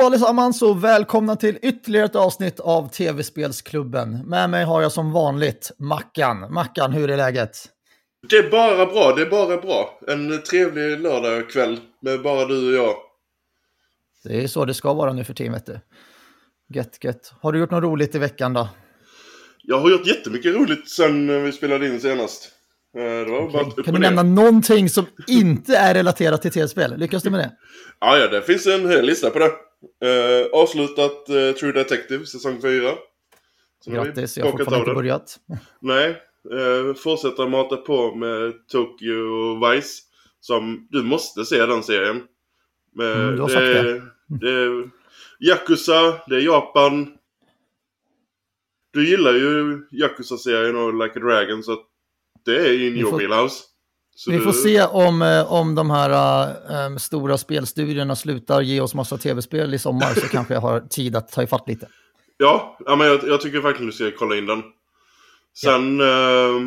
Hallå allesammans och välkomna till ytterligare ett avsnitt av TV-spelsklubben. Med mig har jag som vanligt Mackan. Mackan, hur är läget? Det är bara bra, det är bara bra. En trevlig lördagkväll med bara du och jag. Det är så det ska vara nu för tiden, vet du. Gött. Har du gjort något roligt i veckan då? Jag har gjort jättemycket roligt sen vi spelade in senast. Okay. Kan du nämna någonting som inte är relaterat till tv-spel? Lyckas du med det? Ja, det finns en hel lista på det. Avslutat True Detective säsong 4. Grattis, jag har fortfarande inte börjat. Nej, fortsätta mata på med Tokyo och Vice. Som, du måste se den serien. Du har sagt det. Det är Yakuza, det är Japan. Du gillar ju Yakuza-serien och Like a Dragon, så att det är in your wheelhouse. Vi får se om de här stora spelstudierna slutar ge oss massa tv-spel i sommar så kanske jag har tid att ta ifatt lite. Ja, men jag tycker verkligen du ska kolla in den. Sen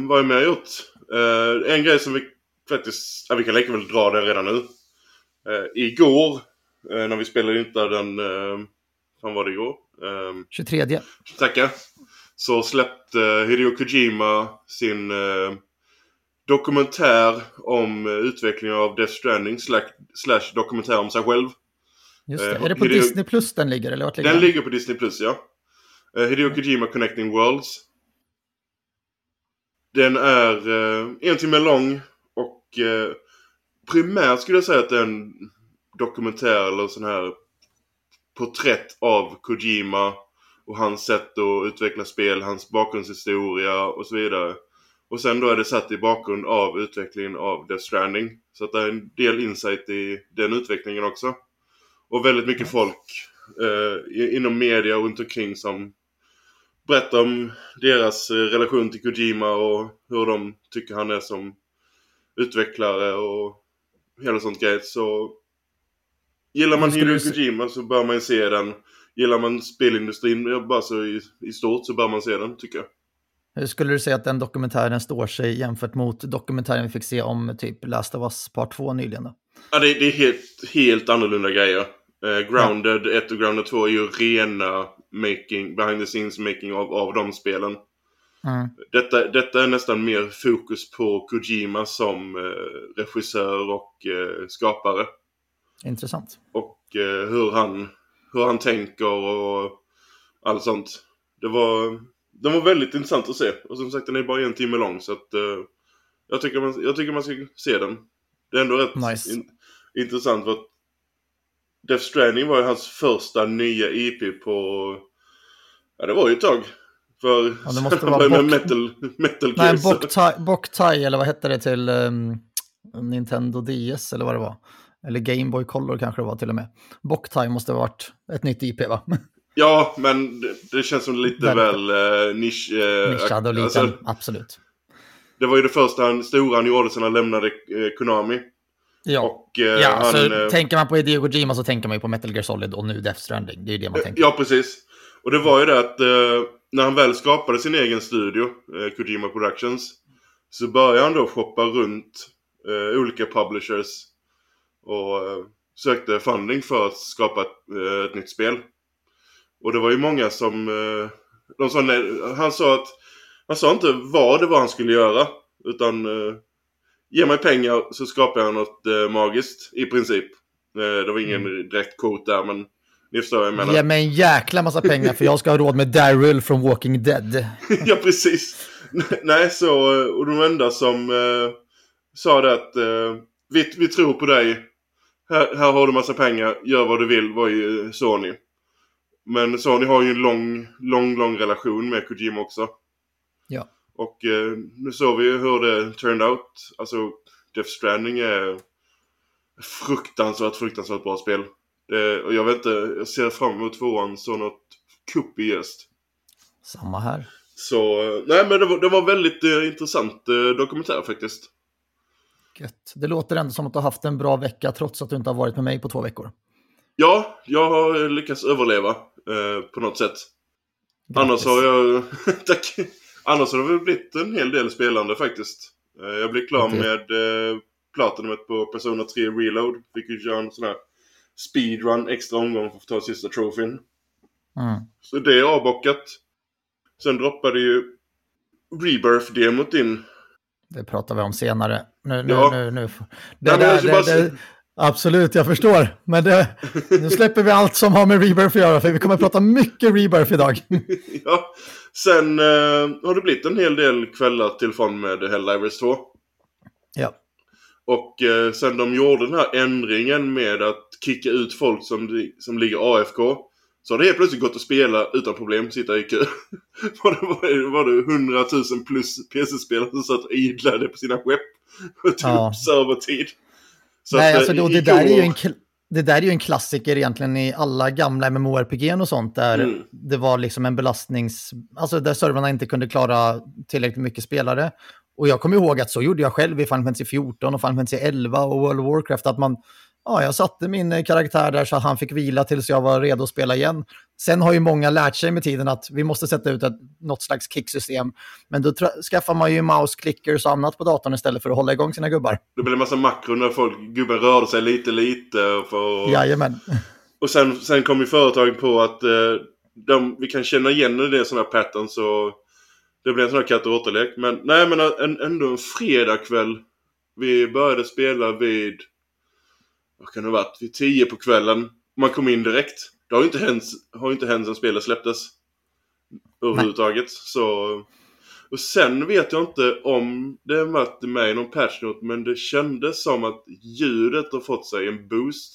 vad är mer jag gjort? En grej som vi faktiskt... vi kan lika väl dra den redan nu. Igår, när vi spelade inte den... vad var det igår? 23. Tacka. Så släppte Hideo Kojima sin dokumentär om utvecklingen av Death Stranding / dokumentär om sig själv. Just det. Är det på Disney Plus den ligger? Eller vart ligger den? Den ligger på Disney Plus, ja. Hideo Kojima Connecting Worlds. Den är en timme lång och primärt skulle jag säga att det är en dokumentär eller sån här porträtt av Kojima och hans sätt att utveckla spel, hans bakgrundshistoria och så vidare. Och sen då är det satt i bakgrund av utvecklingen av Death Stranding. Så att det är en del insight i den utvecklingen också. Och väldigt mycket folk inom media och runt omkring som berättar om deras relation till Kojima och hur de tycker han är som utvecklare och hela sånt grej. Så gillar man Hideo Kojima så bör man se den. Gillar man spelindustrin bara så i stort så bör man se den, tycker jag. Hur skulle du säga att den dokumentären står sig jämfört mot dokumentären vi fick se om typ Last of Us part 2 nyligen då? Ja, det är helt annorlunda grejer. Grounded 1 och Grounded 2 är ju rena behind the scenes making av de spelen. Mm. Detta är nästan mer fokus på Kojima som regissör och skapare. Intressant. Och hur han tänker och allt sånt. Den var väldigt intressant att se. Och som sagt, den är bara en timme lång. Så att, jag tycker man ska se den. Det är ändå rätt nice. Intressant. För att Death Stranding var ju hans första nya IP på... Ja, det var ju ett tag. För ja, det måste vara Metal Nej, Boktai eller vad hette det till Nintendo DS eller vad det var. Eller Game Boy Color kanske det var till och med. Boktai måste ha varit ett nytt IP, va? Ja, men det känns som lite nischad och liten, alltså, absolut. Det var ju det första stora han gjorde sedan han lämnade Konami. Ja, och, så tänker man på Hideo Kojima så tänker man ju på Metal Gear Solid och nu Death Stranding. Det är ju det man tänker. Ja, precis. Och det var ju det att när han väl skapade sin egen studio, Kojima Productions, så började han då shoppa runt olika publishers och sökte funding för att skapa ett nytt spel. Och det var ju många som de sa nej. Han sa inte vad det var han skulle göra, utan ge mig pengar så skapar jag något magiskt i princip. Det var ingen direkt quote där, men ni förstår vad jag menar. Ge mig en jäkla massa pengar för jag ska ha råd med Daryl från Walking Dead. Ja, precis. Nej, så och de enda som sa det att vi tror på dig. Här har du massa pengar. Gör vad du vill, var ju Sony. Men Sony har ju en lång relation med Kojima också. Ja. Och nu såg vi hur det turned out. Alltså Death Stranding är fruktansvärt bra spel. Och jag vet inte, jag ser fram emot tvåan så något kuppigast. Samma här. Så nej, men det var väldigt intressant dokumentär faktiskt. Gött. Det låter ändå som att du har haft en bra vecka trots att du inte har varit med mig på 2 veckor. Ja, jag har lyckats överleva på något sätt. Grattis. Annars har det blivit en hel del spelande faktiskt. Jag blev klar med platinumet på Persona 3 Reload. Fick ju göra en sån här speedrun, extra omgång för att ta sista trofén. Så det är avbockat. Sen droppade ju Rebirth-demot in. Det pratar vi om senare. Nu. Absolut, jag förstår. Men nu släpper vi allt som har med Rebirth att göra, för vi kommer att prata mycket Rebirth idag. Ja, sen har det blivit en hel del kvällar till fond med Helldivers 2. Ja. Och sen de gjorde den här ändringen med att kicka ut folk som ligger AFK, så har det helt plötsligt gått att spela utan problem, sitta i kö. Var det 100,000 plus PC-spelare som satt och idlade på sina skepp och tog upp servertid. Så nej, alltså då, det där är ju en klassiker egentligen i alla gamla MMORPG och sånt där det var liksom en belastnings... Alltså där serverna inte kunde klara tillräckligt mycket spelare. Och jag kommer ihåg att så gjorde jag själv i Final Fantasy 14 och Final Fantasy 11 och World of Warcraft. Att man... Ja, jag satte min karaktär där så han fick vila tills jag var redo att spela igen. Sen har ju många lärt sig med tiden att vi måste sätta ut något slags kicksystem. Men då skaffar man ju mouse, clickers och annat på datorn istället för att hålla igång sina gubbar. Det blir en massa makron när gubben rör sig lite. För... Jajamän. Och sen kom ju företagen på att vi kan känna igen när det är sådana här pattern, så det blir en sån här katt och återlek. Men nej, men ändå en fredagkväll. Vi började spela vid... Vad kan det ha varit? Vid 10 på kvällen. Man kom in direkt. Det har ju inte hänt sen spelet släpptes. Överhuvudtaget. Så... Och sen vet jag inte om det varit med i någon patchnote, men det kändes som att ljudet har fått sig en boost.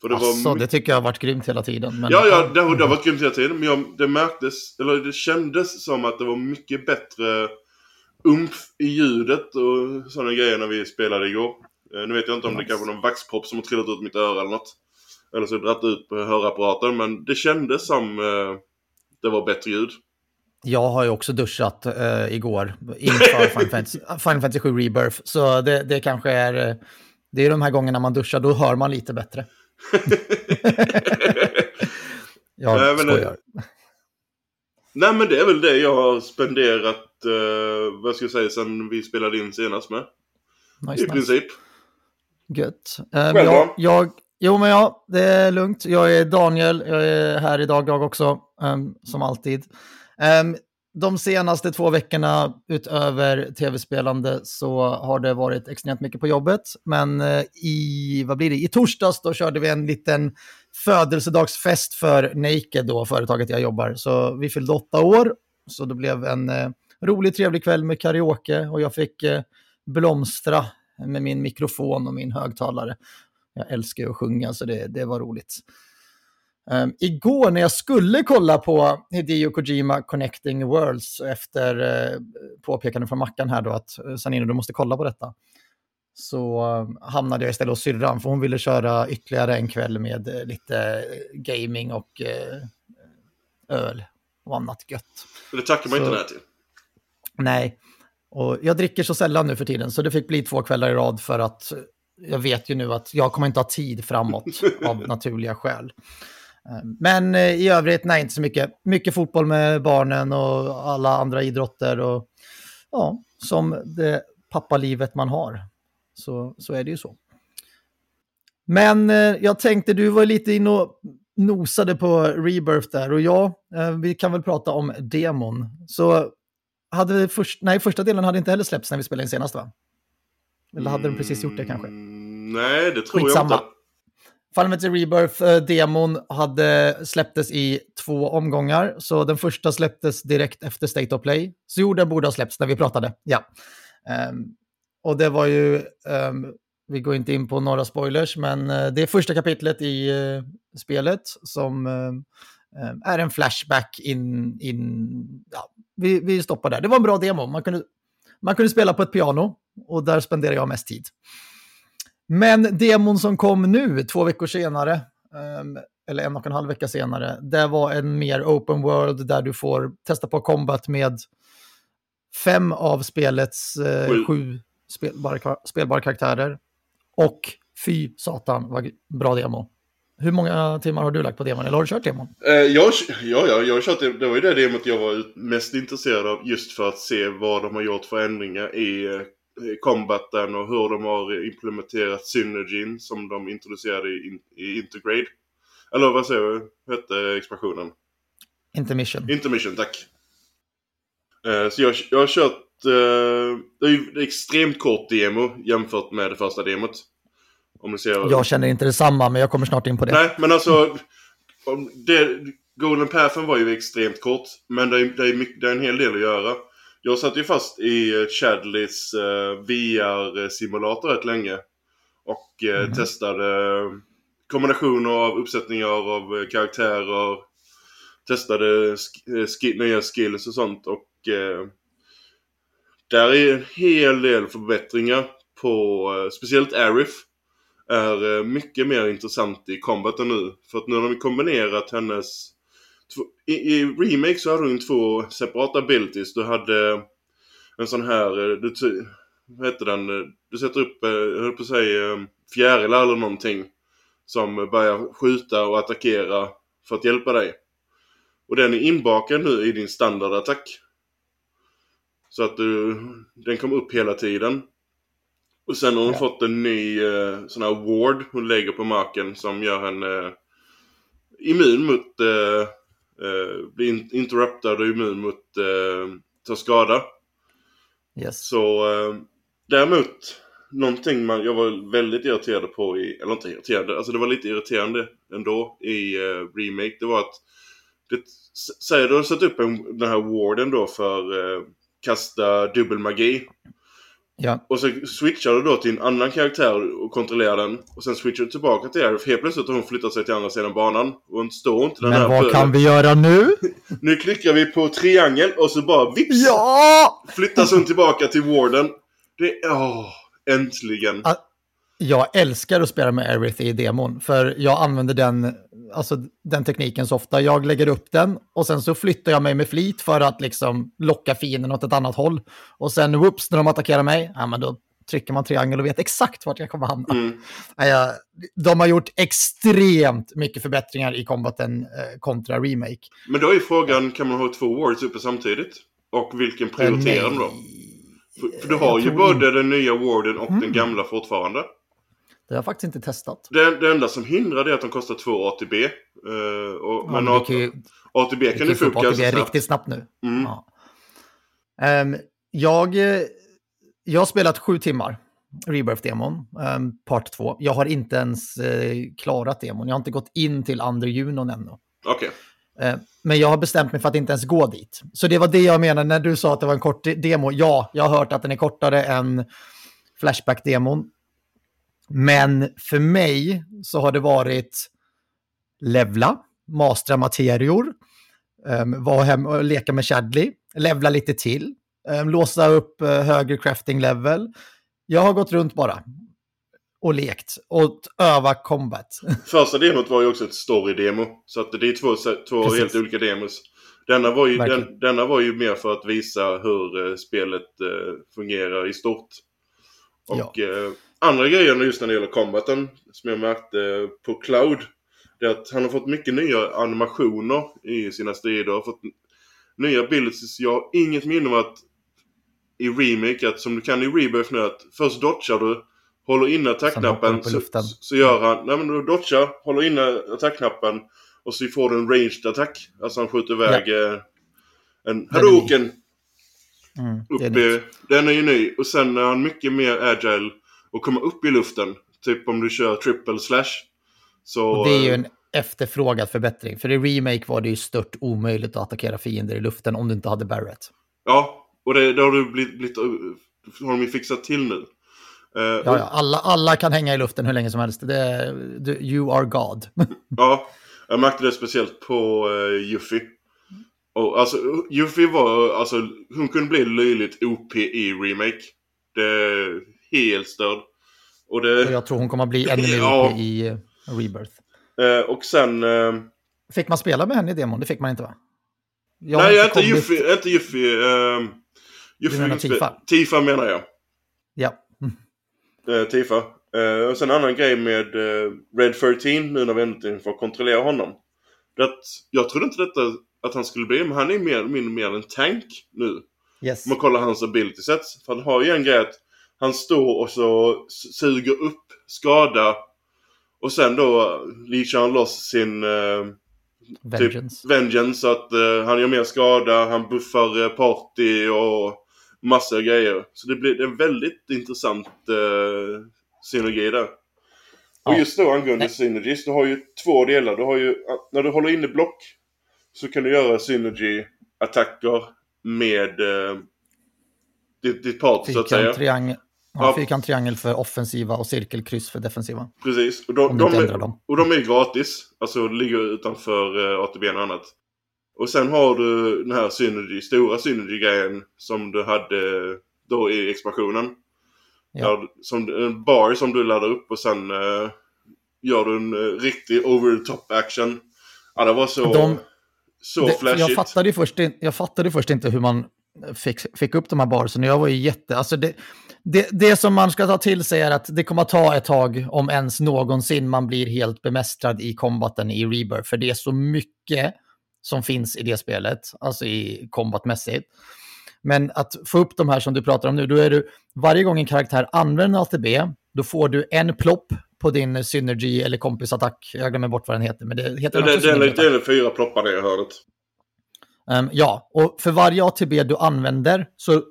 För det det tycker jag har varit grymt hela tiden. Men... Ja, det har varit grymt hela tiden. Men det kändes som att det var mycket bättre umf i ljudet och sådana grejer när vi spelade igår. Nu vet jag inte om det kanske var någon vaxpropp som har trillat ut mitt öra eller något. Eller så har jag dratt ut på hörapparaten. Men det kändes som det var bättre ljud. Jag har ju också duschat igår inför Final Fantasy 7 Rebirth. Så det kanske är... Det är de här gångerna man duschar, då hör man lite bättre. Jag skojar. Nej, men det är väl det jag har spenderat, vad ska jag säga, sen vi spelade in senast med. Nice, i princip. Gött. Det är lugnt. Jag är Daniel, jag är här idag jag också, som alltid. De senaste 2 veckorna utöver tv-spelande så har det varit extremt mycket på jobbet. Men i torsdags då körde vi en liten födelsedagsfest för Naked då, företaget jag jobbar. Så vi fyllde 8 år, så det blev en rolig, trevlig kväll med karaoke och jag fick... blomstra med min mikrofon och min högtalare. Jag älskar ju att sjunga, så det var roligt. Igår när jag skulle kolla på Hideo Kojima Connecting Worlds efter påpekande från Mackan här då att Sanino, du måste kolla på detta. Så hamnade jag istället hos syrran, för hon ville köra ytterligare en kväll med lite gaming och öl och annat gött. Det tackar man inte där till. Nej. Och jag dricker så sällan nu för tiden, så det fick bli 2 kvällar i rad för att jag vet ju nu att jag kommer inte ha tid framåt av naturliga skäl. Men i övrigt, nej, inte så mycket. Mycket fotboll med barnen och alla andra idrotter och ja, som det pappalivet man har. Så är det ju så. Men jag tänkte, du var lite inne och nosade på Rebirth där och vi kan väl prata om demon. Så... första delen hade inte heller släppts när vi spelade in senast, va? Eller hade den precis gjort det kanske? Nej, det tror jag inte. Final Fantasy Rebirth-demon släpptes i 2 omgångar. Så den första släpptes direkt efter State of Play. Så jo, den borde ha släppts när vi pratade. Ja. Och det var ju... vi går inte in på några spoilers, men det är första kapitlet i spelet som... är en flashback vi stoppar där. Det var en bra demo. Man kunde spela på ett piano och där spenderade jag mest tid. Men demon som kom nu 2 veckor senare eller 1,5 vecka senare, det var en mer open world där du får testa på combat med 5 av spelets 7 spelbara karaktärer och fy satan vad bra demo. Hur många timmar har du lagt på demon? Eller har du kört demon? Jag har kört demon. Det var ju det demot jag var mest intresserad av, just för att se vad de har gjort för ändringar i combaten och hur de har implementerat synergin som de introducerade i Intergrade. Eller vad säger du? Hette expansionen? Intermission. Intermission, tack. Så jag har kört... Det är ju extremt kort demo jämfört med det första demot. Om ni ser... Jag känner inte detsamma, men jag kommer snart in på det. Nej, men alltså... Det, Golden Pathen var ju extremt kort, men det är en hel del att göra. Jag satt ju fast i Chadleys VR-simulator rätt länge och testade kombinationer av uppsättningar av karaktärer, testade nya skills och sånt, och där är en hel del förbättringar på speciellt Aerith är mycket mer intressant i combaten nu, för att nu har de kombinerat hennes i remake så hade hon två separata abilities. Du hade en sån här vad heter den? Du sätter upp höll på att säga fjärilar eller någonting som börjar skjuta och attackera för att hjälpa dig. Och den är inbakad nu i din standardattack. Så att den kommer upp hela tiden. Och sen har hon fått en ny sån här ward hon lägger på marken som gör henne immun mot blir interruptad och immun mot ta skada. Yes. Så däremot någonting jag var väldigt irriterad på eller inte irriterad, alltså det var lite irriterande ändå i remake, det var att säger du har satt upp den här warden då för kasta dubbelmagi. Ja. Och så switchar du då till en annan karaktär och kontrollerar den. Och sen switchar du tillbaka till Aerith. Helt plötsligt har hon flyttat sig till andra sidan banan och står inte den. Men här vad pölen. Kan vi göra nu? Nu klickar vi på triangel och så bara vips, flyttas hon tillbaka till warden. Det är äntligen. Jag älskar att spela med Aerith i demon, för jag använder den tekniken så ofta. Jag lägger upp den och sen så flyttar jag mig med flit för att liksom locka fienden åt ett annat håll. Och sen whoops, när de attackerar mig, men då trycker man triangel och vet exakt vart jag kommer hamna. Mm. De har gjort extremt mycket förbättringar i combaten kontra remake. Men då är frågan, kan man ha två wards uppe samtidigt? Och vilken prioriterar de då? För du har ju både den nya warden och den gamla fortfarande. Det har jag faktiskt inte testat. Det enda som hindrar det är att de kostar 2 ATB. Men ATB kan du få upp ganska snabbt. Riktigt snabbt nu. Mm. Ja. Jag har spelat 7 timmar Rebirth-demon, part 2. Jag har inte ens klarat demon. Jag har inte gått in till Under Junon ännu. Okej. Men jag har bestämt mig för att inte ens gå dit. Så det var det jag menade när du sa att det var en kort demo. Ja, jag har hört att den är kortare än Flashback-demon. Men för mig så har det varit levla, mastra materior, vara hem och leka med Chadley, levla lite till, låsa upp högre crafting level. Jag har gått runt bara och lekt och öva combat. Första demot var ju också ett story-demo, så att det är två helt olika demos. Denna var ju mer för att visa hur spelet fungerar i stort. Och andra grejer just när det gäller combaten som jag märkte på Cloud, det är att han har fått mycket nya animationer i sina strider, fått nya abilities. Jag har inget minne om att i remake, att som du kan i Rebirth nu, att först dodgar du, håller inne attackknappen, så gör han, nej men du dodgar, håller inne attackknappen och så får du en ranged attack, alltså han skjuter iväg en hadoken uppe. Den är ju ny, och sen är han mycket mer agile och komma upp i luften, typ om du kör triple slash. Så, och det är ju en efterfrågad förbättring, för i remake var det ju stört omöjligt att attackera fiender i luften om du inte hade Barrett. Ja, och det har du blivit har de ju fixat till nu. Alla kan hänga i luften hur länge som helst. You are God. Ja, jag märkte det speciellt på Yuffie. Och alltså Yuffie var, alltså hon kunde bli löjligt OP i remake. Helt störd. Och jag tror hon kommer att bli ännu mer i Rebirth. Och sen... Fick man spela med henne i demon? Det fick man inte, va? Nej, inte Yuffie. Du menar Tifa? Tifa menar jag. Ja. Tifa. Och sen en annan grej med Red 13, nu när vi ändå får kontrollera honom. Jag trodde inte att han skulle bli, men han är mer en tank nu. Yes. Om man kollar hans ability sets. För han har ju en grej att han står och så suger upp skada och sen då leashar han loss sin vengeance så att han gör mer skada, han buffar party och massa grejer. Så det blir en väldigt intressant synergi där. Och just då angående synergies, du har ju två delar. Du har ju, när du håller inne block så kan du göra synergy-attacker med ditt part så att säga. Fyrkant triangel för offensiva och cirkelkryss för defensiva. Precis, och de är gratis. Alltså ligger utanför ATB och annat. Och sen har du den här stora synergy-grejen som du hade då i expansionen. Ja. Som en bar som du laddar upp och sen gör du en riktig over-the-top-action. Ja, det var så flashigt. Jag fattade först inte hur man fick upp de här barsen. Jag var ju det som man ska ta till sig är att det kommer att ta ett tag, om ens någonsin, man blir helt bemästrad i combaten i Rebirth. För det är så mycket som finns i det spelet, alltså i combatmässigt. Men att få upp de här som du pratar om nu, då är du, varje gång en karaktär använder ATB, då får du en plopp på din synergy eller kompisattack. Jag glömmer bort vad den heter, men det heter det är 4 ploppar det jag hört. Ja, och för varje ATB du använder så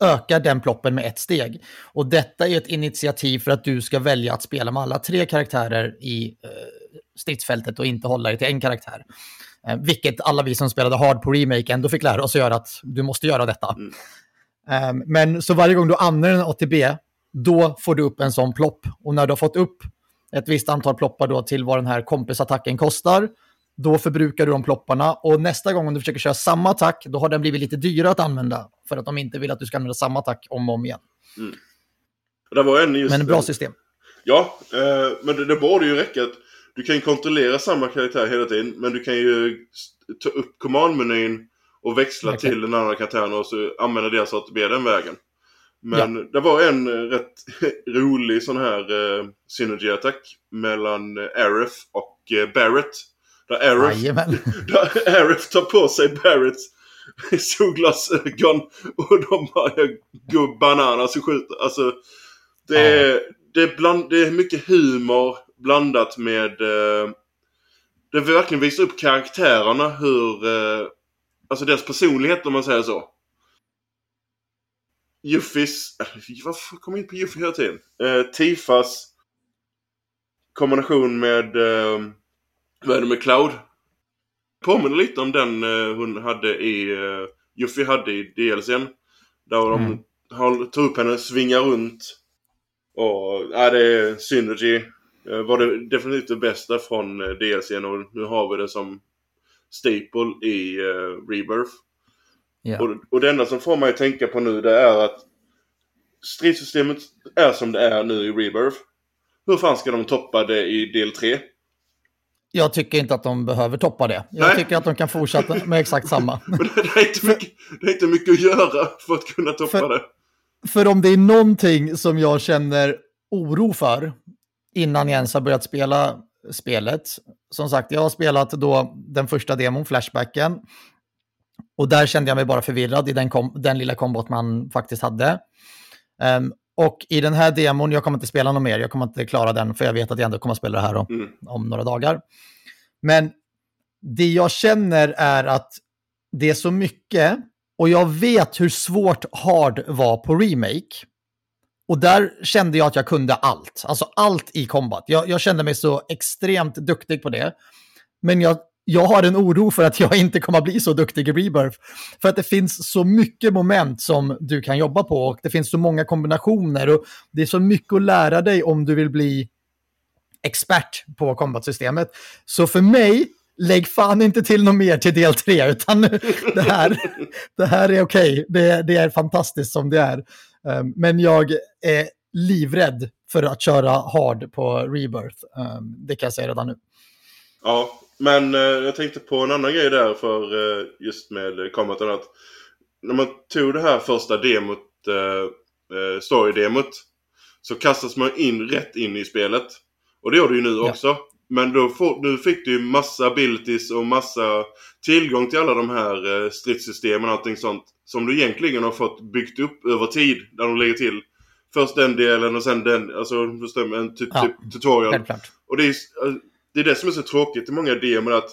ökar den ploppen med ett steg. Och detta är ett initiativ för att du ska välja att spela med alla 3 karaktärer i stridsfältet och inte hålla dig till en karaktär. Vilket alla vi som spelade hard på remake ändå fick lära oss göra, att du måste göra detta. Mm. Men så varje gång du använder en ATB, då får du upp en sån plopp. Och när du har fått upp ett visst antal ploppar då till vad den här kompisattacken kostar, då förbrukar du de plopparna. Och nästa gång om du försöker köra samma attack, då har den blivit lite dyrare att använda. För att de inte vill att du ska använda samma attack om och om igen. Mm. Det var men ett bra system. Ja, men det borde ju räcka. Du kan ju kontrollera samma karaktär hela tiden, men du kan ju ta upp command-menyn och växla till den andra karaktären och så använda det så att det blir den vägen. Men det var en rätt rolig sån här synergy-attack mellan Aerith och Barrett. Där Aerith tar på sig Barretts solglasögon och de bara går bananas och skjuter. Alltså, det är mycket humor blandat med det vill verkligen visa upp karaktärerna, hur alltså deras personlighet, om man säger så. Yuffies, varför kommer jag in på Yuffie hela tiden? Tifas kombination med vad är det med Cloud? Påminner lite om den hon hade i Yuffie hade i DLC:n, där de tar upp henne och svingar runt. Och det är synergy. Var det definitivt det bästa från DLC:n, och nu har vi det som staple i Rebirth. Yeah. Och det enda som får mig att tänka på nu, det är att stridssystemet är som det är nu i Rebirth. Hur fan ska de toppa det i del 3? Jag tycker inte att de behöver toppa det. Jag tycker att de kan fortsätta med exakt samma. Men det är inte mycket att göra för att kunna toppa det. För om det är någonting som jag känner oro för innan jag ens har börjat spela spelet. Som sagt, jag har spelat då den första demon, flashbacken. Och där kände jag mig bara förvirrad i den lilla kombat man faktiskt hade. Och i den här demon, jag kommer inte spela någon mer. Jag kommer inte klara den, för jag vet att jag ändå kommer att spela det här om några dagar. Men det jag känner är att det är så mycket, och jag vet hur svårt hard var på remake. Och där kände jag att jag kunde allt. Alltså allt i combat. Jag kände mig så extremt duktig på det. Men jag har en oro för att jag inte kommer att bli så duktig i Rebirth. För att det finns så mycket moment som du kan jobba på. Och det finns så många kombinationer. Och det är så mycket att lära dig om du vill bli expert på combatsystemet. Så för mig, lägg fan inte till något mer till del 3. Utan det här är okej. Det är fantastiskt som det är. Men jag är livrädd för att köra hard på Rebirth. Det kan jag säga redan nu. Ja, men jag tänkte på en annan grej där, för just med kommentarna, att när man tog det här första demot, story-demot, så kastas man in rätt in i spelet. Och det gör du ju nu också. Ja. Men nu fick du ju massa abilities och massa tillgång till alla de här stridssystemen och allting sånt som du egentligen har fått byggt upp över tid, där de lägger till först den delen och sen den, alltså förstår man, typ tutorial. Och det är det som är så tråkigt i många demon, att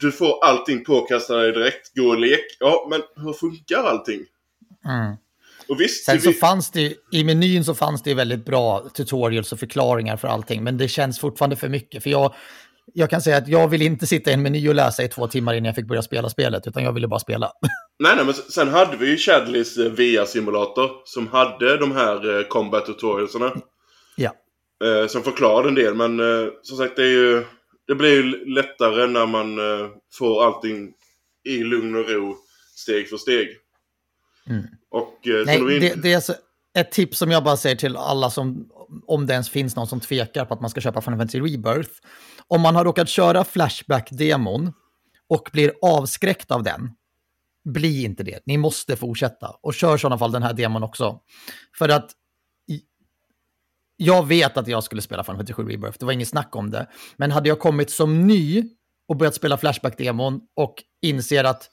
du får allting påkastat dig direkt, gå och lek. Ja, men hur funkar allting? Mm. Och visst, sen så fanns det i menyn så fanns det väldigt bra tutorials och förklaringar för allting, men det känns fortfarande för mycket, för jag kan säga att jag vill inte sitta i en meny och läsa i 2 timmar innan jag fick börja spela spelet, utan jag ville bara spela. Nej, men sen hade vi ju Shadleys VR-simulator som hade de här combat-tutorialserna. Ja. Som förklarar en del, men som sagt, det blir ju lättare när man får allting i lugn och ro, steg för steg. Mm. Och, nej, det är alltså ett tips som jag bara säger till alla som, om det ens finns någon som tvekar på att man ska köpa Final Fantasy Rebirth. Om man har råkat köra Flashback-demon och blir avskräckt av den, bli inte det. Ni måste fortsätta. Och kör i sådana fall den här demon också. För att jag vet att jag skulle spela Final Fantasy Rebirth. Det var ingen snack om det. Men hade jag kommit som ny och börjat spela Flashback-demon och inser att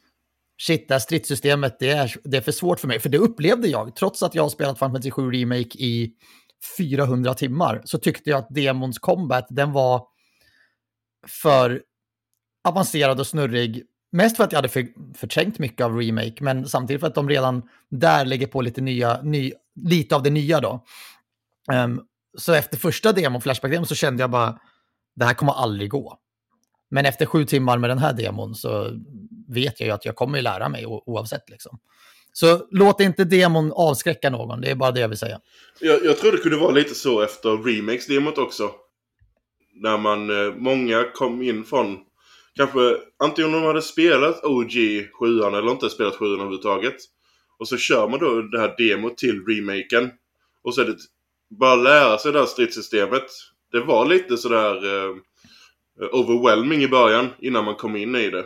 shit, det här stridssystemet, det är för svårt för mig. För det upplevde jag. Trots att jag har spelat Final Fantasy VII Remake i 400 timmar så tyckte jag att Demons Combat, den var för avancerad och snurrig. Mest för att jag hade förträngt mycket av Remake, men samtidigt för att de redan där lägger på lite av det nya då. Så efter första demon, Flashback-demon, så kände jag bara, det här kommer aldrig gå. Men efter 7 timmar med den här demon så vet jag ju att jag kommer ju lära mig oavsett liksom. Så låt inte demon avskräcka någon, det är bara det jag vill säga. Jag tror det kunde vara lite så efter Remix-demot också. När många kom in från, kanske antingen de hade spelat OG 7an eller inte spelat 7an överhuvudtaget. Och så kör man då det här demot till remaken. Och så är det bara lära sig det här stridssystemet. Det var lite sådär overwhelming i början innan man kom in i det.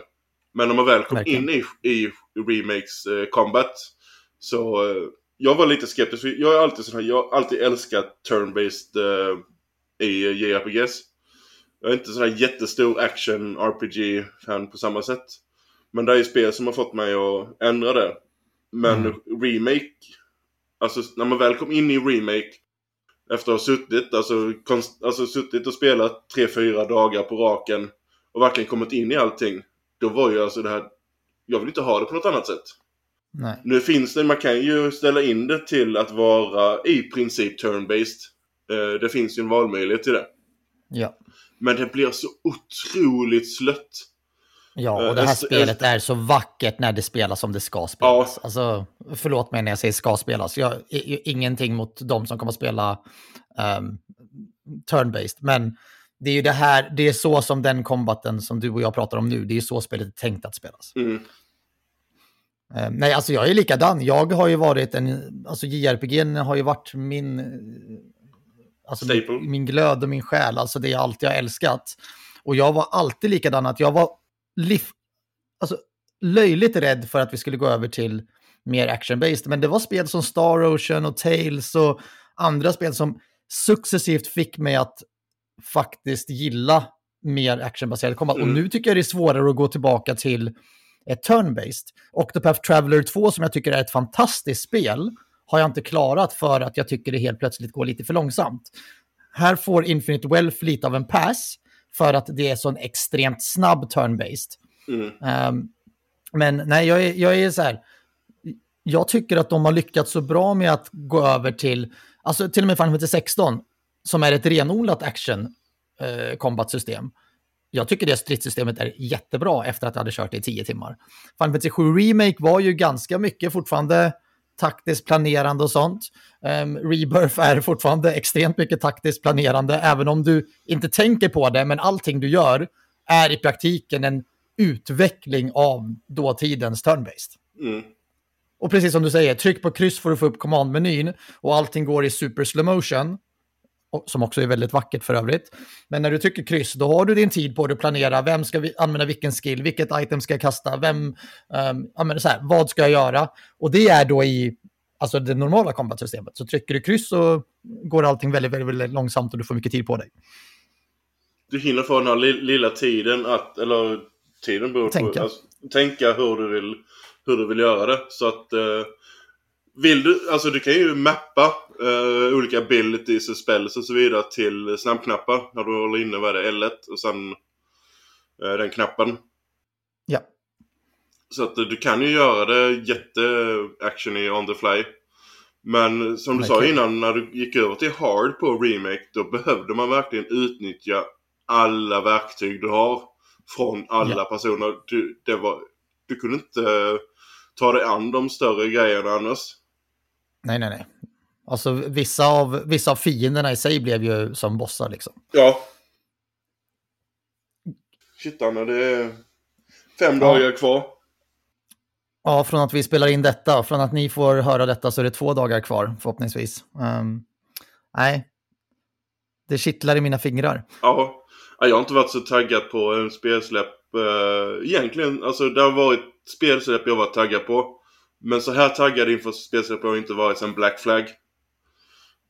Men om man väl kom in i remakes combat, så jag var lite skeptisk. Jag har alltid älskat turn-based i JRPGs. Jag är inte sån här jättestor action RPG-fan på samma sätt. Men det är ju spel som har fått mig att ändra det. Men remake, alltså när man väl kom in i remake efter att ha suttit, alltså suttit och spelat 3-4 dagar på raken och verkligen kommit in i allting, då var ju alltså det här, jag vill inte ha det på något annat sätt. Nej. Nu finns det, man kan ju ställa in det till att vara i princip turn-based. Det finns ju en valmöjlighet till det. Ja. Men det blir så otroligt slött. Ja, och det här spelet är så vackert när det spelas som det ska spelas. Ja. Alltså, förlåt mig när jag säger ska spelas. Jag är ingenting mot dem som kommer att spela turn-based. Men det är ju det här, det är så som den combaten som du och jag pratar om nu, det är så spelet är tänkt att spelas. Mm. Nej, alltså jag är likadan. Jag har ju varit alltså JRPG har ju varit min glöd och min själ, alltså det är allt jag älskat. Och jag var alltid likadan, att jag var löjligt rädd för att vi skulle gå över till mer action-based, men det var spel som Star Ocean och Tales och andra spel som successivt fick mig att faktiskt gilla mer actionbaserad combat. Och nu tycker jag det är svårare att gå tillbaka till ett turn-based. Octopath Traveler 2, som jag tycker är ett fantastiskt spel, har jag inte klarat för att jag tycker det helt plötsligt går lite för långsamt. Här får Infinite Wealth lite av en pass för att det är så en extremt snabb turn-based. Men nej, jag är så här, jag tycker att de har lyckats så bra med att gå över till, alltså till och med Final Fantasy 16 som är ett renodlat action combat-system. Jag tycker det stridssystemet är jättebra efter att jag hade kört det i 10 timmar. Final Fantasy 7 Remake var ju ganska mycket fortfarande taktiskt planerande och sånt. Rebirth är fortfarande extremt mycket taktiskt planerande, även om du inte tänker på det, men allting du gör är i praktiken en utveckling av dåtidens turn-based. Mm. Och precis som du säger, tryck på kryss för att få upp command-menyn och allting går i super slow motion, som också är väldigt vackert för övrigt. Men när du trycker kryss, då har du din tid på att planera, vem ska vi använda vilken skill, vilket item ska jag kasta, vad ska jag göra? Och det är då i alltså det normala combat-systemet. Så trycker du kryss så går allting väldigt, väldigt, väldigt långsamt och du får mycket tid på dig. Du hinner få den här lilla tiden att, eller tiden beror på, tänka hur du vill göra det. Så att Vill du, alltså du kan ju mappa olika abilities och spells och så vidare till snabbknappar när du håller inne vad det är L1 och sen den knappen. Ja. Så att du kan ju göra det jätteaction i on the fly. Men som du sa innan, när du gick över till hard på remake, då behövde man verkligen utnyttja alla verktyg du har från alla personer. Du kunde inte ta dig an de större grejerna annars. Nej. Alltså vissa av fienderna i sig blev ju som bossar liksom. Ja. Shit Anna, det är 5 dagar kvar. Ja, från att vi spelar in detta, från att ni får höra detta så är det 2 dagar kvar förhoppningsvis. Nej. Det kittlar i mina fingrar. Ja. Jag har inte varit så taggad på en spelsläpp egentligen. Alltså det har varit spelsläpp jag var taggad på. Men så här taggad inför spelsläpp har jag inte varit sen Black Flag.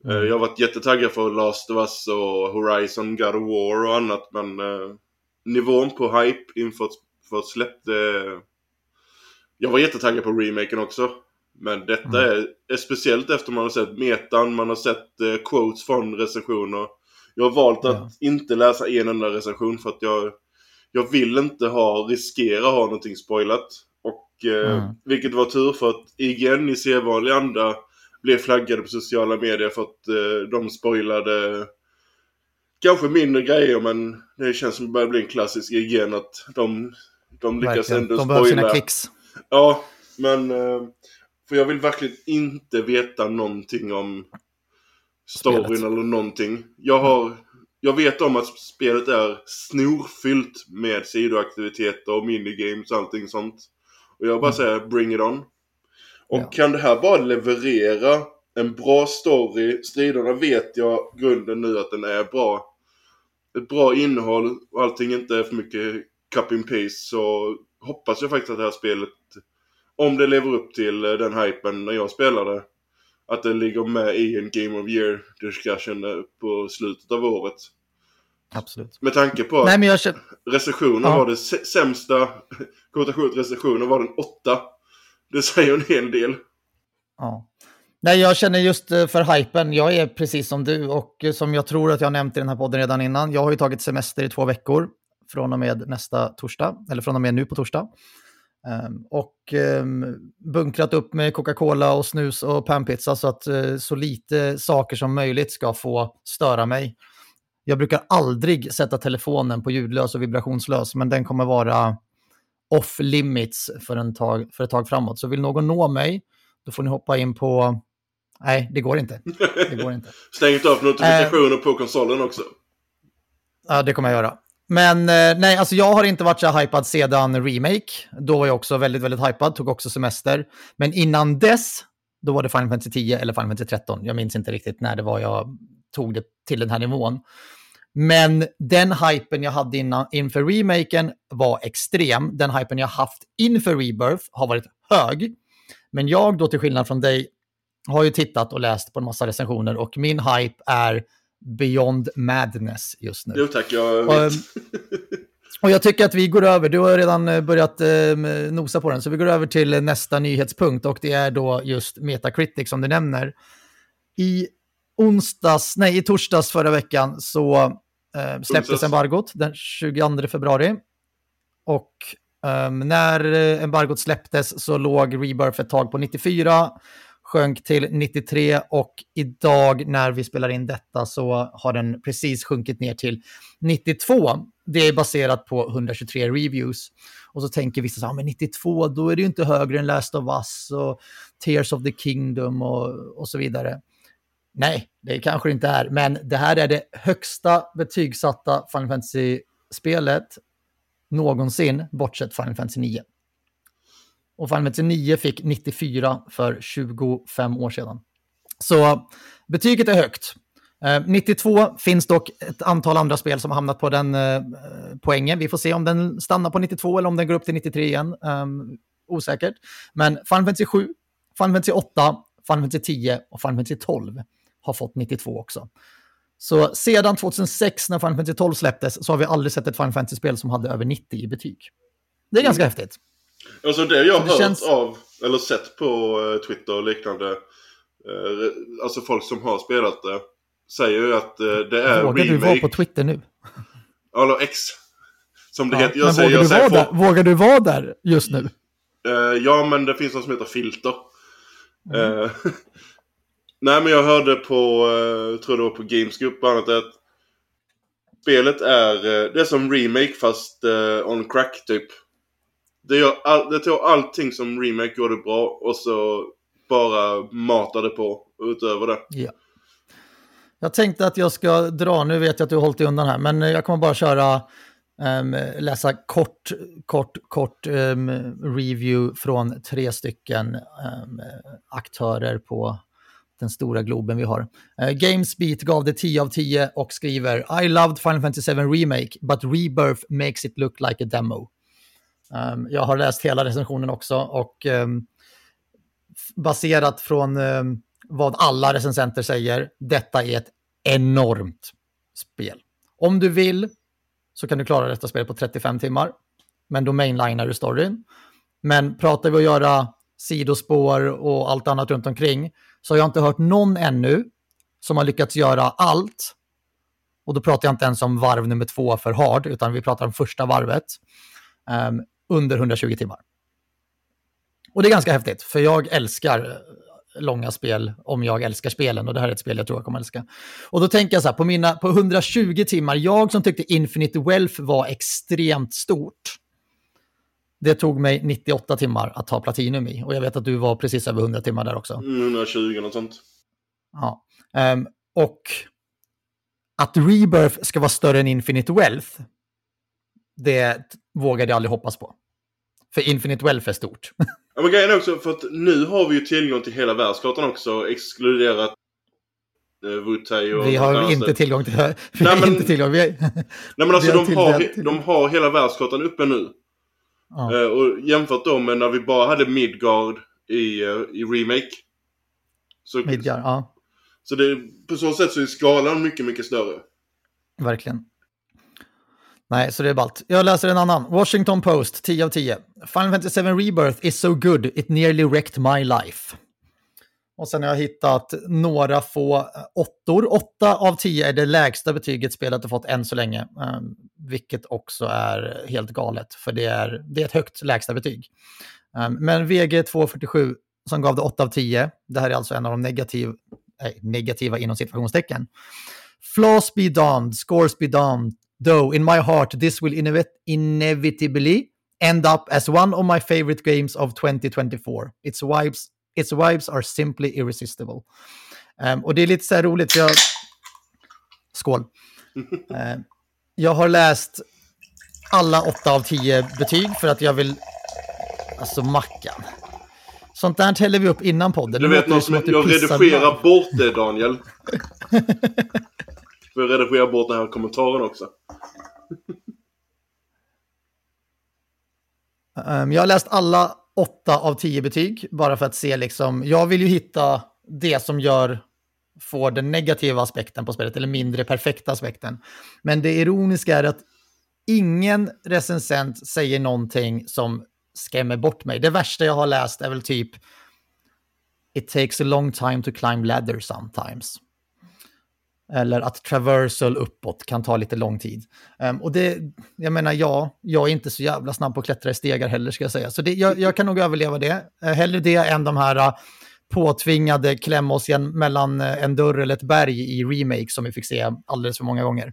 Jag har varit jättetaggad för Last of Us och Horizon, God of War och annat. Men nivån på hype inför släpp jag var jättetaggad på remaken också. Men detta är speciellt efter man har sett metan, man har sett quotes från recensioner. Jag har valt att inte läsa en enda recension för att jag vill inte riskera ha någonting spoilat. Och, vilket var tur för att IGN i sedvanlig anda blev flaggade på sociala medier för att de spoilade kanske mindre grejer, men det känns som att det börjar bli en klassisk IGN att de lyckas ändå spoila. De behöver sina klicks. Ja, men för jag vill verkligen inte veta någonting om storyn eller någonting. Jag vet om att spelet är snorfyllt med sidoaktiviteter och minigames och allting sånt. Och jag bara säger bring it on. Och kan det här bara leverera en bra story, striderna vet jag grunden nu att den är bra. Ett bra innehåll och allting inte är för mycket cut and paste, så hoppas jag faktiskt att det här spelet, om det lever upp till den hypen när jag spelade, att det ligger med i en Game of Year-diskussion på slutet av året. Absolut. Med tanke på recensionen var det sämsta, recensionen var den 8. Det säger en hel del. Ja. Nej, jag känner just för hypen. Jag är precis som du och som jag tror att jag nämnt i den här podden redan innan. Jag har ju tagit semester i 2 veckor från och med nästa torsdag, eller från och med nu på torsdag. Och bunkrat upp med Coca-Cola och snus och panpizza så att så lite saker som möjligt ska få störa mig. Jag brukar aldrig sätta telefonen på ljudlös och vibrationslös, men den kommer vara off limits för ett tag framåt. Så vill någon nå mig, då får ni hoppa in på... Nej, det går inte. Stängt av notifikationer på konsolen också. Ja, det kommer jag göra. Men nej, alltså jag har inte varit så hypad sedan remake. Då var jag också väldigt, väldigt hypad. Tog också semester. Men innan dess, då var det Final Fantasy 10 eller Final Fantasy 13. Jag minns inte riktigt när det var jag tog det till den här nivån. Men den hypen jag hade inför remaken var extrem. Den hypen jag haft inför Rebirth har varit hög. Men jag då, till skillnad från dig, har ju tittat och läst på en massa recensioner. Och min hype är... Beyond Madness just nu. Jo tack, jag vet. Och jag tycker att vi går över, du har redan börjat nosa på den, så vi går över till nästa nyhetspunkt och det är då just Metacritic som du nämner. I torsdags förra veckan så släpptes embargot den 22 februari och när embargot släpptes så låg Rebirth ett tag på 94, sjönk till 93 och idag när vi spelar in detta så har den precis sjunkit ner till 92. Det är baserat på 123 reviews. Och så tänker vissa så här, men 92 då är det ju inte högre än Last of Us och Tears of the Kingdom och så vidare. Nej, det kanske inte är. Men det här är det högsta betygsatta Final Fantasy-spelet någonsin, bortsett Final Fantasy 9. Och Final Fantasy 9 fick 94 för 25 år sedan. Så betyget är högt. 92 finns dock ett antal andra spel som har hamnat på den poängen. Vi får se om den stannar på 92 eller om den går upp till 93 igen. Osäkert. Men Final Fantasy 7, Final Fantasy 8, Final Fantasy 10 och Final Fantasy 12 har fått 92 också. Så sedan 2006 när Final Fantasy 12 släpptes så har vi aldrig sett ett Final Fantasy-spel som hade över 90 i betyg. Det är ganska häftigt. Alltså det jag har hört av eller sett på Twitter och liknande, alltså folk som har spelat det säger ju att det är vågar remake. Du vara på Twitter nu? Eller X som det heter. Jag säger, vågar du vara där just nu? Ja, men det finns något som heter filter. Nej, men jag hörde på, tror det var på Gamescoop och annat, att spelet är, det är som remake fast on crack typ. Det tog allting som remake gjorde bra och så bara matade på utöver det. Ja. Jag tänkte att jag ska dra, nu vet jag att du har hållit dig undan här, men jag kommer bara köra, läsa kort review från 3 stycken aktörer på den stora globen vi har. GamesBeat gav det 10 av 10 och skriver: I loved Final Fantasy VII Remake, but Rebirth makes it look like a demo. Jag har läst hela recensionen också och baserat från vad alla recensenter säger, detta är ett enormt spel. Om du vill så kan du klara detta spel på 35 timmar, men då mainlinar du storyn. Men pratar vi att göra sidospår och allt annat runt omkring, så har jag inte hört någon ännu som har lyckats göra allt. Och då pratar jag inte ens om varv nummer 2 för hard, utan vi pratar om första varvet under 120 timmar. Och det är ganska häftigt, för jag älskar långa spel om jag älskar spelen, och det här är ett spel jag tror jag kommer älska. Och då tänker jag så här, på 120 timmar, jag som tyckte Infinite Wealth var extremt stort, det tog mig 98 timmar att ta platinum i, och jag vet att du var precis över 100 timmar där också. 120 och sånt. Ja. Och att Rebirth ska vara större än Infinite Wealth, det vågade jag aldrig hoppas på. För Infinite Wealth är stort. Ja, men grejen är också, för att nu har vi ju tillgång till hela världskartan också, exkluderat Wutai och... Vi har inte tillgång till... De har hela världskartan uppe nu. Ja. Och jämfört då med när vi bara hade Midgard i remake. Så, Midgard, ja. Så det, på så sätt så är skalan mycket, mycket större. Verkligen. Nej, så det är ballt. Jag läser en annan. Washington Post, 10 av 10. Final Fantasy VII Rebirth is so good, it nearly wrecked my life. Och sen har jag hittat några få 8:or. 8 av 10 är det lägsta betyget spelet har fått än så länge. Vilket också är helt galet, för det är ett högt lägsta betyg. Men VG247 som gav det 8 av 10. Det här är alltså en av de negativa inom situationstecken. Flaws be damned, scores be damned. Though in my heart this will inevitably end up as one of my favorite games of 2024. Its vibes are simply irresistible. Och det är lite så här roligt. Skål. Jag har läst alla 8 av 10 betyg för att jag vill... Alltså mackan. Sånt där häller vi upp innan podden. Du vet något som jag redigerar bort det, Daniel. För jag redigerar bort den här kommentaren också. Jag har läst alla 8 av 10 betyg bara för att se liksom, jag vill ju hitta det som får den negativa aspekten på spelet eller mindre perfekta aspekten. Men det ironiska är att ingen recensent säger någonting som skrämmer bort mig. Det värsta jag har läst är väl typ it takes a long time to climb ladder sometimes. Eller att traversal uppåt kan ta lite lång tid. Och det, jag menar, jag är inte så jävla snabb på att klättra i stegar heller, ska jag säga. Så det, jag kan nog överleva det. Hellre det än de här påtvingade klämma oss igen mellan en dörr eller ett berg i remake som vi fick se alldeles för många gånger.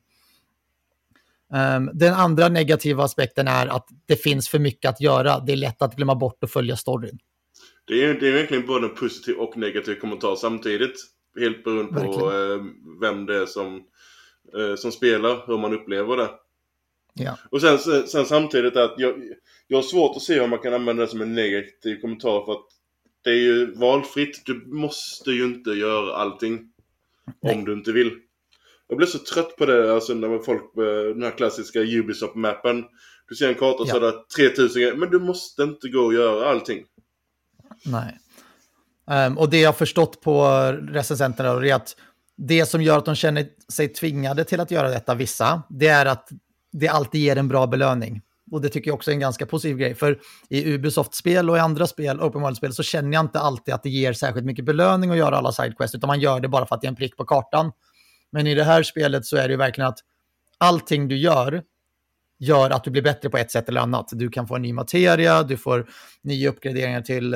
Den andra negativa aspekten är att det finns för mycket att göra. Det är lätt att glömma bort och följa storyn. Det är verkligen både en positiv och negativ kommentar samtidigt. Helt beroende på vem det är som spelar, hur man upplever det. Ja. Och sen samtidigt att jag har svårt att se hur man kan använda det som en negativ kommentar, för att det är ju valfritt. Du måste ju inte göra allting. Nej. Om du inte vill. Jag blir så trött på det, alltså när folk, den här klassiska Ubisoft-mappen. Du ser en karta och så där 3000, men du måste inte gå och göra allting. Nej. Och det jag har förstått på recensenterna är att det som gör att de känner sig tvingade till att göra detta, vissa, det är att det alltid ger en bra belöning. Och det tycker jag också är en ganska positiv grej. För i Ubisoft-spel och i andra spel, open world-spel, så känner jag inte alltid att det ger särskilt mycket belöning att göra alla sidequests. Utan man gör det bara för att det är en prick på kartan. Men i det här spelet så är det ju verkligen att allting du gör att du blir bättre på ett sätt eller annat. Du kan få en ny materia, du får nya uppgraderingar till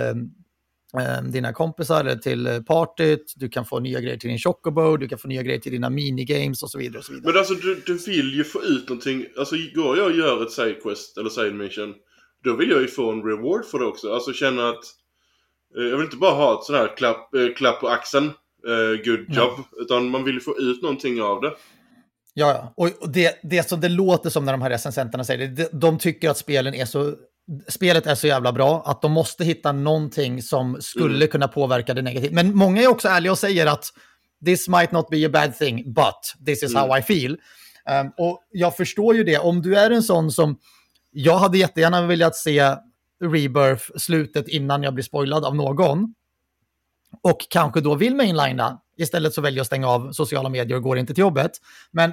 dina kompisar eller till partyt, du kan få nya grejer till din chocobo, du kan få nya grejer till dina minigames och så vidare och så vidare. Men alltså du vill ju få ut någonting. Alltså går jag och gör ett sidequest eller side mission, då vill jag ju få en reward för det också. Alltså känna att jag vill inte bara ha ett sån här klapp på axeln, good job, utan man vill ju få ut någonting av det. Ja, och det som det låter som när de här recensenterna säger det, de tycker att spelet är så jävla bra att de måste hitta någonting som skulle kunna påverka det negativt. Men många är också ärliga och säger att this might not be a bad thing, but this is how I feel. Och jag förstår ju det. Om du är en sån som, jag hade jättegärna velat se Rebirth slutet innan jag blir spoilad av någon. Och kanske då vill mainlina. Istället så väljer jag att stänga av sociala medier och går inte till jobbet. Men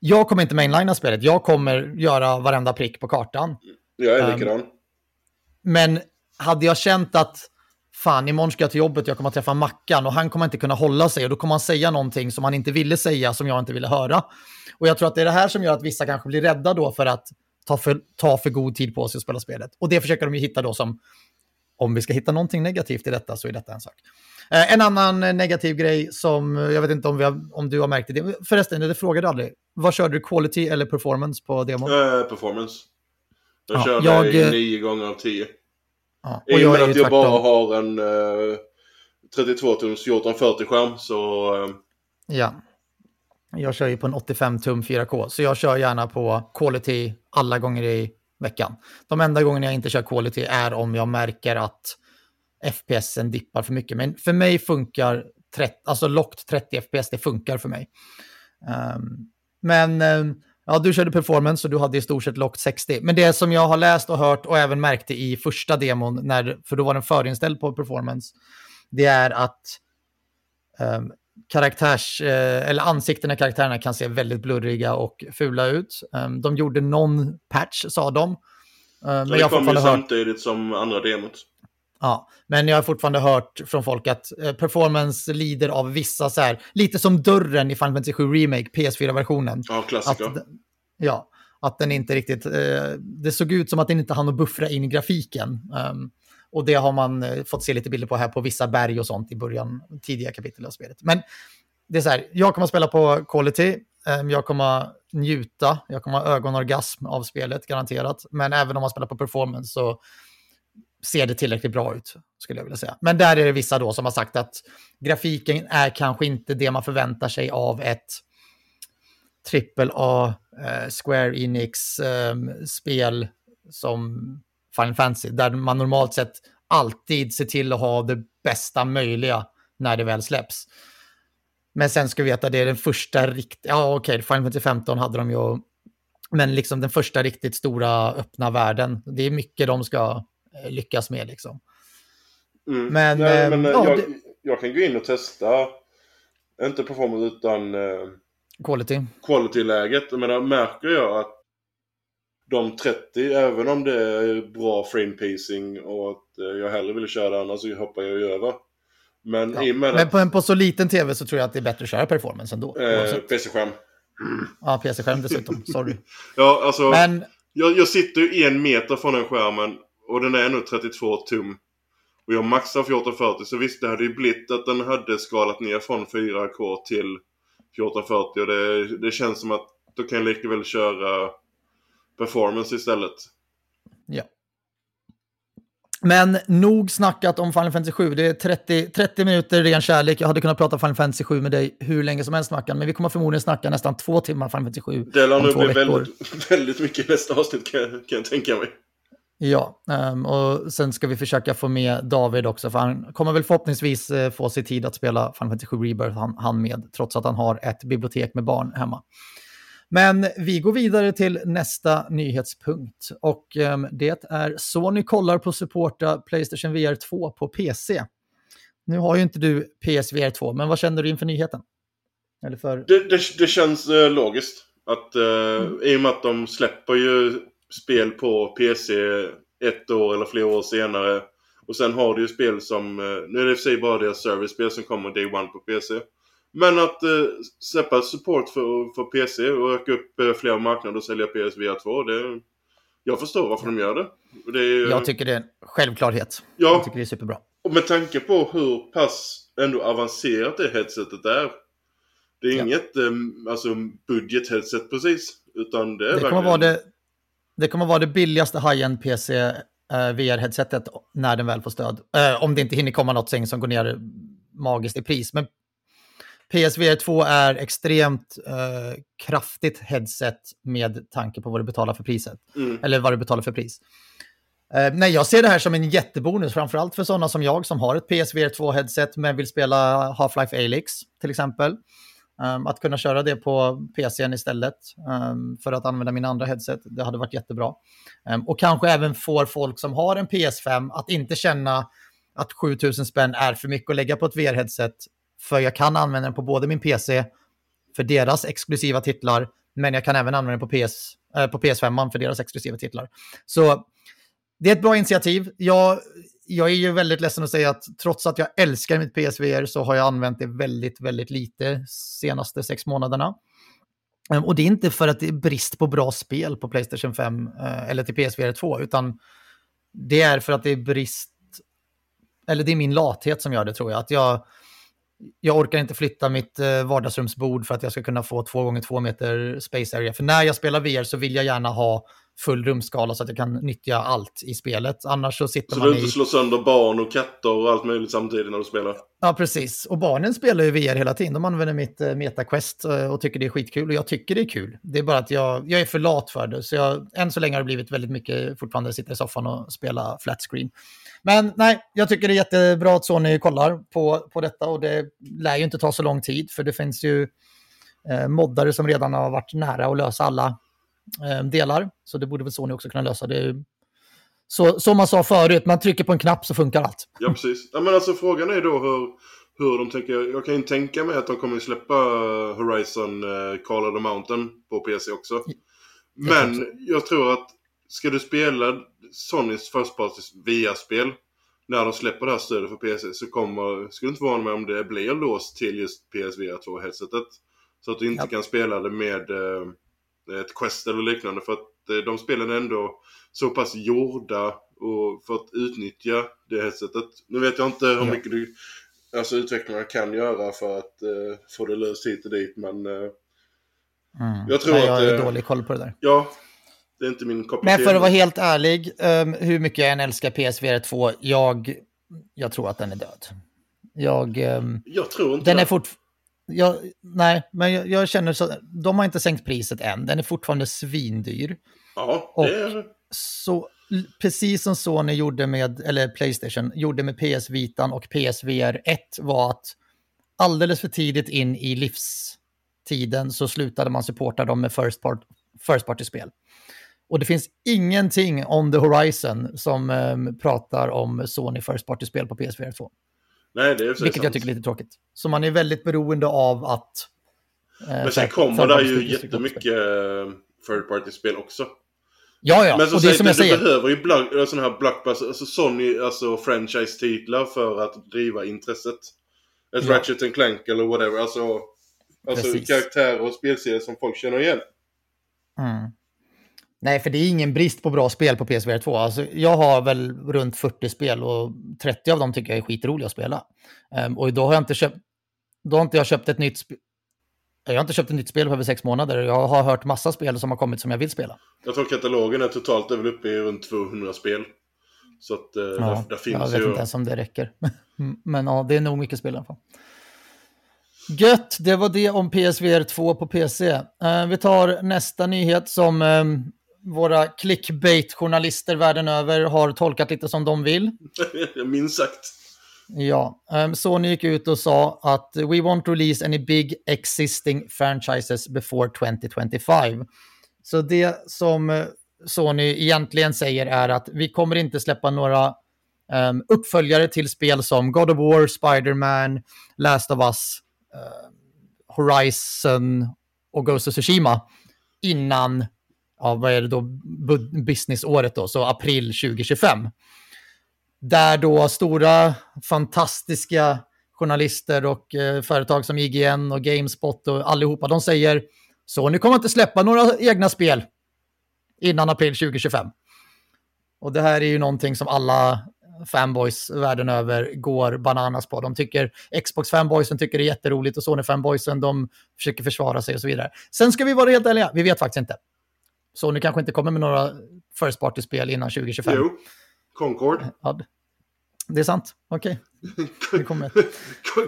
jag kommer inte mainlina spelet. Jag kommer göra varenda prick på kartan. Jag är likadan. Men hade jag känt att fan, imorgon ska jag till jobbet, jag kommer att träffa Mackan och han kommer inte kunna hålla sig. Och då kommer han säga någonting som han inte ville säga, som jag inte ville höra. Och jag tror att det är det här som gör att vissa kanske blir rädda då för att ta för god tid på sig att spela spelet. Och det försöker de ju hitta då som, om vi ska hitta någonting negativt i detta så är detta en sak. En annan negativ grej som, jag vet inte om du har märkt det. Förresten, det frågade aldrig. Vad körde du, quality eller performance på demon? Performance. Jag körde 9 gånger av 10. Ja, och jag är att jag bara har en 32-tums 1440-skärm så... Ja, jag kör ju på en 85-tum 4K. Så jag kör gärna på quality alla gånger i veckan. De enda gångerna jag inte kör quality är om jag märker att FPSen dippar för mycket. Men för mig funkar 30, alltså lockt 30 FPS, det funkar för mig. Ja, du körde performance och du hade i stort sett lockt 60. Men det som jag har läst och hört och även märkte i första demon, för då var den förinställd på performance, det är att eller ansiktena i karaktärerna kan se väldigt blurriga och fula ut. De gjorde någon patch, sa de. Men det kom ju samtidigt som andra demot. Ja, men jag har fortfarande hört från folk att performance lider av vissa så här, lite som dörren i Final Fantasy VII Remake, PS4-versionen. Ja, klassiker. Att den inte riktigt, det såg ut som att den inte hann att buffra in grafiken. Och det har man fått se lite bilder på här på vissa berg och sånt i början, tidiga kapitel av spelet. Men det är så här, jag kommer att spela på quality, jag kommer att njuta, jag kommer att ha ögonorgasm av spelet, garanterat. Men även om man spelar på performance så ser det tillräckligt bra ut, skulle jag vilja säga. Men där är det vissa då som har sagt att grafiken är kanske inte det man förväntar sig av ett AAA Square Enix spel som Final Fantasy, där man normalt sett alltid ser till att ha det bästa möjliga när det väl släpps. Men sen ska vi veta, det är den första Final Fantasy 15 hade de ju, men liksom den första riktigt stora öppna världen. Det är mycket de ska lyckas med liksom. Men, nej, men jag kan gå in och testa, inte performance utan quality-läget. Jag menar, märker jag att de 30, även om det är bra frame pacing och att jag hellre vill köra annars så hoppar jag över. Men, på så liten tv så tror jag att det är bättre att köra performance ändå. PC-skärm. Ja, PC-skärm dessutom, sorry. Ja, alltså, men... jag sitter ju 1 meter från den skärmen och den är nu 32 tum. Och jag maxar 1440, så visst, det hade ju blivit att den hade skalat ner från 4K till 1440. Och det känns som att då kan jag lika väl köra performance istället. Ja. Men nog snackat om Final Fantasy 7. Det är 30 minuter ren kärlek. Jag hade kunnat prata Final Fantasy 7 med dig hur länge som helst, Mackan. Men vi kommer förmodligen snacka nästan 2 timmar Final Fantasy 7. Det lär nog bli väldigt, väldigt mycket nästa avsnitt, kan jag tänka mig. Ja, och sen ska vi försöka få med David också, för han kommer väl förhoppningsvis få sig tid att spela Final Fantasy VII Rebirth han med, trots att han har ett bibliotek med barn hemma. Men vi går vidare till nästa nyhetspunkt, och det är Sony kollar på supporta PlayStation VR 2 på PC. Nu har ju inte du PSVR 2, men vad känner du inför nyheten? Eller för... Det känns logiskt att i och med att de släpper ju spel på PC ett år eller flera år senare. Och sen har du ju spel som, nu är det i och för sig bara deras service-spel som kommer day one på PC. Men att släppa support för PC och öka upp flera marknader och sälja PSVR 2, det, jag förstår varför de gör det. Det är, jag tycker det är en självklarhet. Ja, jag tycker det är superbra. Och med tanke på hur pass ändå avancerat det headsetet är. Det är inget alltså budget-headset precis, utan det är det kommer vara det billigaste high-end PC VR-headsetet när den väl får stöd. Om det inte hinner komma något som går ner magiskt i pris. Men PSVR 2 är extremt kraftigt headset med tanke på vad du betalar för priset. Mm. Eller vad du betalar för pris. Nej, jag ser det här som en jättebonus, framförallt för sådana som jag som har ett PSVR 2-headset men vill spela Half-Life Alyx till exempel. Att kunna köra det på PC:n istället för att använda min andra headset, det hade varit jättebra. Och kanske även får folk som har en PS5 att inte känna att 7000 spänn är för mycket att lägga på ett VR-headset, för jag kan använda den på både min PC för deras exklusiva titlar, men jag kan även använda den på PS5 för deras exklusiva titlar. Så det är ett bra initiativ. Jag är ju väldigt ledsen att säga att trots att jag älskar mitt PSVR så har jag använt det väldigt, väldigt lite senaste 6 månaderna. Och det är inte för att det är brist på bra spel på PlayStation 5 eller till PSVR 2, utan det är för att det är brist, eller det är min lathet som gör det, tror jag. Att jag orkar inte flytta mitt vardagsrumsbord för att jag ska kunna få 2x2 meter space area. För när jag spelar VR så vill jag gärna ha full rumskala så att jag kan nyttja allt i spelet. Annars så sitter så man i... Så du inte slår sönder barn och katter och allt möjligt samtidigt när du spelar? Ja, precis. Och barnen spelar ju VR hela tiden. De använder mitt MetaQuest och tycker det är skitkul. Och jag tycker det är kul. Det är bara att jag är för lat för det. Så än så länge har det blivit väldigt mycket fortfarande sitta i soffan och spela flat screen. Men nej, jag tycker det är jättebra att Sony kollar på detta. Och det lär ju inte ta så lång tid. För det finns ju moddare som redan har varit nära att lösa alla delar, så det borde väl Sony också kunna lösa. Det är så, som man sa förut, man trycker på en knapp så funkar allt. Ja, precis. Ja, men alltså frågan är då hur de tänker. Jag kan ju tänka mig att de kommer släppa Horizon Call of the Mountain på PC också. Men jag tror att ska du spela Sonys förstparts via spel när de släpper det här stödet för PC, så skulle inte vara med om det blir låst till just PSVR 2-headsetet, så att du inte kan spela det med ett quest eller liknande, för att de spelen är ändå så pass gjorda och för att utnyttja det här sättet. Nu vet jag inte hur mycket utvecklarna kan göra för att få det löst hit och dit, men jag tror att... Jag är dålig koll på det där. Ja, det är inte min koppling. Men för att vara helt ärlig, hur mycket jag än älskar PSVR 2, jag tror att den är död. Jag tror inte den är fortfarande... nej, men jag känner så. De har inte sänkt priset än. Den är fortfarande svindyr. Ja, det är det. Så precis som Sony gjorde med, eller PlayStation gjorde med PS Vitan och PSVR 1, var att alldeles för tidigt in i livstiden så slutade man supporta dem med first party spel. Och det finns ingenting on the horizon som pratar om Sony first party spel på PSVR 2. Nej, det är vilket sant. Jag tycker är lite tråkigt. Så man är väldigt beroende av att... men sen kommer det ju jättemycket third-party-spel också. Ja, men så och det är som jag säger. Du behöver ju sådana här blockbuster, alltså Sony, alltså franchise-titlar för att driva intresset. Ett Ratchet & Clank eller whatever. Alltså karaktärer och spelserier som folk känner igen. Mm. Nej, för det är ingen brist på bra spel på PSVR 2. Alltså, jag har väl runt 40 spel och 30 av dem tycker jag är skitroliga att spela. Och då har jag inte köpt, ett nytt spel. Jag har inte köpt ett nytt spel på över 6 månader. Jag har hört massa spel som har kommit som jag vill spela. Jag tror katalogen är totalt över uppe i runt 200 spel. Så att där finns ju... Jag vet inte ens om det räcker. Men ja, det är nog mycket spel i alla fall. Gött, det var det om PSVR 2 på PC. Vi tar nästa nyhet som... våra clickbait-journalister världen över har tolkat lite som de vill. Minst sagt. Ja, Sony gick ut och sa att we won't release any big existing franchises before 2025. Så det som Sony egentligen säger är att vi kommer inte släppa några uppföljare till spel som God of War, Spider-Man, Last of Us, Horizon och Ghost of Tsushima innan ja, vad är det då, businessåret då, så april 2025. Där då stora, fantastiska journalister och företag som IGN och GameSpot och allihopa, de säger så ni kommer inte släppa några egna spel innan april 2025. Och det här är ju någonting som alla fanboys världen över går bananas på. De tycker, Xbox-fanboysen tycker det är jätteroligt och Sony-fanboysen, de försöker försvara sig och så vidare. Sen ska vi vara helt ärliga, vi vet faktiskt inte. Sony kanske inte kommer med några first party-spel innan 2025. Jo, Concord. Ja, det är sant, okej. Okay.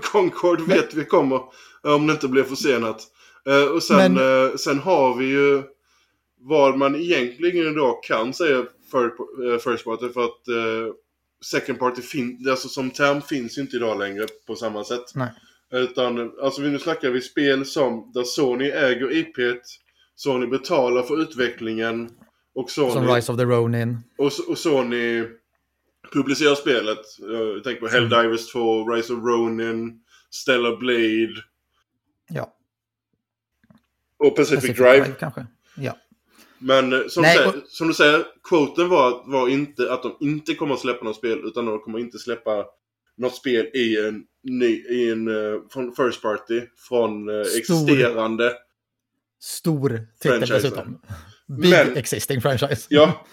Concord vet vi kommer, om det inte blir försenat. Och sen, sen har vi ju vad man egentligen då kan säga first party, för att second party alltså som term finns inte idag längre på samma sätt. Nej. Utan alltså vi nu snackar vi spel som där Sony äger IP:et, Sony betalar för utvecklingen och Sony som Rise of the Ronin och Sony publicerar spelet. Tänk på Helldivers 2, Rise of Ronin, Stellar Blade. Ja. Och Pacific Drive kanske. Ja. Men som du säger, quoten var inte att de inte kommer att släppa något spel, utan de kommer inte släppa något spel från first party från existerande stor titel. Men existing franchise. Ja.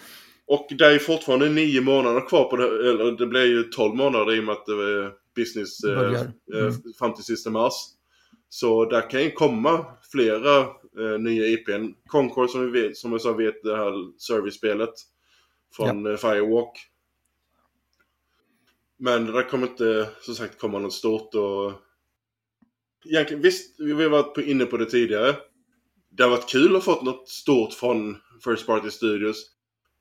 Och det är fortfarande 9 månader kvar på det, eller det blir ju 12 månader i och med att business fram till sista mars. Så där kan ju komma flera nya IPn. Concord som jag sa vet det här service-spelet från Firewalk. Men där kommer inte som sagt komma något stort. Och egentligen, visst, vi har varit inne på det tidigare. Det har varit kul att fått något stort från First Party Studios.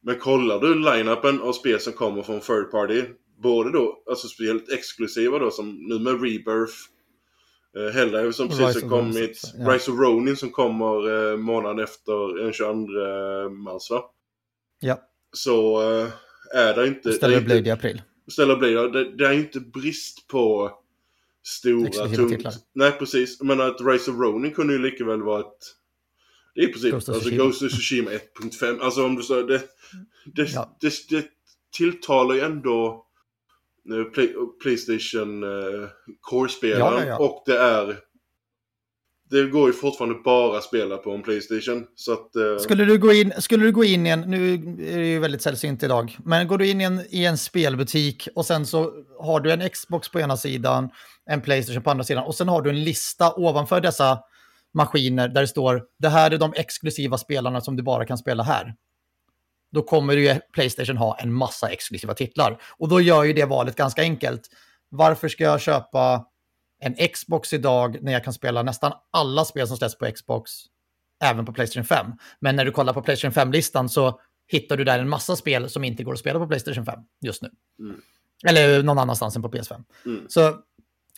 Men kollar du line-upen av spel som kommer från Third Party, både då, alltså speciellt exklusiva då, som nu med Rebirth, Helldivers som precis har kommit, Rise of Ronin som kommer månaden efter den 22 mars, va? Ja. Så är det inte... Det är inte brist på stora titlar. Nej, precis. Men att Rise of Ronin kunde ju lika väl vara ett... Det är precis. Alltså Ghost of Tsushima 1.5. Alltså om du säger det tilltalar ju ändå... PlayStation Core-spelaren och det går ju fortfarande bara att spela på en PlayStation, så att, skulle du gå in i en, nu är det ju väldigt sällsynt idag, men går du in i en spelbutik och sen så har du en Xbox på ena sidan, en PlayStation på andra sidan och sen har du en lista ovanför dessa maskiner där det står det här är de exklusiva spelarna som du bara kan spela här. Då kommer ju PlayStation ha en massa exklusiva titlar. Och då gör ju det valet ganska enkelt. Varför ska jag köpa en Xbox idag när jag kan spela nästan alla spel som släpps på Xbox, även på PlayStation 5? Men när du kollar på PlayStation 5-listan så hittar du där en massa spel som inte går att spela på PlayStation 5 just nu. Mm. Eller någon annanstans än på PS5. Mm. Så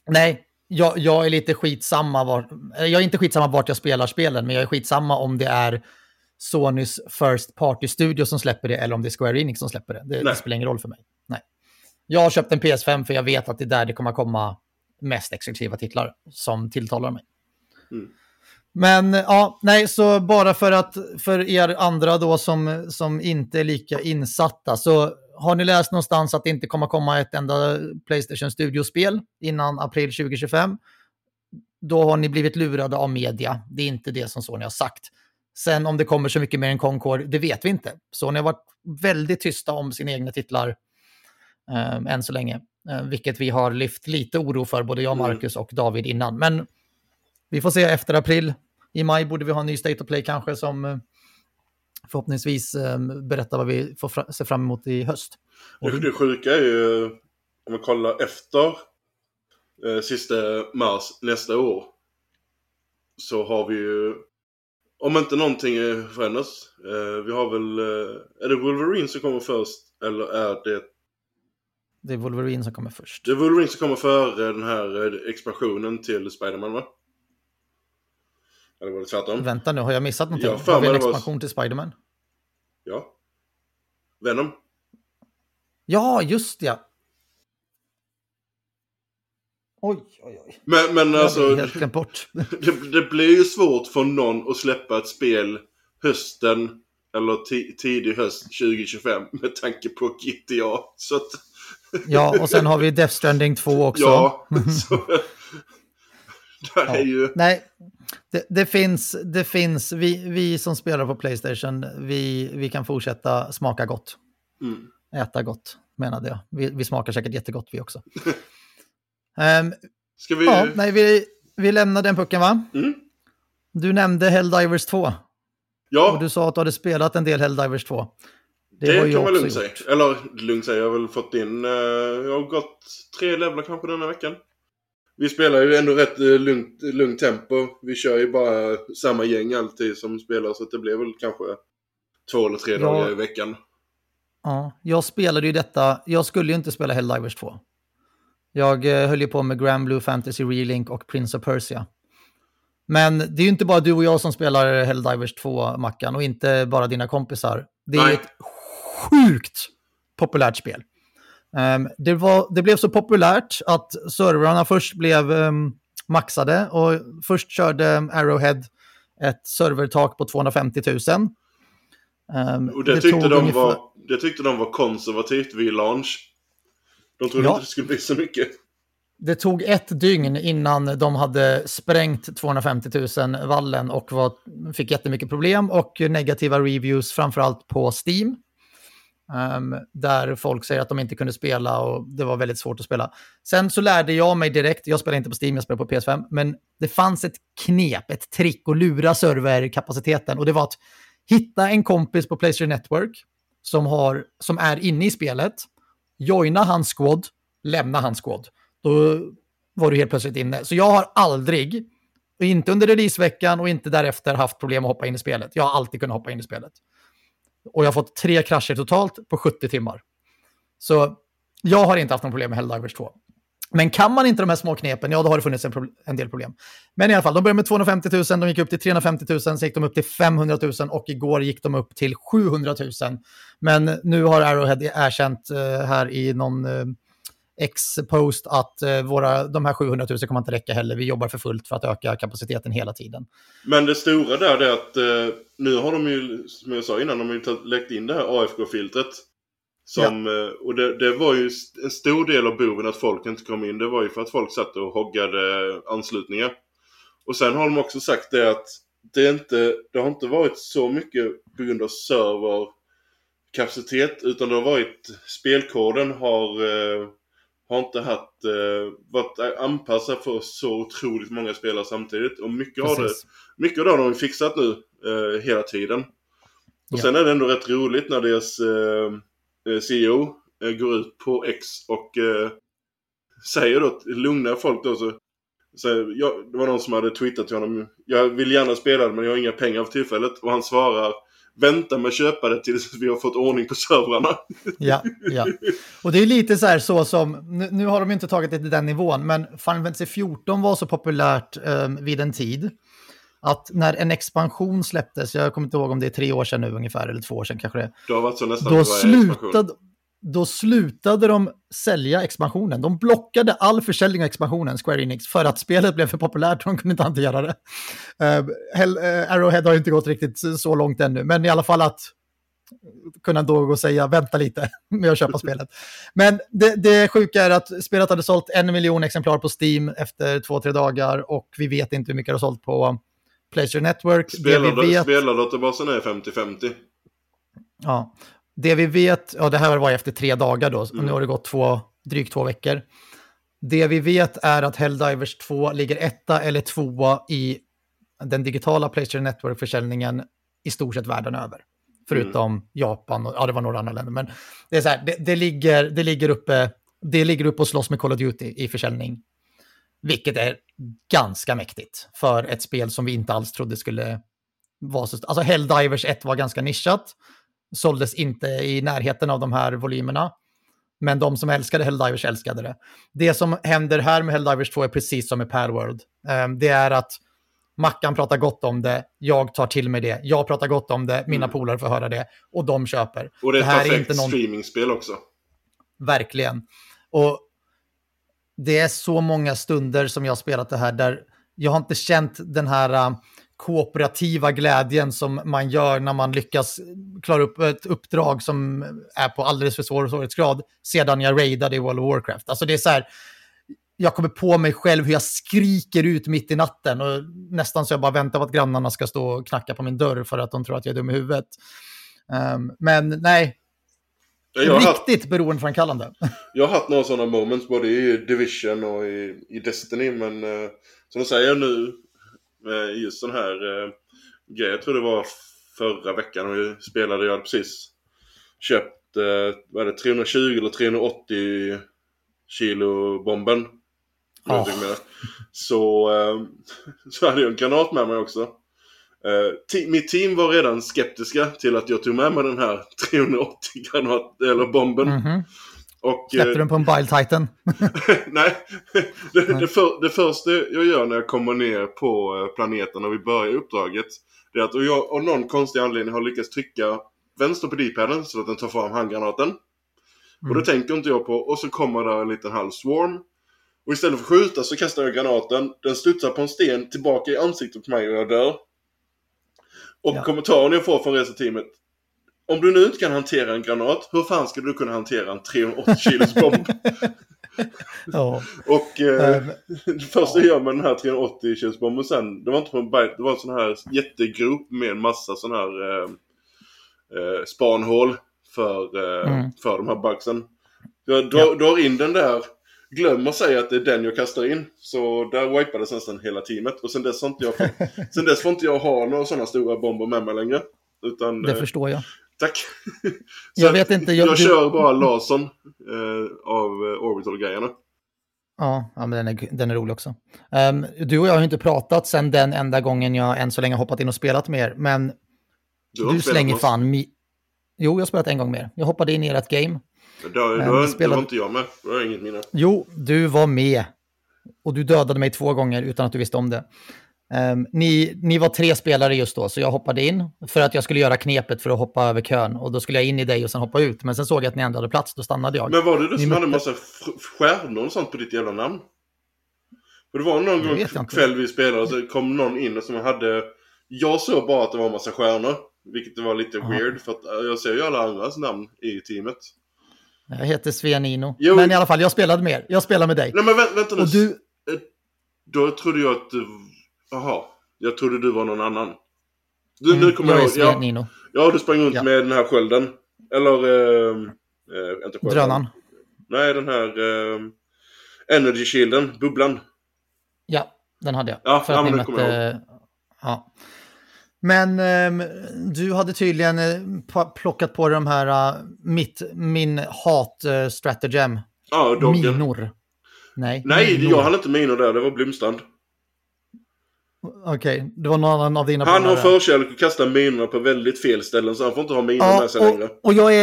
nej, jag är lite skitsamma. Jag är inte skitsamma vart jag spelar spelen, men jag är skitsamma om det är Sonys First Party Studio som släpper det eller om det är Square Enix som släpper det. Det spelar ingen roll för mig. Nej. Jag har köpt en PS5 för jag vet att det är där det kommer komma mest exklusiva titlar som tilltalar mig. Mm. Men ja, nej, så bara för er andra då som inte är lika insatta, så har ni läst någonstans att det inte kommer komma ett enda PlayStation Studio-spel innan april 2025, då har ni blivit lurade av media. Det är inte det som Sony har sagt. Sen om det kommer så mycket mer än Concord, det vet vi inte. Sony har varit väldigt tysta om sina egna titlar än så länge. Vilket vi har lyft lite oro för, både jag, Marcus och David innan. Men vi får se efter april. I maj borde vi ha en ny State of Play kanske som förhoppningsvis berättar vad vi får se fram emot i höst. Det sjuka är ju, om vi kollar efter sista mars nästa år, så har vi ju, om inte någonting förändras, vi har väl... Är det Wolverine som kommer först? Eller är det... Det är Wolverine som kommer först. Det är Wolverine som kommer före den här expansionen till Spider-Man, va? Eller var det tvärtom? Vänta nu, har jag missat någonting? Ja, har vi en expansion till Spider-Man? Ja. Venom? Ja, just det. Oj. Men alltså, det blir ju svårt för någon att släppa ett spel hösten eller tidig höst 2025 med tanke på GTA. Så att... Ja, och sen har vi Death Stranding 2 också. Ja, så... där ja. Är ju... Nej, det finns. Vi som spelar på PlayStation, vi kan fortsätta smaka gott. Mm. Äta gott, menade jag. Vi smakar säkert jättegott vi också. Ska vi... Ja, nej, vi lämnar den pucken, va? Mm. Du nämnde Helldivers 2. Ja. Och du sa att du hade spelat en del Helldivers 2. Det var kan man lugnt säga. Eller lugnt säga, jag har väl fått in... jag har gått 3 levlar kanske den här veckan. Vi spelar ju ändå rätt lugnt tempo. Vi kör ju bara samma gäng alltid som spelar, så det blev väl kanske 2 eller 3 dagar i veckan. Ja, jag spelade ju detta. Jag skulle ju inte spela Helldivers 2. Jag höll ju på med Grand Blue Fantasy Relink och Prince of Persia. Men det är ju inte bara du och jag som spelar Helldivers 2, Mackan, och inte bara dina kompisar. Det är ett sjukt populärt spel. Det blev så populärt att servrarna först blev maxade, och först körde Arrowhead ett servertak på 250 000. Och det tyckte de var konservativt vid launch. De trodde inte det skulle bli så mycket. Det tog 1 dygn innan de hade sprängt 250 000 vallen och fick jättemycket problem och negativa reviews, framförallt på Steam. Där folk säger att de inte kunde spela och det var väldigt svårt att spela. Sen så lärde jag mig direkt, jag spelar inte på Steam, jag spelar på PS5, men det fanns ett knep, ett trick att lura serverkapaciteten, och det var att hitta en kompis på PlayStation Network som är inne i spelet, joina hans squad, lämna hans squad. Då var du helt plötsligt inne. Så jag har aldrig, inte under releaseveckan och inte därefter, haft problem att hoppa in i spelet. Jag har alltid kunnat hoppa in i spelet. Och jag har fått 3 krascher totalt på 70 timmar. Så jag har inte haft någon problem med Helldivers 2. Men kan man inte de här små knepen, då har det funnits en del problem. Men i alla fall, de började med 250 000, de gick upp till 350 000, sen gick de upp till 500 000 och igår gick de upp till 700 000. Men nu har Arrowhead erkänt här i någon X-post att de här 700 000 kommer inte räcka heller. Vi jobbar för fullt för att öka kapaciteten hela tiden. Men det stora där är att nu har de ju, som jag sa innan, de har ju läckt in det här AFK-filtret. Och det var ju en stor del av boven att folk inte kom in. Det var ju för att folk satt och hoggade anslutningar. Och sen har de också sagt det att det har inte varit så mycket på grund av serverkapacitet, utan det har varit spelkoden har inte varit anpassad för så otroligt många spelare samtidigt. Och mycket av det har de fixat nu hela tiden. Och sen är det ändå rätt roligt när deras CEO går ut på X och säger då, lugna folk då, det var någon som hade tweetat till honom, jag vill gärna spela det men jag har inga pengar för tillfället, och han svarar, vänta med att köpa det tills vi har fått ordning på servrarna. Ja. Och det är lite så här, så som nu har de inte tagit det till den nivån, men Final Fantasy 14 var så populärt vid en tid att när en expansion släpptes, jag kommer inte ihåg om det är 3 år sedan nu ungefär, eller 2 år sedan kanske det. Det har varit så nästan då slutade de sälja expansionen. De blockade all försäljning av expansionen, Square Enix, för att spelet blev för populärt och de kunde inte hantera det. Arrowhead har inte gått riktigt så långt ännu, men i alla fall att kunna då gå och säga vänta lite med att köpa spelet. Men det sjuka är att spelet hade sålt 1 miljon exemplar på Steam efter 2-3 dagar, och vi vet inte hur mycket det har sålt på PlayStation Network. Spelardatorbasen är 50-50. Ja, det vi vet, det här var efter 3 dagar då, och nu har det gått drygt 2 veckor. Det vi vet är att Helldivers 2 ligger 1:a eller 2:a i den digitala PlayStation Network-försäljningen i stort sett världen över. Förutom Japan och det var några andra länder. Men det är så här, det ligger uppe och slåss med Call of Duty i försäljning. Vilket är ganska mäktigt för ett spel som vi inte alls trodde skulle vara så... Alltså Helldivers 1 var ganska nischat. Såldes inte i närheten av de här volymerna. Men de som älskade Helldivers älskade det. Det som händer här med Helldivers 2 är precis som med Palworld. Det är att Mackan pratar gott om det. Jag tar till mig det. Jag pratar gott om det. Mina polare får höra det. Och de köper. Och det är ett perfekt streamingspel också. Verkligen. Och det är så många stunder som jag har spelat det här där jag har inte känt den här kooperativa glädjen som man gör när man lyckas klara upp ett uppdrag som är på alldeles för svår svårighetsgrad sedan jag raidade i World of Warcraft. Alltså det är så här, jag kommer på mig själv hur jag skriker ut mitt i natten och nästan så jag bara väntar på att grannarna ska stå och knacka på min dörr för att de tror att jag är dum i huvudet. Men nej, riktigt beroendeframkallande. Jag har haft några sådana moments både i Division och i Destiny, men som jag säger nu just sån här grejer, jag tror det var förra veckan när vi spelade, jag hade precis köpt 320 eller 380 kilo bomben. Oh. Så hade jag en granat med mig också. Mitt team var redan skeptiska till att jag tog med mig den här 380 granat eller bomben. Mm-hmm. Sätter den på en Bile Titan? Nej, det första jag gör när jag kommer ner på planeten och vi börjar uppdraget, det är att jag av någon konstig anledning har lyckats trycka vänster på D-padden så att den tar fram handgranaten. Och det tänker inte jag på, och så kommer det en liten halv swarm. Och istället för att skjuta så kastar jag granaten, den studsar på en sten tillbaka i ansiktet på mig och jag dör. Och kommentaren jag får från reseteamet: om du nu inte kan hantera en granat, hur fan ska du kunna hantera en 380 kilos bomb? Och först gör man den här 380 kilos bomben sen. Det var inte på en bite, det var en sån här jättegrop med en massa sån här spanhål för de här bugsen. Jag drar in den där, glömmer säga att det är den jag kastar in. Så där wipades nästan hela teamet. Och sen dess får inte jag ha några sådana stora bomber med mig längre. Utan, det förstår jag. Tack. Jag vet inte. Jag kör bara Larsson av Orbital-grejerna. Ja, men den är rolig också. Du och jag har inte pratat sen den enda gången jag än så länge hoppat in och spelat med er. Men du slänger fan... Jo, jag har spelat en gång mer. Jag hoppade in i ert game. Det var inte jag med. Det var inget mina. Jo, du var med. Och du dödade mig 2 gånger utan att du visste om det. Ni var 3 spelare just då, så jag hoppade in för att jag skulle göra knepet för att hoppa över kön, och då skulle jag in i dig och sen hoppa ut, men sen såg jag att ni ändå hade plats, då stannade jag. Men var det du som hade en massa stjärnor och sånt på ditt jävla namn? För det var någon gång kväll vi spelade och så kom någon in som hade, jag såg bara att det var en massa stjärnor, vilket det var lite weird för att jag ser ju alla andras namn i teamet. Jag heter Svenino. Jo. Men i alla fall, jag spelade med er. Jag spelade med dig. Nej men vänta nu. Och du... Då trodde jag att du... Jaha, jag trodde du var någon annan. Nu kommer jag ihåg. Ja, du sprang runt med den här skölden. Eller, inte skölden. Drönaren. Nej, den här energy shielden, bubblan. Ja, den hade jag. Ja, för nu kommer jag ihåg. Ja. Men du hade tydligen plockat på dig de här, min hat-stratagem. Ja, doggen. Minor. Nej, minor. Jag hade inte minor där, det var Blomstrand. Okej, det var någon annan av dina... Han har förkärlek att kasta minorna på väldigt fel ställen, så han får inte ha minor med sig längre. Och jag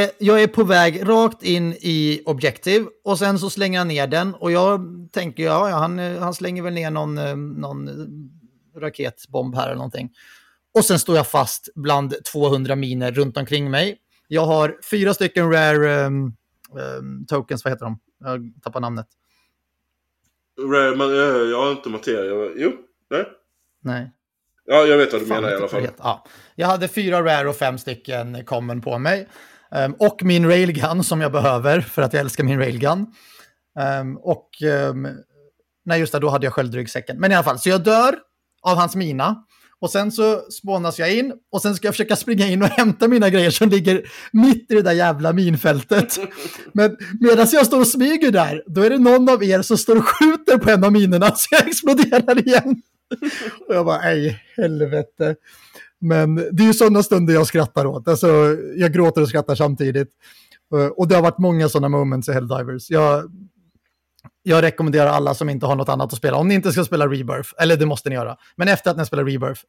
är på väg rakt in i objektiv, och sen så slänger han ner den, och jag tänker, han slänger väl ner någon raketbomb här eller någonting. Och sen står jag fast bland 200 miner runt omkring mig. Jag har 4 stycken rare tokens, vad heter de? Jag tappar namnet. Rare, men jag har inte materia. Jo, nej. Ja, jag vet vad du menar i alla fall. Ja. Jag hade 4 rare och 5 stycken common på mig. Och min railgun som jag behöver för att jag älskar min railgun. Nej, just det, då hade jag sköldryggsäcken. Men i alla fall, så jag dör av hans mina. Och sen så spånas jag in. Och sen ska jag försöka springa in och hämta mina grejer som ligger mitt i det där jävla minfältet. Men medan jag står och smyger där, då är det någon av er som står och skjuter på en av minerna. Så jag exploderar igen. Och jag bara, ej, helvete. Men det är ju sådana stunder jag skrattar åt. Alltså, jag gråter och skrattar samtidigt. Och det har varit många sådana moments i Helldivers. Jag rekommenderar alla som inte har något annat att spela. Om ni inte ska spela Rebirth, eller det måste ni göra. Men efter att ni spelar Rebirth,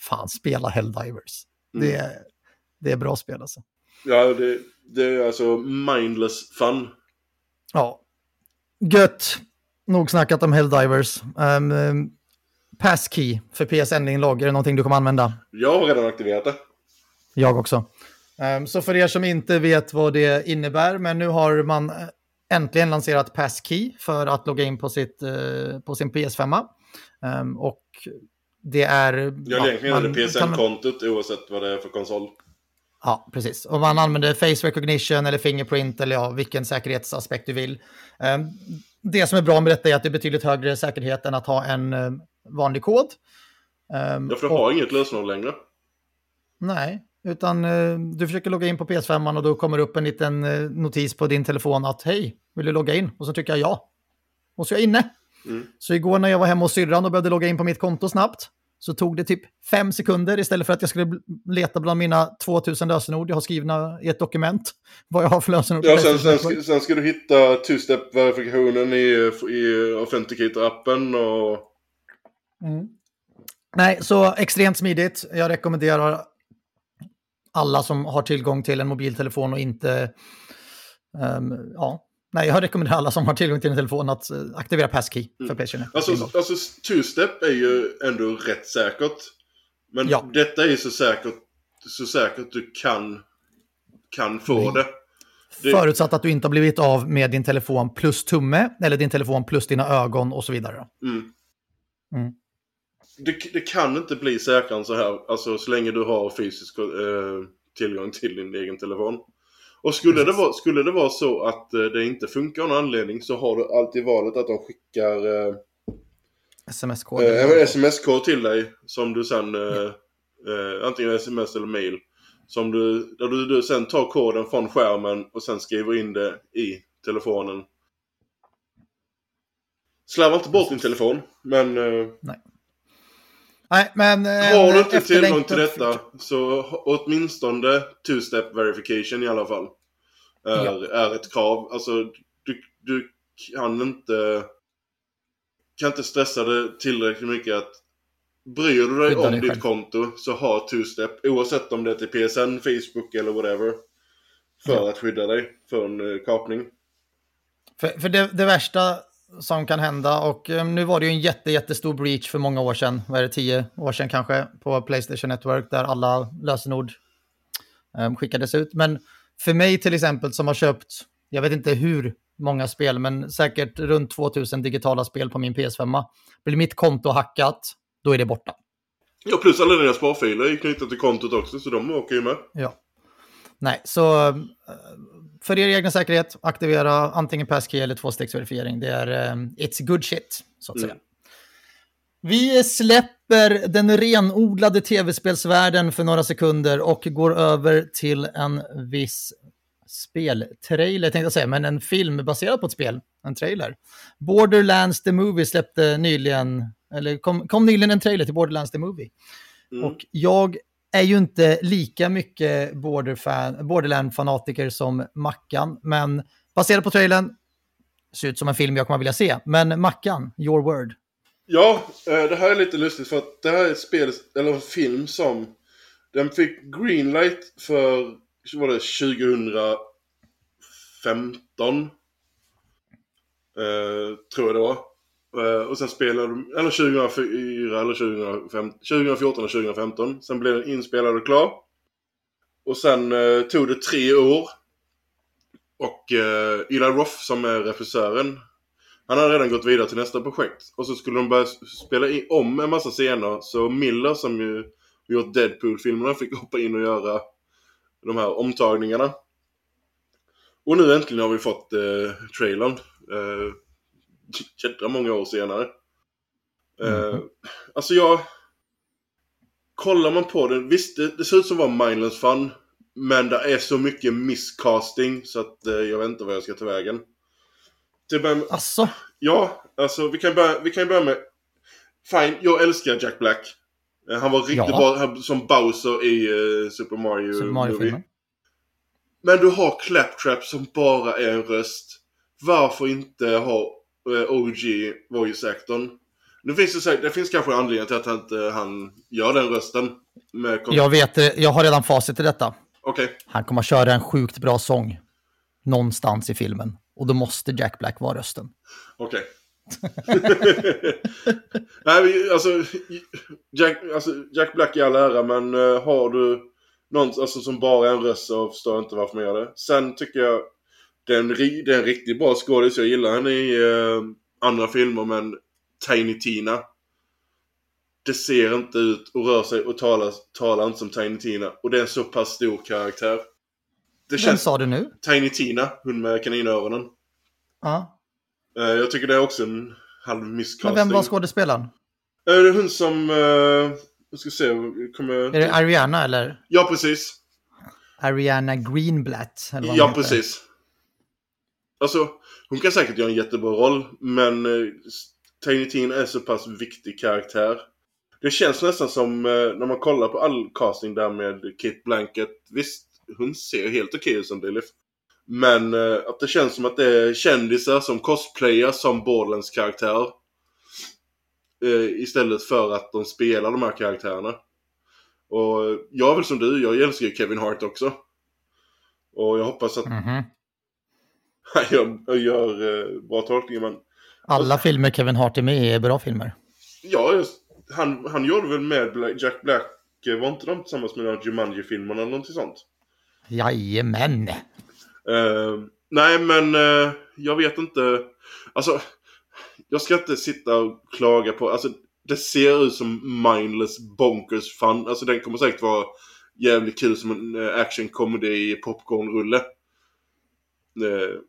fan, spela Helldivers. Det är bra spel alltså. Ja, det är alltså mindless fun. Ja. Gött. Nog snackat om Helldivers. Passkey för PSN-inlogg, är det någonting du kommer använda? Jag har redan aktiverat det. Jag också. Så för er som inte vet vad det innebär, men nu har man... äntligen lanserat passkey för att logga in på sin PS5. Och det är... Jag egentligen hade PSN-kontot oavsett vad det är för konsol. Ja, precis. Och man använder face recognition eller fingerprint eller ja, vilken säkerhetsaspekt du vill. Det som är bra med detta är att det är betydligt högre säkerhet än att ha en vanlig kod. Ja, för du har inget lösenord längre. Nej, utan du försöker logga in på PS5 och då kommer det upp en liten notis på din telefon att hej, vill du logga in? Och så tycker jag ja. Och så är jag inne. Mm. Så igår när jag var hemma hos syrran och började logga in på mitt konto snabbt så tog det typ 5 sekunder istället för att jag skulle leta bland mina 2000 lösenord jag har skrivna i ett dokument vad jag har för lösenord. Ja, sen ska du hitta two-step-verifikationen i Authenticator-appen och... Mm. Nej, så extremt smidigt. Jag rekommenderar alla som har tillgång till en mobiltelefon och inte... Nej, jag rekommenderar alla som har tillgång till en telefon att aktivera passkey för PlayStation. Alltså two-step är ju ändå rätt säkert. Men ja. Detta är ju så säkert du kan få det. Förutsatt att du inte har blivit av med din telefon plus tumme eller din telefon plus dina ögon och så vidare. Mm. Mm. Det kan inte bli säkrare så här, alltså så länge du har fysisk tillgång till din egen telefon. Och skulle det vara så att det inte funkar av någon anledning så har du alltid valet att de skickar sms-kod till dig som du sen antingen sms eller mail som där du sen tar koden från skärmen och sen skriver in det i telefonen. Slarva inte bort din telefon, men Nej, men... Har du inte tillgång till detta så åtminstone two-step verification i alla fall är ett krav. Alltså, du kan inte stressa det tillräckligt mycket att bryr du dig om ditt konto så ha two-step oavsett om det är till PSN, Facebook eller whatever för att skydda dig från kapning. För det värsta... som kan hända och nu var det ju en jättestor breach för många år sedan, vad är det, 10 år sedan kanske, på PlayStation Network där alla lösenord skickades ut. Men för mig till exempel som har köpt, jag vet inte hur många spel men säkert runt 2000 digitala spel på min PS5, blir mitt konto hackat, då är det borta. Ja, plus alla dina sparfiler är knutet till kontot också så de åker ju med. Ja. Nej, så för er egna säkerhet, aktivera antingen passkey eller 2-stegsverifiering. Det är it's good shit, så att säga. Vi släpper den renodlade tv-spelsvärlden för några sekunder och går över till en viss speltrailer, tänkte jag säga, men en film baserad på ett spel, en trailer. Borderlands The Movie släppte nyligen, eller kom nyligen en trailer till Borderlands The Movie. Mm. Och jag är ju inte lika mycket Borderland-fanatiker som Mackan, men baserat på trailern ser ut som en film jag kommer vilja se. Men Mackan, your word. Ja, det här är lite lustigt för att det här är ett spel, eller en film som den fick greenlight för, var det 2015 tror jag det var. Och sen spelade de, eller 2004 eller 2014 eller 2015. Sen blev den inspelad och klar. Och sen tog det 3 år. Och Eli Roth som är regissören, han har redan gått vidare till nästa projekt. Och så skulle de börja spela om en massa scener. Så Miller som ju gjort Deadpool-filmerna fick hoppa in och göra de här omtagningarna. Och nu äntligen har vi fått trailern. Jättebra många år senare. Alltså jag... Kollar man på den... Visst, det ser ut som att vara mindless fun. Men det är så mycket miscasting. Så att jag vet inte vad jag ska ta vägen. Asså? Ja, alltså vi kan börja med... Fine, jag älskar Jack Black. Han var riktigt bra som Bowser i Super Mario-filmen. Men du har Claptrap som bara är en röst. Varför inte ha OG voice-actorn? Det finns kanske en anledning till att han gör den rösten. Jag har redan facit i detta. Okay. Han kommer att köra en sjukt bra sång någonstans i filmen. Och då måste Jack Black vara rösten. Okej. Nej, alltså, Jack Black är all ära, men har du någon alltså, som bara är en röst så förstår jag inte varför man gör det. Sen tycker jag det är en riktigt bra skådis. Jag gillar henne i andra filmer, men Tiny Tina det ser inte ut och rör sig och talar inte som Tiny Tina. Och det är en så pass stor karaktär. Det känns... Vem sa du nu? Tiny Tina, hon med kaninöronen. Ja. Jag tycker det är också en halv misskastning. Men vem var skådespelaren? Det är hon som... Jag ska se, kommer... Är det Ariana eller? Ja, precis. Ariana Greenblatt. Eller vad precis. Alltså, hon kan säkert göra en jättebra roll. Men Tiny Tina är så pass viktig karaktär. Det känns nästan som när man kollar på all casting där med Kate Blanchett. Visst, hon ser helt okej ut som Lilith. Men att det känns som att det är kändisar som cosplayer som Borderlands karaktärer. Istället för att de spelar de här karaktärerna. Och jag vill som du, jag älskar Kevin Hart också. Och jag hoppas att jag gör bra tolkningar, men alla filmer Kevin Hart är med i är bra filmer. Ja, just, han gjorde väl med Jack Black, var inte de tillsammans med Jumanji-filmerna eller någonting sånt? Jajamän. Nej, men jag vet inte. Alltså, jag ska inte sitta och klaga på... Alltså, det ser ut som mindless, bonkers fun. Alltså, den kommer säkert vara jävligt kul som en action-comedy i popcornrulle.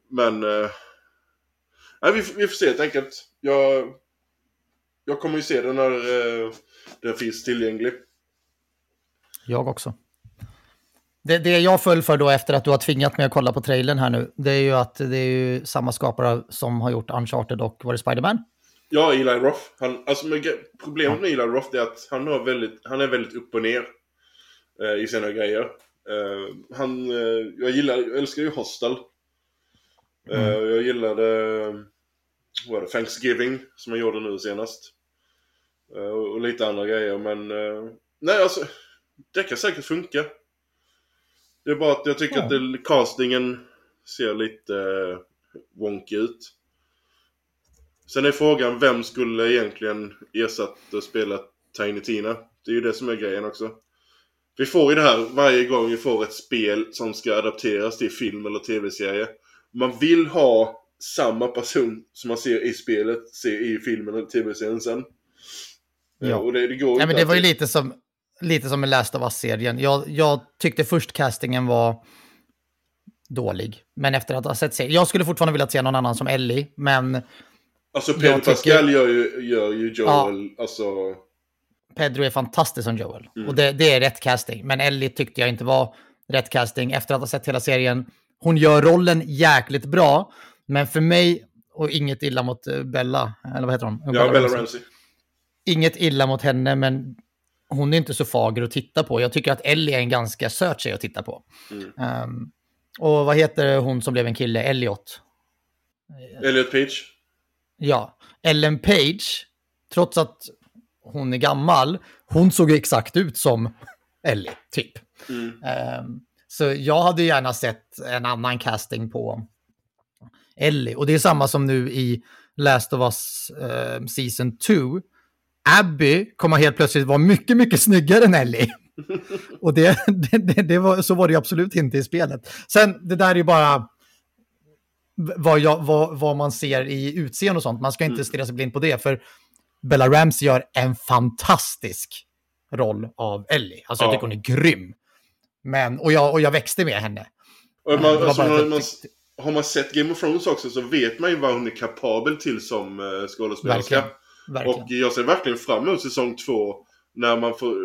Men... Nej, vi får se helt enkelt. Jag kommer ju se den när den finns tillgänglig. Jag också. Det jag föll för då efter att du har tvingat mig att kolla på trailern här nu, det är ju att det är ju samma skapare som har gjort Uncharted och var det Spider-Man? Ja, Eli Roth. Problemet med Eli Roth är att han är väldigt upp och ner i sina grejer. Jag älskar ju Hostel. Jag gillade Thanksgiving som jag gjorde nu senast. Och lite andra grejer, men nej, alltså, det kan säkert funka. Det är bara att jag tycker att castingen ser lite wonky ut. Sen är frågan, vem skulle egentligen ersätta och spela Tiny Tina? Det är ju det som är grejen också. Vi får ju det här varje gång vi får ett spel som ska adapteras till film eller tv-serie. Man vill ha samma person som man ser i spelet, ser i filmen eller tv-serien sen. Ja. Och det går men det var ju lite som en Last of Us-serien. Jag tyckte först castingen var dålig. Men efter att ha sett serien... Jag skulle fortfarande vilja se någon annan som Ellie, men... Alltså, Pedro Pascal gör ju Joel. Ja, alltså... Pedro är fantastisk som Joel. Mm. Och det är rätt casting. Men Ellie tyckte jag inte var rätt casting. Efter att ha sett hela serien... Hon gör rollen jäkligt bra. Men för mig... Och inget illa mot Bella. Eller vad heter hon? Ja, Bella Ramsey. Inget illa mot henne, men... Hon är inte så fager att titta på. Jag tycker att Ellie är en ganska söt tjej att titta på. Mm. Och vad heter hon som blev en kille? Elliot Page. Ja, Ellen Page. Trots att hon är gammal. Hon såg exakt ut som Ellie, typ. Mm. Så jag hade gärna sett en annan casting på Ellie. Och det är samma som nu i Last of Us Season 2. Abby kommer helt plötsligt vara mycket, mycket snyggare än Ellie. Och så var det absolut inte i spelet. Sen, det där är ju bara vad man ser i utseende och sånt. Man ska inte stirra sig blind på det, för Bella Ramsey gör en fantastisk roll av Ellie. Alltså, jag tycker hon är grym. Men, och jag växte med henne. Har man sett Game of Thrones också, så vet man ju vad hon är kapabel till som skådespelerska. Verkligen. Och jag ser verkligen fram emot säsong 2, när man får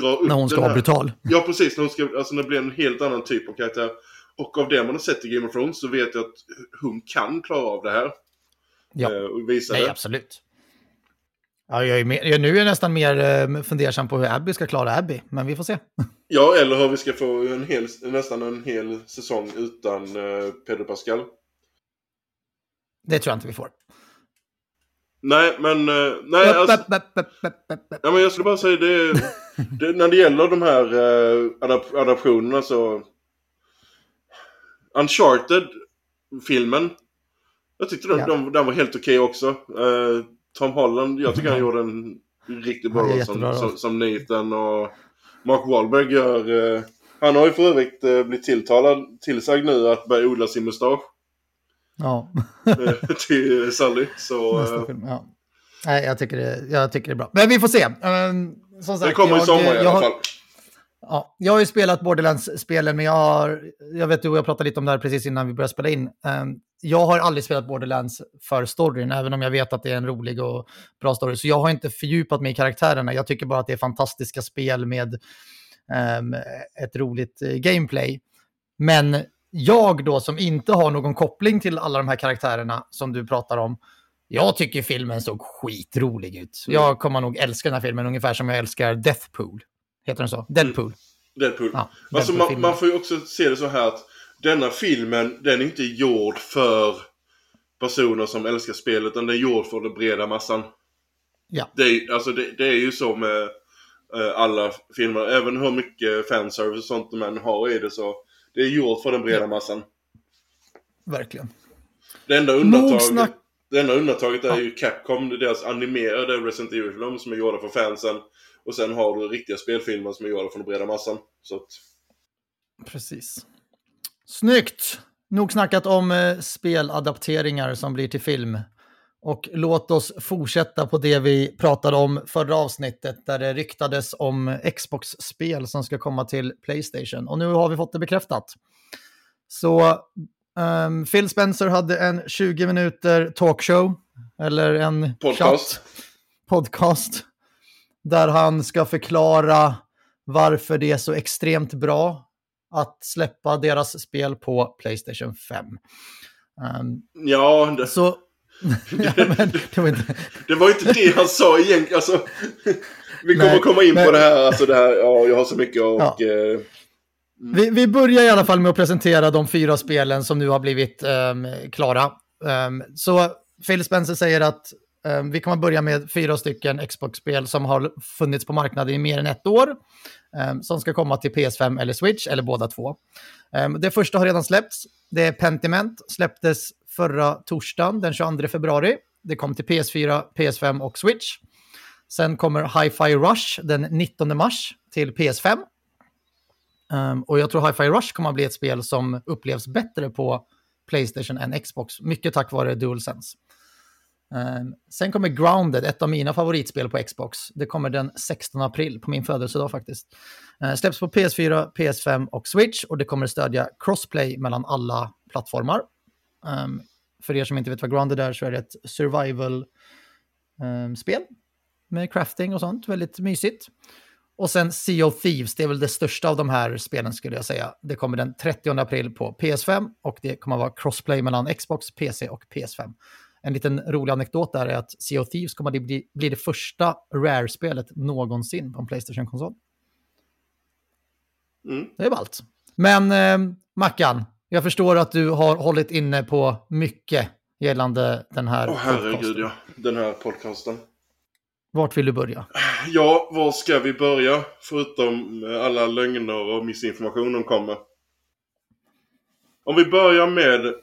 dra upp, när hon ska vara brutal. Ja, precis, när det blir en helt annan typ av karaktär. Och av det man har sett i Game of Thrones, så vet jag att hon kan klara av det här. Ja, och visa det. Absolut. Ja, nu är jag nästan mer fundersam på hur Abby ska klara Abby, men vi får se. Ja, eller hur vi ska få nästan en hel säsong utan Pedro Pascal. Det tror jag inte vi får. Nej, men... Ja, men jag skulle bara säga det när det gäller de här adaptionerna, så... Uncharted-filmen, jag tyckte den var helt okej också. Tom Holland, jag tycker han gjorde en riktigt bra roll som Nathan, och Mark Wahlberg gör... Han har ju för övrigt blivit tillsagd nu att börja odla sin mustasch. Ja. Till Sally, så Nej, jag tycker det är bra. Men vi får se. Som sagt, det kommer i sommar i alla fall. Ja, jag har ju spelat Borderlands-spelen, men jag vet du, jag pratade lite om det här precis innan vi började spela in. Jag har aldrig spelat Borderlands för storyn, även om jag vet att det är en rolig och bra story. Så jag har inte fördjupat mig i karaktärerna. Jag tycker bara att det är fantastiska spel med ett roligt gameplay. Men jag då, som inte har någon koppling till alla de här karaktärerna som du pratar om, jag tycker filmen såg skitrolig ut. Jag kommer nog älska den här filmen ungefär som jag älskar Deathpool. Heter den så? Deadpool. Deadpool. Ja, alltså Deadpool, man får ju också se det så här att denna filmen, den är inte gjord för personer som älskar spelet, utan den är gjord för den breda massan. Ja. Det är ju så med alla filmer, även hur mycket fanservice och sånt man har i det, så det är gjort för den breda massan. Verkligen. Det enda undantaget är ju Capcom, deras animerade Resident Evil som är gjorda för fansen. Och sen har du riktiga spelfilmer som är gjorda från den breda massan. Så att... Precis. Snyggt! Nog snackat om speladapteringar som blir till film. Och låt oss fortsätta på det vi pratade om förra avsnittet, där det ryktades om Xbox-spel som ska komma till PlayStation. Och nu har vi fått det bekräftat. Så Phil Spencer hade en 20 minuter talkshow, eller en podcast. Där han ska förklara varför det är så extremt bra att släppa deras spel på PlayStation 5. Det var inte det han sa egentligen. Alltså, vi kommer komma in på det här. Alltså det här, ja, jag har så mycket och... Ja. Vi börjar i alla fall med att presentera de 4 spelen som nu har blivit klara. Så Phil Spencer säger att vi kommer börja med 4 stycken Xbox-spel som har funnits på marknaden i mer än 1 år. Som ska komma till PS5 eller Switch, eller båda 2. Det första har redan släppts. Det är Pentiment. Släpptes förra torsdagen, den 22 februari. Det kom till PS4, PS5 och Switch. Sen kommer Hi-Fi Rush den 19 mars till PS5. Och jag tror Hi-Fi Rush kommer att bli ett spel som upplevs bättre på PlayStation än Xbox. Mycket tack vare DualSense. Sen kommer Grounded, ett av mina favoritspel på Xbox. Det kommer den 16 april, på min födelsedag faktiskt. Släpps på PS4, PS5 och Switch, och det kommer stödja crossplay mellan alla plattformar. För er som inte vet vad Grounded är, så är det ett survival-spel med crafting och sånt, väldigt mysigt. Och sen Sea of Thieves, det är väl det största av de här spelen skulle jag säga. Det kommer den 30 april på PS5, och det kommer vara crossplay mellan Xbox, PC och PS5. En liten rolig anekdot där är att Sea of Thieves kommer att bli det första Rare-spelet någonsin på en PlayStation-konsol. Mm. Det är ballt. Men Mackan, jag förstår att du har hållit inne på mycket gällande den här podcasten. Herregud, ja. Den här podcasten. Vart vill du börja? Ja, var ska vi börja? Förutom alla lögner och missinformation som kommer. Om vi börjar med,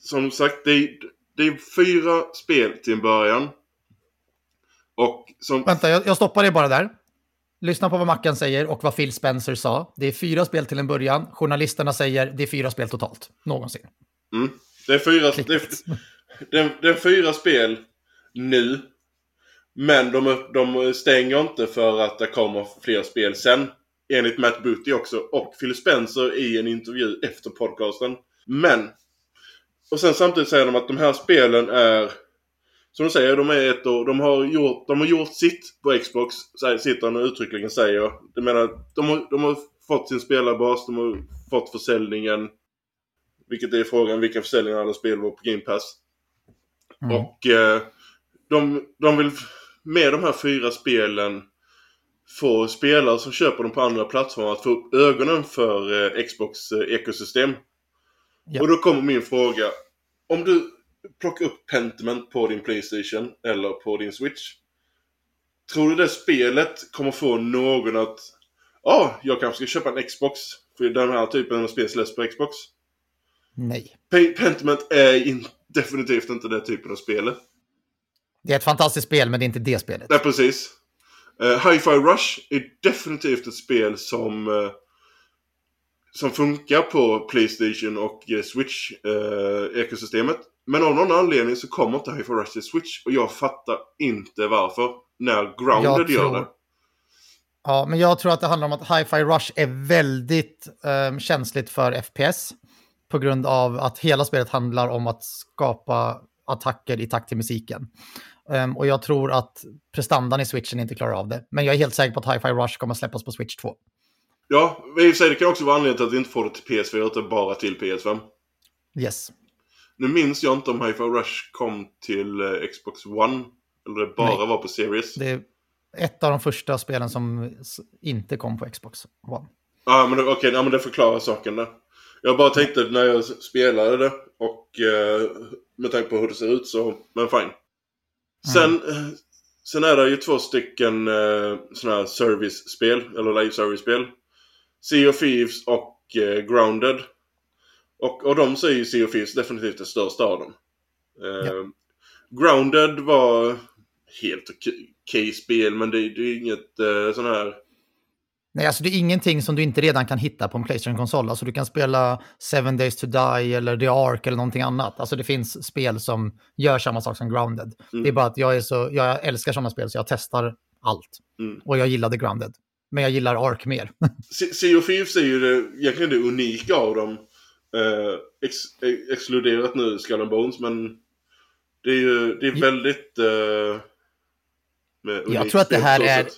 som sagt, det är 4 spel till en början. Och som... Vänta, jag stoppar det bara där. Lyssna på vad Mackan säger och vad Phil Spencer sa. Det är 4 spel till en början. Journalisterna säger det är 4 spel totalt. Någonsin. Mm. Det är 4, det är 4 spel nu. Men de stänger inte för att det kommer fler spel sen. Enligt Matt Booty också. Och Phil Spencer i en intervju efter podcasten. Men... Och sen samtidigt säger de att de här spelen är, som de säger, de är ett år, de har gjort sitt på Xbox, sitter han och uttryckligen säger. Jag menar, de har fått sin spelarbas, de har fått försäljningen, vilket är frågan, vilka försäljningar alla spel var på Game Pass. Mm. Och de vill med de här 4 spelen få spelare som köper dem på andra plattformar att få upp ögonen för Xbox ekosystem. Yep. Och då kommer min fråga. Om du plockar upp Pentiment på din PlayStation eller på din Switch, tror du det spelet kommer få någon att jag kanske ska köpa en Xbox, för den här typen av spel släpps på Xbox? Nej. Pentiment är definitivt inte den typen av spel. Det är ett fantastiskt spel, men det är inte det spelet. Nej, precis. Hi-Fi Rush är definitivt ett spel som som funkar på PlayStation och Switch-ekosystemet. Men av någon anledning så kommer inte Hi-Fi Rush till Switch. Och jag fattar inte varför. När Grounded gör det. Ja, men jag tror att det handlar om att Hi-Fi Rush är väldigt känsligt för FPS. På grund av att hela spelet handlar om att skapa attacker i takt till musiken. Och jag tror att prestandan i Switchen inte klarar av det. Men jag är helt säker på att Hi-Fi Rush kommer släppas på Switch 2. Ja, i och för sig, det kan också vara anledningen till att vi inte får det till PS4 utan bara till PS5. Yes. Nu minns jag inte om Hi-Fi Rush kom till Xbox One eller det bara var på Series. Det är ett av de första spelen som inte kom på Xbox One. Ja, men det förklarar saken där. Jag bara tänkte när jag spelade det och med tanke på hur det ser ut så, men fine. Sen är det ju två stycken sådana här service-spel, eller live-service-spel. Sea of Thieves och Grounded. Och de säger ju Sea of Thieves definitivt den största av dem. Grounded var helt okej spel, men det är inget sån här... Nej, alltså det är ingenting som du inte redan kan hitta på en PlayStation-konsol. Alltså du kan spela 7 Days to Die eller The Ark eller någonting annat. Alltså det finns spel som gör samma sak som Grounded. Mm. Det är bara att jag älskar sådana spel så jag testar allt. Mm. Och jag gillade Grounded. Men jag gillar Ark mer. Sea of Thieves är ju det unika av dem. Exkluderat nu Skull and Bones, men det är ju väldigt jag tror att det här är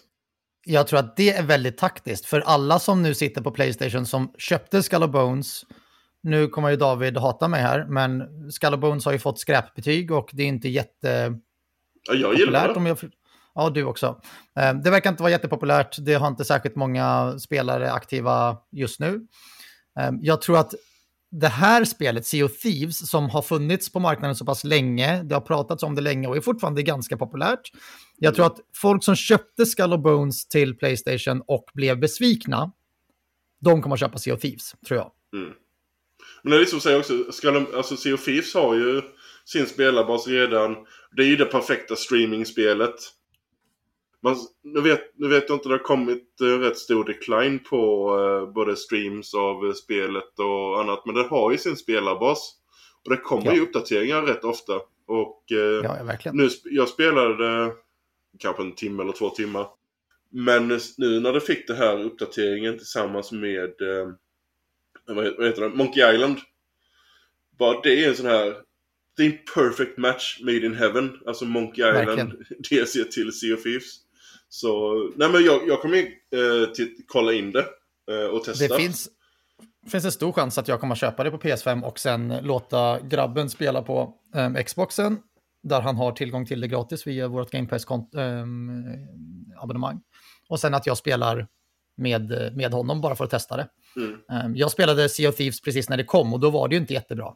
jag tror att det är väldigt taktiskt för alla som nu sitter på PlayStation som köpte Skull and Bones. Nu kommer ju David hata mig här, men Skull and Bones har ju fått skräpbetyg och det är inte jätte jag gillar det. Ja, du också. Det verkar inte vara jättepopulärt. Det har inte särskilt många spelare aktiva just nu. Jag tror att det här spelet, Sea of Thieves, som har funnits på marknaden så pass länge, det har pratats om det länge och är fortfarande ganska populärt. Jag tror att folk som köpte Skull and Bones till PlayStation och blev besvikna, de kommer att köpa Sea of Thieves, tror jag. Mm. Men det är liksom att säga också, Sea of Thieves har ju sin spelarbas redan. Det är ju det perfekta streaming-spelet. Nu vet jag inte, det har kommit rätt stor decline på både streams av spelet och annat. Men det har ju sin spelarbas. Och det kommer ju uppdateringar rätt ofta. Och jag spelade kanske 1 timme eller 2 timmar. Men nu när det fick det här uppdateringen tillsammans med vad heter det? Monkey Island. Bara det är en sån här... Det är en perfect match made in heaven. Alltså Monkey Island, DLC till Sea of Thieves. Så, nej men jag kommer kolla in det och testa. Det finns en stor chans att jag kommer köpa det på PS5 och sen låta grabben spela på Xboxen. Där han har tillgång till det gratis via vårt Game Pass abonnemang. Och sen att jag spelar med honom bara för att testa det. Mm. Jag spelade Sea of Thieves precis när det kom och då var det ju inte jättebra.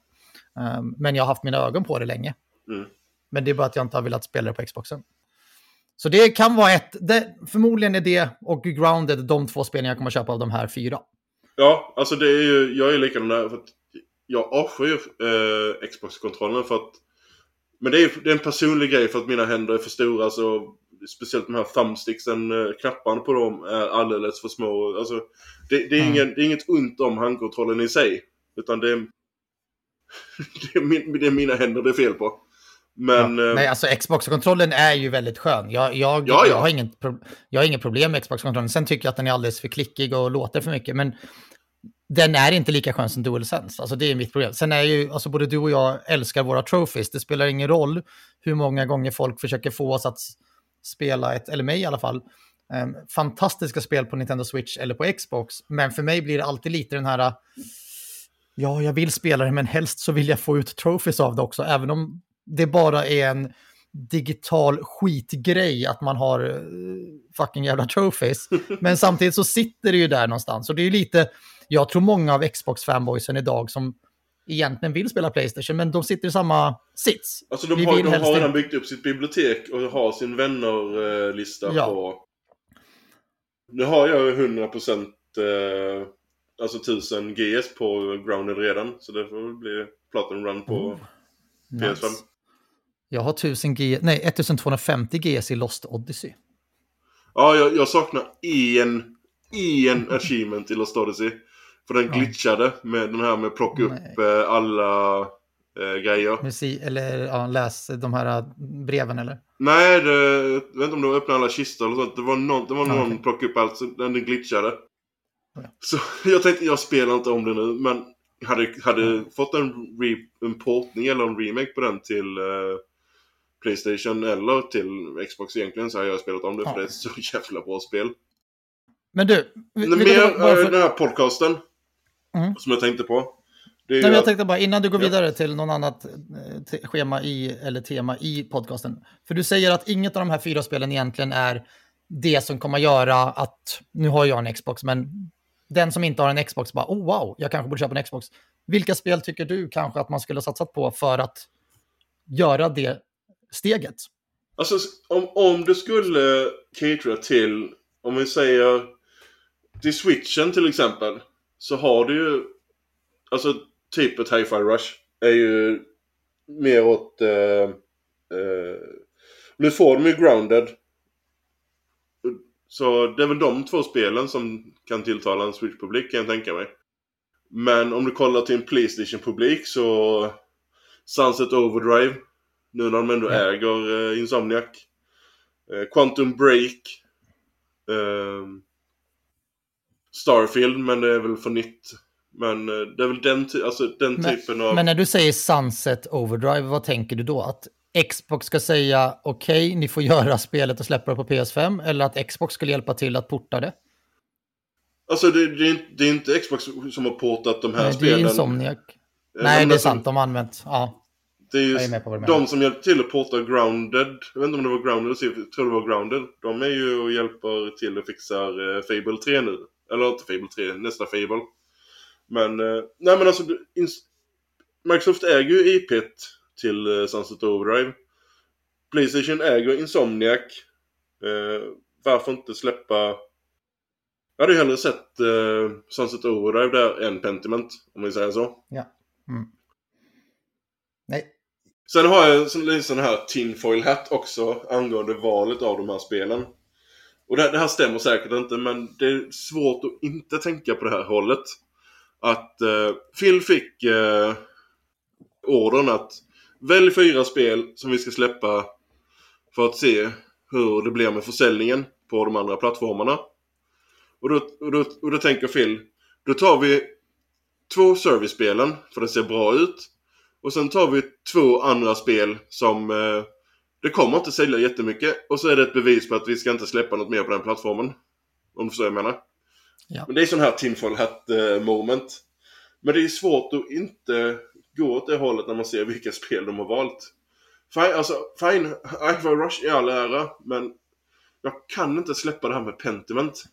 Men jag har haft mina ögon på det länge. Mm. Men det är bara att jag inte har velat spela det på Xboxen. Så det kan vara förmodligen är det och Grounded de två spelen jag kommer köpa av de här 4. Ja, alltså det är ju, jag är likadan där för att jag avskyr Xbox-kontrollen för att, men det är en personlig grej för att mina händer är för stora, så speciellt de här thumbsticksen, knapparna på dem är alldeles för små. Alltså det är inget ont om handkontrollen i sig, utan det är mina händer det är fel på. Men, nej, alltså Xbox-kontrollen är ju väldigt skön. Jag har inget problem med Xbox-kontrollen. Sen tycker jag att den är alldeles för klickig och låter för mycket. Men den är inte lika skön som DualSense. Alltså det är mitt problem. Sen är ju, alltså både du och jag älskar våra trophies. Det spelar ingen roll hur många gånger folk försöker få oss att spela ett, eller mig i alla fall, fantastiska spel på Nintendo Switch eller på Xbox. Men för mig blir det alltid lite den här... Ja, jag vill spela det, men helst så vill jag få ut trophies av det också. Även om det bara är en digital skitgrej att man har fucking jävla trophies. Men samtidigt så sitter det ju där någonstans. Och det är ju lite, jag tror många av Xbox-fanboysen idag som egentligen vill spela PlayStation, men de sitter i samma sits. Alltså de har redan byggt upp sitt bibliotek och har sin vännerlista på... Nu har jag 100% alltså 1000 GS på Grounded redan. Så det får bli Platinum Run på PS5. Nice. Jag har 1250 GS i Lost Odyssey. Ja, jag saknar en achievement i Lost Odyssey. För den glitchade med den här med att plocka upp alla grejer. Läs de här breven eller? Nej, jag vet inte om de öppnade alla kistor eller sånt. Det var någon som plockade upp allt, så den glitchade. Så jag tänkte, jag spelar inte om det nu, men hade fått en portning eller en remake på den till PlayStation eller till Xbox egentligen, så hade jag spelat om det, för det är ett så jävla bra spel. Men du, den här podcasten som jag tänkte på. Jag tänkte bara, innan du går vidare till någon annat schema eller tema i podcasten. För du säger att inget av de här fyra spelen egentligen är det som kommer göra att, nu har jag en Xbox, men den som inte har en Xbox bara, oh wow, jag kanske borde köpa en Xbox. Vilka spel tycker du kanske att man skulle ha satsat på för att göra det steget? Alltså, om du skulle catera till, om vi säger till Switchen till exempel, så har du ju, alltså typ ett Hi-Fi Rush är ju mer åt nu får de ju Grounded, så det är väl de två spelen som kan tilltala en Switch-publik, kan jag tänka mig. Men om du kollar till en PlayStation-publik, så Sunset Overdrive, nu när de ändå äger Insomniac, Quantum Break, Starfield, men det är väl för nytt. Men det är väl den typen av... Men när du säger Sunset Overdrive, vad tänker du då? Att Xbox ska säga okej, ni får göra spelet och släppa det på PS5, eller att Xbox skulle hjälpa till att porta det? Alltså det är inte Xbox som har portat de här spelen. Det är Insomniac. Nej, det är sant, de har använt. Ja. Det är ju de som hjälper till att porta Grounded. Jag vet inte om det var Grounded, jag tror det var Grounded. De är ju och hjälper till att fixa Fable 3 nu. Eller inte Fable 3, nästa Fable. Men, nej men alltså Microsoft äger ju IP:t till Sunset Overdrive. PlayStation äger Insomniac. Varför inte släppa... Jag hade ju hellre sett Sunset Overdrive där än Pentiment, om vi säger så. Ja. Mm. Nej. Sen har jag en sån här tinfoil hat också angående valet av de här spelen. Och det här stämmer säkert inte, men det är svårt att inte tänka på det här hållet. Att Phil fick ordern att välj 4 spel som vi ska släppa för att se hur det blir med försäljningen på de andra plattformarna. Och då tänker Phil, då tar vi 2 servicespelen för det ser bra ut. Och sen tar vi 2 andra spel som det kommer inte sälja jättemycket. Och så är det ett bevis på att vi ska inte släppa något mer på den plattformen. Om du förstår vad jag menar. Ja. Men det är sån här tinfoil hat moment. Men det är svårt att inte gå åt det hållet när man ser vilka spel de har valt. Fine, Hi-Fi Rush i all ära, men jag kan inte släppa det här med Pentiment.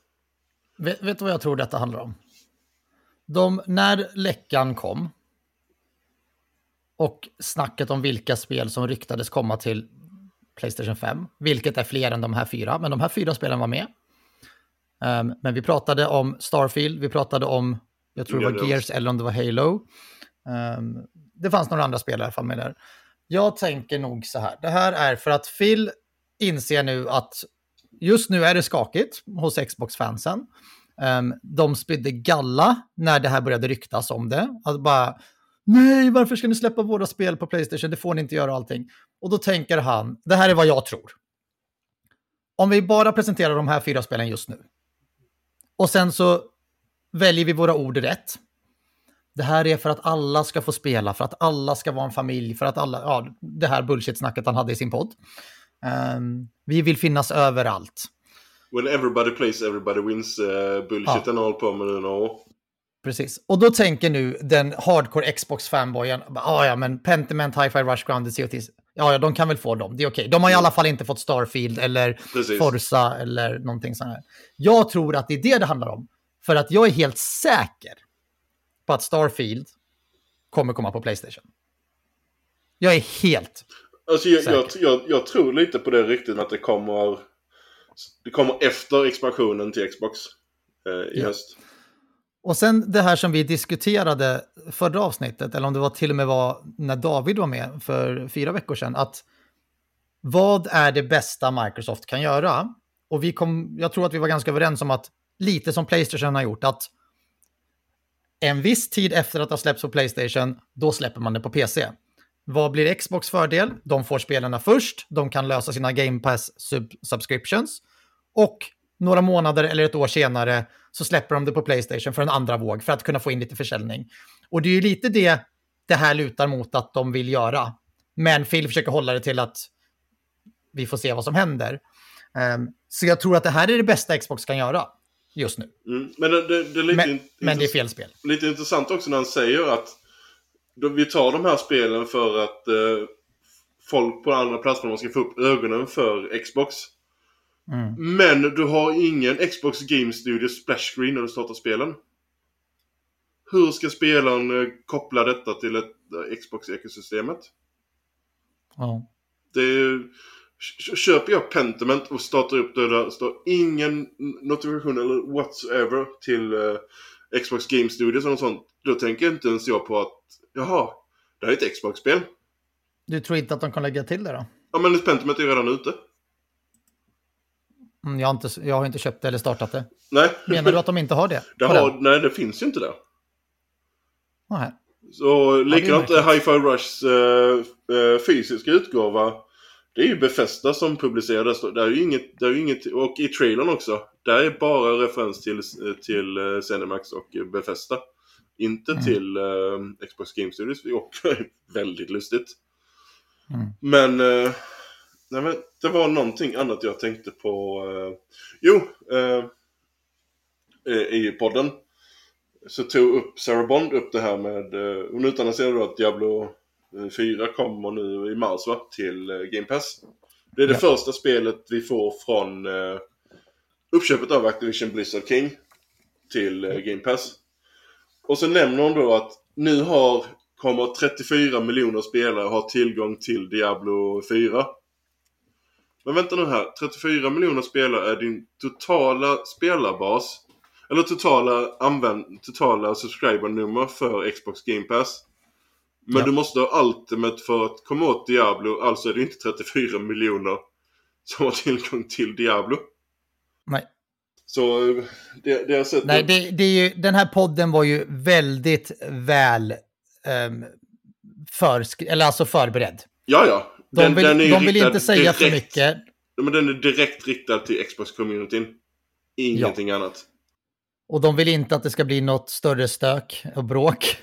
Vet du vad jag tror detta handlar om? När läckan kom och snacket om vilka spel som ryktades komma till PlayStation 5, vilket är fler än de här 4, men de här 4 spelen var med. Men vi pratade om Starfield, vi pratade om, jag tror det var Gears eller om det var Halo. Det fanns några andra spel i alla fall med där. Jag tänker nog så här, det här är för att Phil inser nu att just nu är det skakigt hos Xbox-fansen. De spydde galla när det här började ryktas om det. Att bara, nej, varför ska ni släppa våra spel på PlayStation? Det får ni inte göra allting. Och då tänker han, det här är vad jag tror. Om vi bara presenterar de här 4 spelen just nu. Och sen så väljer vi våra ord rätt. Det här är för att alla ska få spela, för att alla ska vara en familj, för att alla, det här bullshit-snacket han hade i sin podd. Vi vill finnas överallt. When everybody plays, everybody wins. Bullshiten har hållit på med nu några år. Precis. Och då tänker nu den hardcore Xbox-fanboyen, men Pentiment, Hi-Fi Rush, Grounded, Sea of Thieves. Ja, de kan väl få dem. Det är okej. De har i alla fall inte fått Starfield eller Forza eller någonting sånt här. Jag tror att det är det handlar om. För att jag är helt säker på att Starfield kommer komma på PlayStation. Jag är helt säker. Jag tror lite på det riktigt att det kommer efter expansionen till Xbox i höst. Och sen det här som vi diskuterade förra avsnittet, eller om det var till och med när David var med för 4 veckor sedan, att vad är det bästa Microsoft kan göra? Och jag tror att vi var ganska överens om att lite som PlayStation har gjort, att en viss tid efter att ha släppts på PlayStation, då släpper man det på PC. Vad blir Xbox fördel? De får spelarna först, de kan lösa sina Game Pass subscriptions och några månader eller ett år senare så släpper de det på PlayStation för en andra våg för att kunna få in lite försäljning. Och det är ju lite det här lutar mot att de vill göra. Men Phil försöker hålla det till att vi får se vad som händer. Så jag tror att det här är det bästa Xbox kan göra just nu. Mm. Men, det är lite men det är fel spel. Lite intressant också när han säger att vi tar de här spelen för att folk på andra plattformar ska få upp ögonen för Xbox. Mm. Men du har ingen Xbox Game Studio splash screen när du startar spelen. Hur ska spelaren koppla detta till ett Xbox-ekosystemet? Ja. Det köper jag Pentiment och startar upp det där, står ingen notifikation eller whatsoever till Xbox Game Studios och sånt. Då tänker jag inte ens jag på att jaha, det här är ett Xbox-spel. Du tror inte att de kan lägga till det då? Ja, men Pentiment är redan ute. Jag har inte köpt det eller startat det. Nej. Menar du att de inte har det? Nej, det finns ju inte där. Nej. Så likadant är Hi-Fi Rushs fysiska utgåva. Det är ju Bethesda som publiceras. Det är ju inget. Och i trailern också. Där är bara referens till Cinemax och Bethesda. Inte till Xbox Game Studios. Det är väldigt lustigt. Mm. Men... nej, men det var någonting annat jag tänkte på. I podden så tog upp Sarah Bond upp det här med hon utannonserade då att Diablo 4 kommer nu i mars till Game Pass. Det är det första spelet vi får från uppköpet av Activision Blizzard King till Game Pass. Och så nämner hon då att nu kommer 34 miljoner spelare ha tillgång till Diablo 4. Men vänta nu här, 34 miljoner spelare är din totala spelarbas eller totala subscribernummer för Xbox Game Pass. Men du måste ha Ultimate för att komma åt Diablo, alltså är det inte 34 miljoner som har tillgång till Diablo. Nej. Så det har sett... Nej, det är ju, den här podden var ju väldigt väl förberedd. Ja, ja. De vill inte säga direkt, för mycket. Men den är direkt riktad till Xbox-communityn. Ingenting annat. Och de vill inte att det ska bli något större stök och bråk.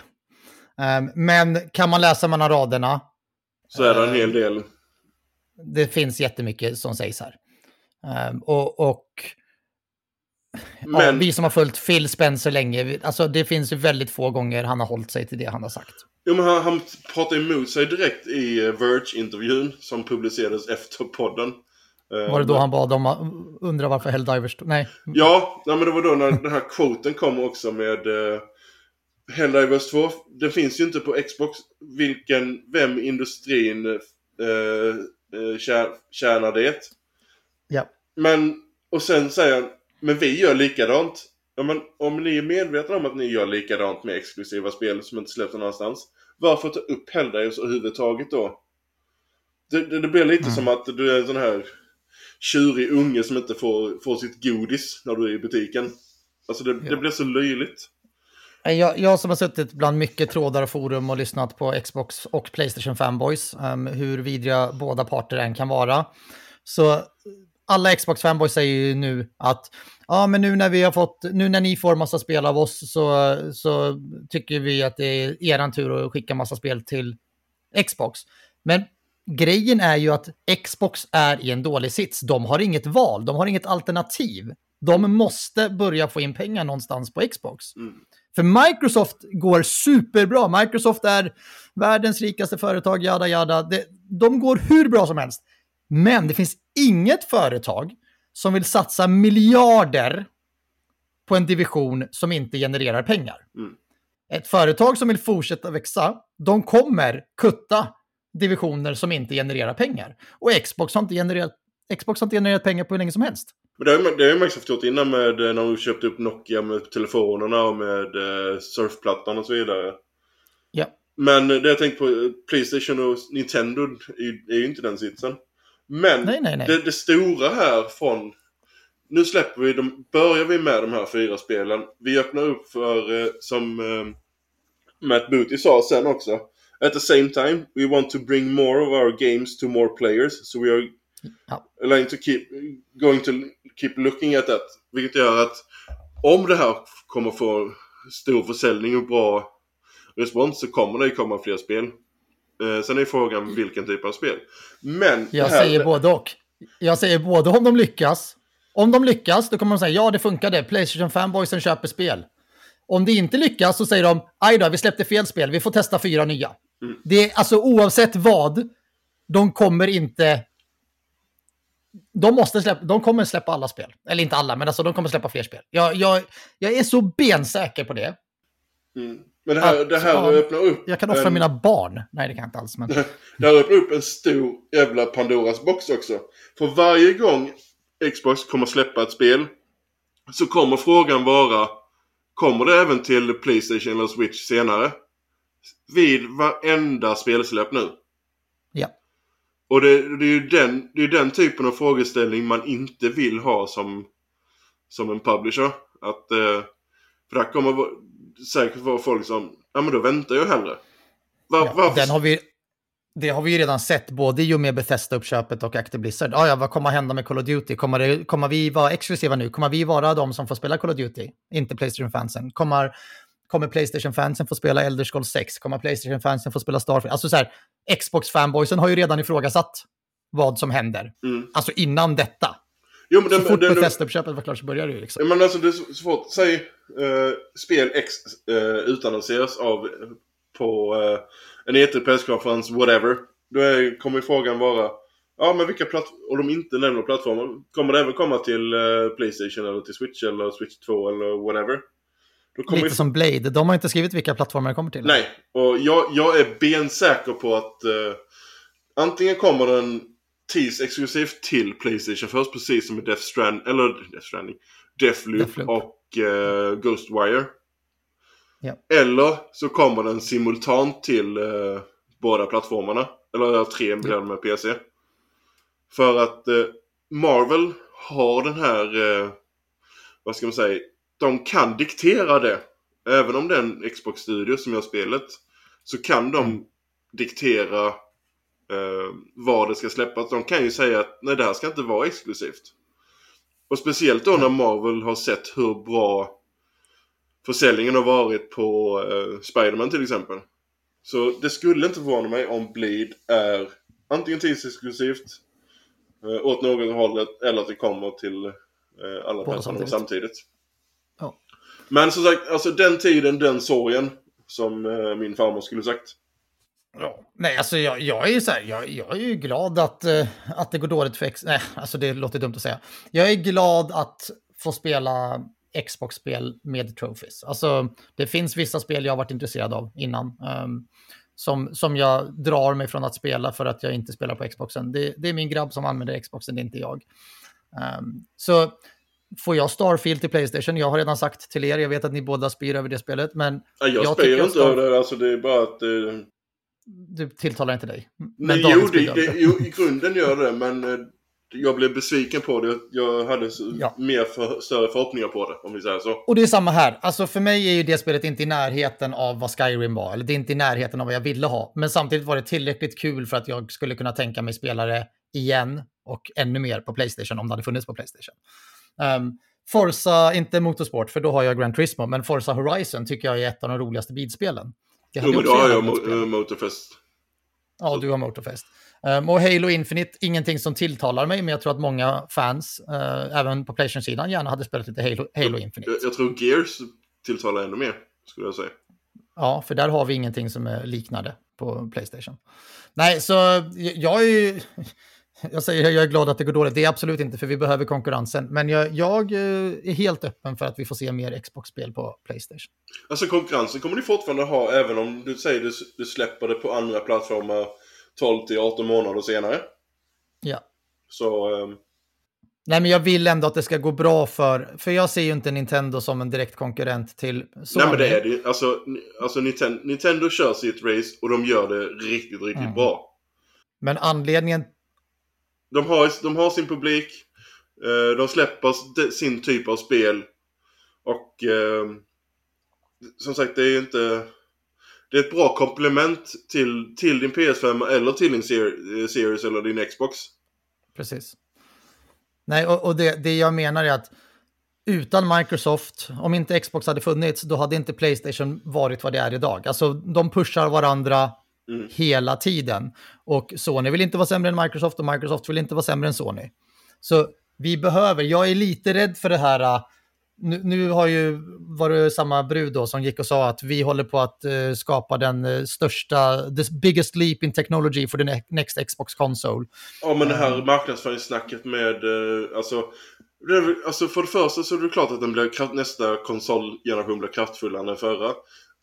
Men kan man läsa mellan raderna så är det en hel del. Det finns jättemycket som sägs här. Vi som har följt Phil Spencer länge, alltså det finns ju väldigt få gånger han har hållit sig till det han har sagt. Jo, men han pratade emot sig direkt i Verge-intervjun som publicerades efter podden. Var det då han bad om att undra varför Helldivers... Nej. Ja, men det var då när den här quoten kom också med Helldivers 2. Den finns ju inte på Xbox. Vem industrin tjänar det? Ja. Men, och sen säger han, men vi gör likadant. Ja, men om ni är medvetna om att ni gör likadant med exklusiva spel som inte släpps någonstans, varför ta upp Helldivers överhuvudtaget då? Det blir lite som att du är en sån här tjurig unge som inte får sitt godis när du är i butiken. Alltså det blir så löjligt. Jag som har suttit bland mycket trådar och forum och lyssnat på Xbox och PlayStation fanboys, hur vidriga båda parter än kan vara, så... Alla Xbox-fanboys säger ju nu att men nu när ni får massa spel av oss så tycker vi att det är eran tur att skicka massa spel till Xbox. Men grejen är ju att Xbox är i en dålig sits. De har inget val, de har inget alternativ. De måste börja få in pengar någonstans på Xbox. Mm. För Microsoft går superbra. Microsoft är världens rikaste företag, jada jada. De går hur bra som helst. Men det finns inget företag som vill satsa miljarder på en division som inte genererar pengar. Mm. Ett företag som vill fortsätta växa, de kommer kutta divisioner som inte genererar pengar. Och Xbox har inte genererat pengar på hur länge som helst. Men det har ju Microsoft gjort innan när de köpte upp Nokia med telefonerna och med surfplattan och så vidare. Ja. Men det jag tänkte på, PlayStation och Nintendo är ju inte den sitsen. Men nej. Det stora här från nu släpper vi dem, börjar vi med de här 4 spelen. Vi öppnar upp för, som Matt Booty sa sen också, at the same time, we want to bring more of our games to more players, so we are going to keep looking at that. Vilket gör att om det här kommer få stor försäljning och bra respons, så kommer det komma fler spel. Sen är frågan vilken typ av spel. Men jag säger både och. Jag säger både om de lyckas. Om de lyckas, då kommer de säga ja, det funkade. PlayStation fanboysen köper spel. Om det inte lyckas så säger de aj då, vi släppte fel spel. Vi får testa 4 nya. Mm. Det är alltså oavsett vad, de kommer inte... De kommer släppa alla spel. Eller inte alla, men alltså de kommer släppa fler spel. Jag är så bensäker på det. Mm. Men det här öppnar upp... Jag kan offra mina barn. Nej, det kan jag inte alls. Men... det här öppnar upp en stor jävla Pandoras box också. För varje gång Xbox kommer släppa ett spel så kommer frågan vara, kommer det även till PlayStation eller Switch senare? Vid varenda spelsläpp nu. Ja. Och det är ju den typen av frågeställning man inte vill ha som en publisher. Att, för där kommer säkert vara folk som, ja men då väntar jag hellre. Det har vi ju redan sett både i och med Bethesda-uppköpet och Active Blizzard. Ja, vad kommer hända med Call of Duty? Kommer vi vara exklusiva nu? Kommer vi vara de som får spela Call of Duty? Inte PlayStation-fansen. Kommer PlayStation-fansen få spela Elder Scrolls 6? Kommer PlayStation-fansen få spela Starfield? Alltså så här, Xbox-fanboysen har ju redan ifrågasatt vad som händer. Mm. Alltså innan detta. Jo, men så fort Bethesda-uppköpet var klart så började det ju liksom. Men alltså det är så svårt. Säg spel X utannonseras av på... en E3-presskonferens, whatever. Då kommer frågan vara, ja men vilka plattformar, och de inte nämner plattformar, kommer det även komma till PlayStation eller till Switch eller Switch 2 eller whatever. Lite som Blade, de har inte skrivit vilka plattformar det kommer till. Nej, och jag är bensäker på att antingen kommer den tease exklusivt till PlayStation först, precis som i Death Stranding, Deathloop. Och Ghostwire. Ja. Eller så kommer den simultant till båda plattformarna. Eller 3 blir med PC. För att Marvel har den här vad ska man säga, de kan diktera det. Även om det är en Xbox Studio som gör spelet, så kan de diktera vad det ska släppas. De kan ju säga att nej, det här ska inte vara exklusivt. Och speciellt då när Marvel har sett hur bra försäljningen har varit på Spider-Man till exempel. Så det skulle inte förvåna mig om Blade är antingen tidsexklusivt åt något hållet, eller att det kommer till alla personer samtidigt. Ja. Men som sagt, alltså den tiden, den sorgen, som min farmor skulle sagt. Ja. Nej, alltså jag är ju så här, jag är ju glad att det går dåligt för nej, alltså det låter dumt att säga. Jag är glad att få spela Xbox-spel med trophies. Alltså, det finns vissa spel jag har varit intresserad av innan. Som jag drar mig från att spela för att jag inte spelar på Xboxen. Det är min grabb som använder Xboxen, det är inte jag. Så får jag Starfield till PlayStation? Jag har redan sagt till er, jag vet att ni båda spyr över det spelet, men... Ja, jag spyr inte över det, alltså det är bara att... Du tilltalar inte dig. Men i grunden gör det, men... Jag blev besviken på det. Jag hade större förhoppningar på det, om vi säger så. Och det är samma här. Alltså för mig är ju det spelet inte i närheten av vad Skyrim var. Eller det är inte i närheten av vad jag ville ha. Men samtidigt var det tillräckligt kul för att jag skulle kunna tänka mig spelare igen. Och ännu mer på PlayStation, om det hade funnits på PlayStation. Forza, inte Motorsport, för då har jag Gran Turismo. Men Forza Horizon tycker jag är ett av de roligaste bilspelen. Jo, men då har jag Motorfest. Ja, du har Motorfest. Och Halo Infinite, ingenting som tilltalar mig, men jag tror att många fans, även på PlayStation-sidan, gärna hade spelat lite Halo Infinite. Jag tror Gears tilltalar ännu mer, skulle jag säga. Ja, för där har vi ingenting som är liknande på PlayStation. Nej, så jag är glad att det går dåligt. Det är absolut inte, för vi behöver konkurrensen. Men jag är helt öppen för att vi får se mer Xbox-spel på PlayStation. Alltså konkurrensen kommer du fortfarande ha, även om du säger du släpper det på andra plattformar 12-18 månader senare. Ja. Så... Nej, men jag vill ändå att det ska gå bra för jag ser ju inte Nintendo som en direkt konkurrent till Sony. Nej, men det är det ju. Alltså Nintendo kör sitt race och de gör det riktigt, riktigt bra. Men anledningen... De har sin publik. De släpper sin typ av spel. Och som sagt, det är ju inte... Det är ett bra komplement till din PS5 eller till din Series eller din Xbox. Precis. Nej, och det jag menar är att utan Microsoft, om inte Xbox hade funnits, då hade inte PlayStation varit vad det är idag. Alltså, de pushar varandra hela tiden. Och Sony vill inte vara sämre än Microsoft och Microsoft vill inte vara sämre än Sony. Så jag är lite rädd för det här... Nu har ju varit samma brud då som gick och sa att vi håller på att skapa den största, the biggest leap in technology för the next Xbox console. Ja, men det här marknadsföringssnacket med alltså för det första så är det klart att den blir, nästa konsolgeneration blir kraftfullare än den förra.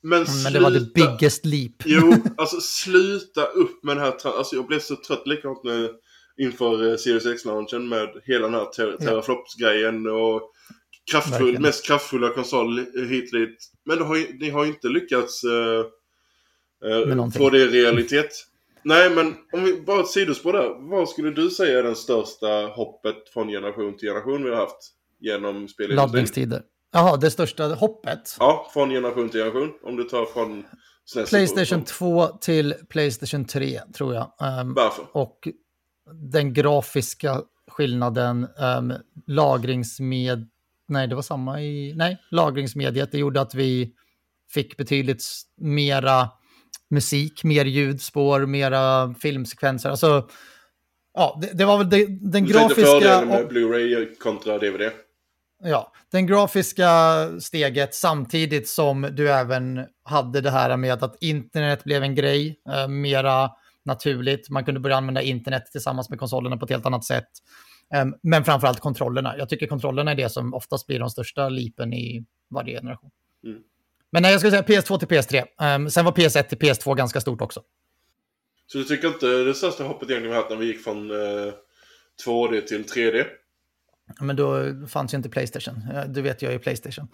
Men det var the biggest leap. Jo, alltså sluta upp med den här, alltså jag blev så trött likadant nu inför Series X-launchen med hela den här teraflops-grejen och mest kraftfulla konsol hittills. Men ni har inte lyckats få det i realitet. Nej, men om vi bara ett sidospår där. Vad skulle du säga är den största hoppet från generation till generation vi har haft genom spelindustrin? Laddningstider. Jaha, det största hoppet? Ja, från generation till generation. Om du tar från PlayStation 2 till PlayStation 3, tror jag. Varför? Och den grafiska skillnaden, lagringsmediet. Det gjorde att vi fick betydligt mera musik, mer ljudspår, mera filmsekvenser. Alltså, ja, det var väl den grafiska... Med Blu-ray kontra DVD. Ja, den grafiska steget samtidigt som du även hade det här med att internet blev en grej, mera naturligt. Man kunde börja använda internet tillsammans med konsolerna på ett helt annat sätt. Men framförallt kontrollerna. Jag tycker kontrollerna är det som oftast blir de största leapen i varje generation. Mm. Men nej, jag skulle säga PS2 till PS3. Sen var PS1 till PS2 ganska stort också. Så du tycker inte det största hoppet egentligen var att när vi gick från 2D till 3D? Men då fanns ju inte PlayStation. Du vet, jag är PlayStation.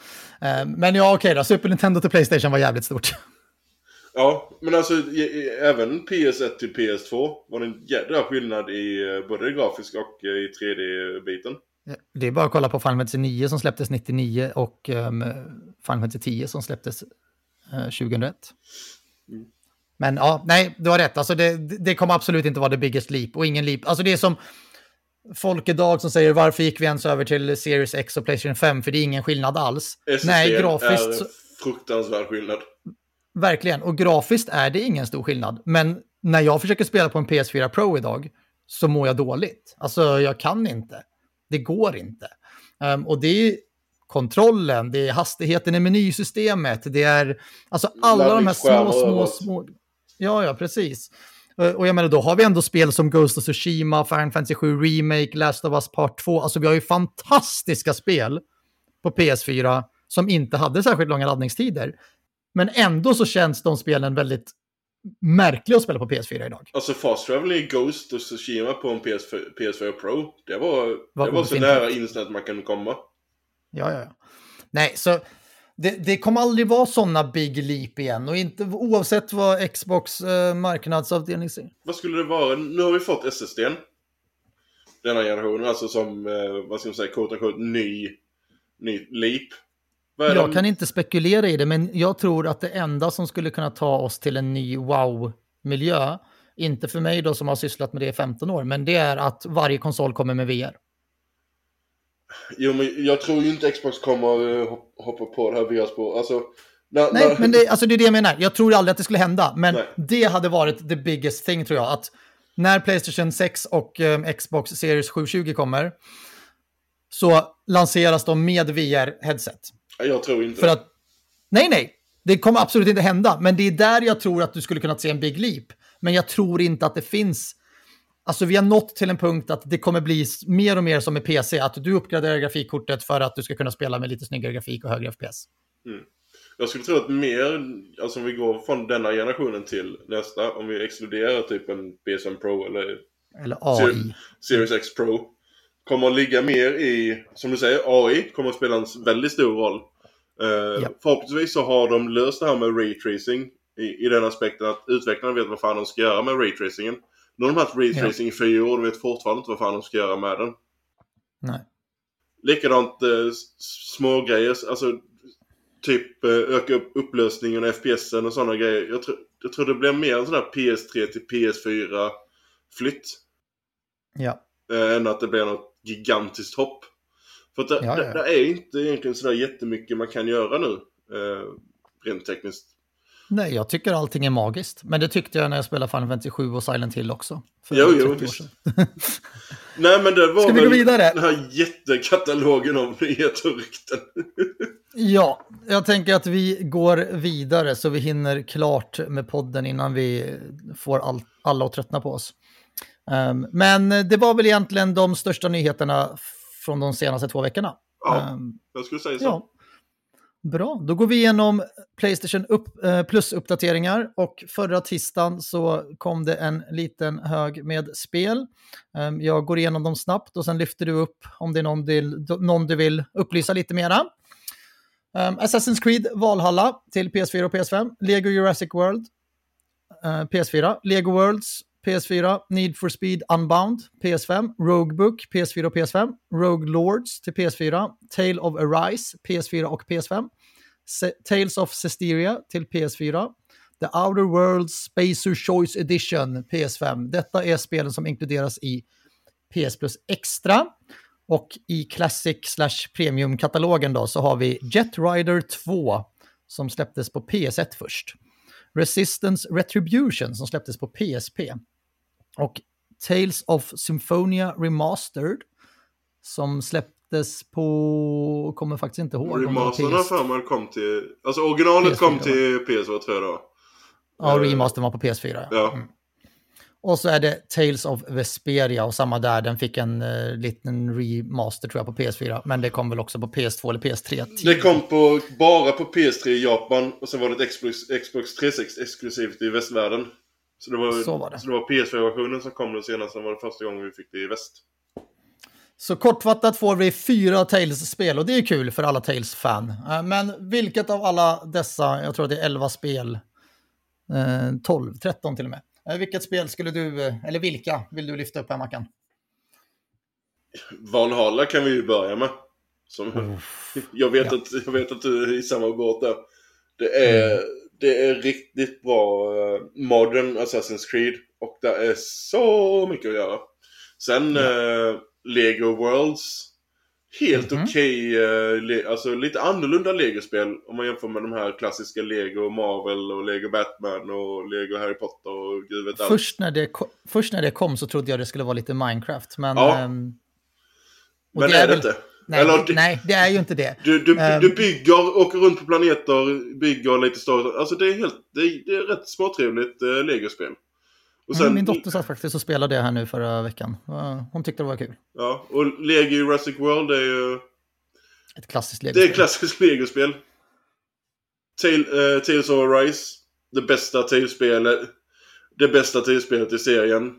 Men ja, okej då. Super Nintendo till PlayStation var jävligt stort. Ja, men alltså även PS1 till PS2 var det en jädra skillnad i både grafisk och i 3D-biten. Det är bara att kolla på Final Fantasy 9 som släpptes 99 och Final Fantasy 10 som släpptes 2001. Mm. Men ja, nej, du har rätt. Alltså det kommer absolut inte vara the biggest leap och ingen leap. Alltså det är som folk idag som säger, varför gick vi ens över till Series X och PlayStation 5? För det är ingen skillnad alls. SSD nej, grafiskt... är fruktansvärd skillnad. Verkligen, och grafiskt är det ingen stor skillnad. Men när jag försöker spela på en PS4 Pro idag så mår jag dåligt. Alltså jag kan inte. Det går inte. Och det är kontrollen, det är hastigheten i menysystemet, det är alltså alla de här små. Ja, precis. Och jag menar, då har vi ändå spel som Ghost of Tsushima, Final Fantasy VII Remake, Last of Us Part 2. Alltså vi har ju fantastiska spel på PS4 som inte hade särskilt långa laddningstider. Men ändå så känns de spelen väldigt märkliga att spela på PS4 idag. Alltså Fast Travel i Ghost och Tsushima på en PS4 Pro, det var så nära instant man kan komma. Ja. Nej, så det kommer aldrig vara sådana big leap igen. Och inte oavsett vad Xbox marknadsavdelning säger. Vad skulle det vara? Nu har vi fått SSD:n. Denna generationen, alltså som, vad ska man säga, quote-unquote, ny leap. Jag kan inte spekulera i det, men jag tror att det enda som skulle kunna ta oss till en ny wow-miljö, inte för mig då som har sysslat med det i 15 år, men det är att varje konsol kommer med VR. Jo, men jag tror ju inte Xbox kommer hoppa på det här VR-spår. Alltså, nej, men det är det jag menar. Jag tror aldrig att det skulle hända, men det hade varit the biggest thing, tror jag. Att när PlayStation 6 och Xbox Series 720 kommer så lanseras de med VR-headset. Jag tror inte. För att, nej. Det kommer absolut inte hända. Men det är där jag tror att du skulle kunna se en big leap. Men jag tror inte att det finns... Alltså vi har nått till en punkt att det kommer bli mer och mer som med PC. Att du uppgraderar grafikkortet för att du ska kunna spela med lite snyggare grafik och högre FPS. Mm. Jag skulle tro att mer... Alltså om vi går från denna generationen till nästa. Om vi exkluderar typ en PS5 Pro eller AI. Series X Pro. Kommer att ligga mer i, som du säger, AI kommer att spela en väldigt stor roll. Förhoppningsvis så har de löst det här med raytracing i den aspekten att utvecklarna vet vad fan de ska göra med raytracingen. Nu har de haft raytracing i 4 år och de vet fortfarande inte vad fan de ska göra med den. Nej. Likadant små grejer, alltså typ öka upp upplösningen och FPSen och sådana grejer. Jag tror det blir mer en sån där PS3 till PS4 flytt. Ja. Än att det blir något gigantiskt hopp. För att det är inte egentligen sådär jättemycket man kan göra nu. Rent tekniskt. Nej, jag tycker allting är magiskt. Men det tyckte jag när jag spelade Final Fantasy 7 och Silent Hill också. Jo, visst. Nej, men det var ska vi gå vidare? Den här jättekatalogen av nyheter och rykten. Ja, jag tänker att vi går vidare så vi hinner klart med podden innan vi får alla att tröttna på oss. Men det var väl egentligen de största nyheterna från de senaste 2 veckorna. Ja, jag skulle säga så. Ja. Bra, då går vi igenom PlayStation Plus-uppdateringar och förra tisdagen så kom det en liten hög med spel. Jag går igenom dem snabbt och sen lyfter du upp om det är någon du vill upplysa lite mera. Assassin's Creed Valhalla till PS4 och PS5, Lego Jurassic World PS4, Lego Worlds PS4, Need for Speed Unbound PS5, Rogue Book PS4 och PS5, Rogue Lords till PS4, Tale of Arise PS4 och PS5, Tales of Cesteria till PS4, The Outer Worlds Spacer Choice Edition PS5. Detta är spelen som inkluderas i PS Plus Extra. Och i Classic/Premium-katalogen då så har vi Jet Rider 2 som släpptes på PS1 först. Resistance Retribution som släpptes på PSP och Tales of Symphonia Remastered som släpptes på, kommer faktiskt inte ihåg. Remasterna för man kom till, alltså originalet PS4 kom till PS4 tror jag då. Ja, remastern var på PS4. Ja. Mm. Och så är det Tales of Vesperia och samma där, den fick en liten remaster tror jag på PS4, men det kom väl också på PS2 eller PS3. Det kom bara på PS3 i Japan och sen var det ett Xbox 360 exklusivt i västvärlden. Så det var PS4-versionen som kom den senaste, som var det första gången vi fick det i väst. Så kortfattat får vi 4 Tales-spel och det är kul för alla Tales-fan. Men vilket av alla dessa, jag tror att det är 11 spel, 12, 13 till och med. Vilket spel skulle du, eller vilka vill du lyfta upp här, Mackan? Valhalla kan vi ju börja med. Jag vet att du är i samma båt där. Det är riktigt bra modern Assassin's Creed. Och det är så mycket att göra. Sen Lego Worlds. Helt okej, alltså lite annorlunda Lego-spel om man jämför med de här klassiska Lego Marvel och Lego Batman och Lego Harry Potter och gud vet allt. Först när det kom så trodde jag det skulle vara lite Minecraft, men... Ja. Men det är det väl... inte. Nej, nej, det är ju inte det. Du bygger, åker runt på planeter, bygger lite större. Alltså det är rätt småtrevligt Lego-spel. Sen, min dotter satt faktiskt och spelade det här nu förra veckan. Hon tyckte det var kul. Ja, och Lego Jurassic World är ju... ett klassiskt Lego-spel. Det är ett klassiskt Lego-spel. Tales of Arise. Det bästa Tales-spelet. Det bästa Tales-spelet i serien.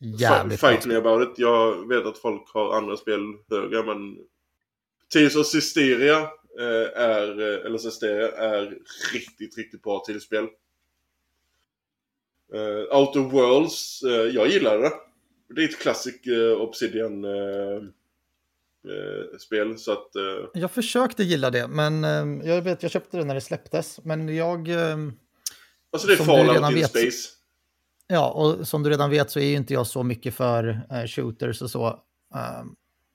Jävligt bra. Fight me about it. Jag vet att folk har andra spel högre, men... Tales of Cesteria är riktigt, riktigt bra Tales-spel. Outer Worlds, jag gillar det. Det är ett klassiskt Obsidian spel så att jag försökte gilla det, men jag vet jag köpte det när det släpptes, men jag alltså det är Fallout in Space. Ja, och som du redan vet så är ju inte jag så mycket för shooters och så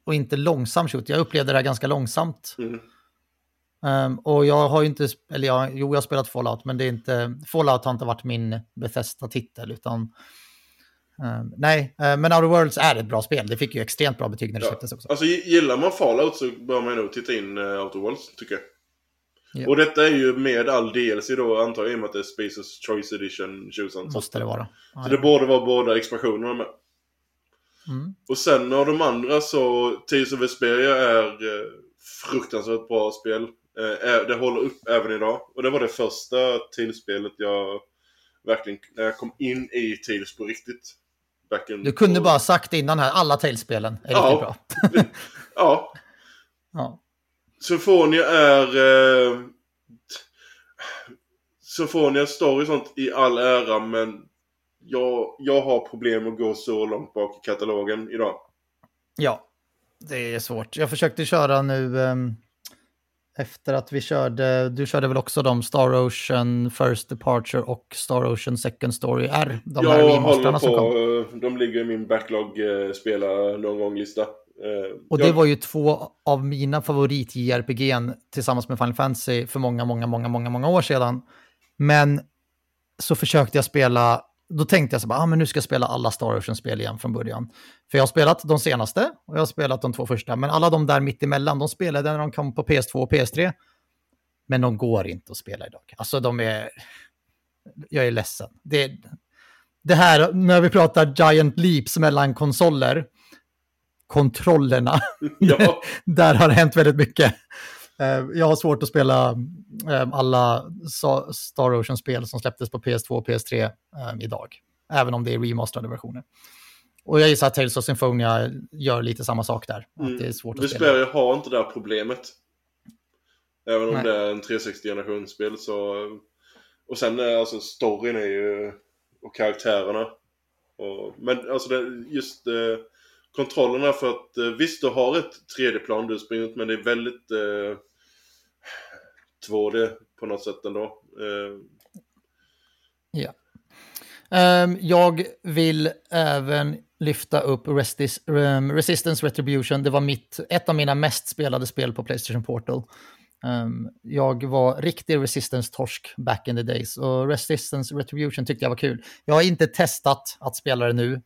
och inte långsam shoot. Jag upplevde det här ganska långsamt. Mm. Och jag har ju inte, eller jag har spelat Fallout, men det är inte, Fallout har inte varit min Bethesda-titel, utan men Outer Worlds är ett bra spel, det fick ju extremt bra betyg när det släpptes också. Alltså gillar man Fallout så bör man nog titta in Outer Worlds, tycker jag. Ja. Och detta är ju med all DLC då, antar jag, i och med att det är Spaces Choice Edition 2000. Måste det vara. Så det borde vara båda expansionerna med. Mm. Och sen av de andra så, Tales of Vesperia är fruktansvärt bra spel. Det håller upp även idag. Och det var det första Tales-spelet jag verkligen, när jag kom in i Tales på riktigt. Du kunde bara sagt innan här, alla Tales-spelen är riktigt bra. Ja. Symphonia story sånt i all ära, men jag har problem att gå så långt bak i katalogen idag. Ja. Det är svårt. Jag försökte köra nu efter att vi körde, du körde väl också de Star Ocean First Departure och Star Ocean Second Story R. De jag håller på, som kom. De ligger i min backlog spela någon gång lista. Och det var ju två av mina favorit JRPG:n tillsammans med Final Fantasy för många år sedan. Men så försökte jag spela, då tänkte jag så bara, men nu ska jag spela alla Star Ocean-spel igen från början. För jag har spelat de senaste och jag har spelat de två första, men alla de där mittemellan, de spelade när de kom på PS2 och PS3. Men de går inte att spela idag. Alltså jag är ledsen. Det här, när vi pratar Giant Leaps mellan konsoler, kontrollerna, ja. Där har det hänt väldigt mycket. Jag har svårt att spela alla Star Ocean-spel som släpptes på PS2 och PS3 idag. Även om det är remasterade versioner. Och jag gissar att Tales of Symphonia gör lite samma sak där. Att det är svårt att spela. Jag har inte det här problemet. Även om det är en 360-generationsspel. Så... Och sen alltså, storyn är ju... Och karaktärerna. Och... Men alltså det, just... Kontrollerna för att visst du har ett 3D-plan du springer ut, men det är väldigt 2D på något sätt ändå. Ja. Jag vill även lyfta upp Resistance Retribution. Det var ett av mina mest spelade spel på PlayStation Portal. Jag var riktig Resistance-torsk back in the days, och Resistance Retribution tyckte jag var kul. Jag har inte testat att spela det nu.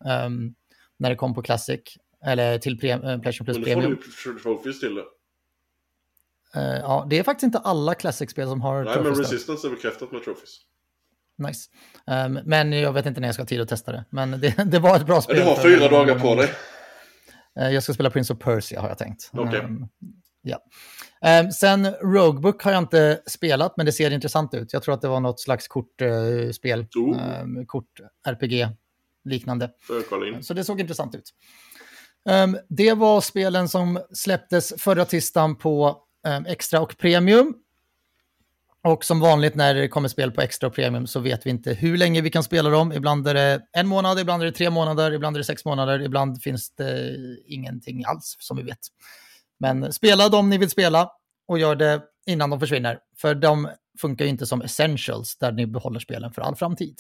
När det kom på Classic eller till PlayStation Plus Premium. Men det får du till det. Ja, det är faktiskt inte alla Classic-spel som har trophies. Nej, men Resistance är bekräftat med trophies. Nice. Men jag vet inte när jag ska ha tid att testa det. Men det var ett bra spel. Du har 4 dagar på dig. Jag ska spela Prince of Persia har jag tänkt. Okej. Ja. Sen Roguebook har jag inte spelat, men det ser intressant ut. Jag tror att det var något slags kortspel. Kort-RPG. Liknande. Så det såg intressant ut. Det var spelen som släpptes förra tisdagen på Extra och Premium. Och som vanligt när det kommer spel på Extra och Premium så vet vi inte hur länge vi kan spela dem. Ibland är det 1 månad, ibland är det 3 månader, ibland är det 6 månader. Ibland finns det ingenting alls som vi vet. Men spela dem ni vill spela och gör det innan de försvinner. För de funkar ju inte som essentials där ni behåller spelen för all framtid.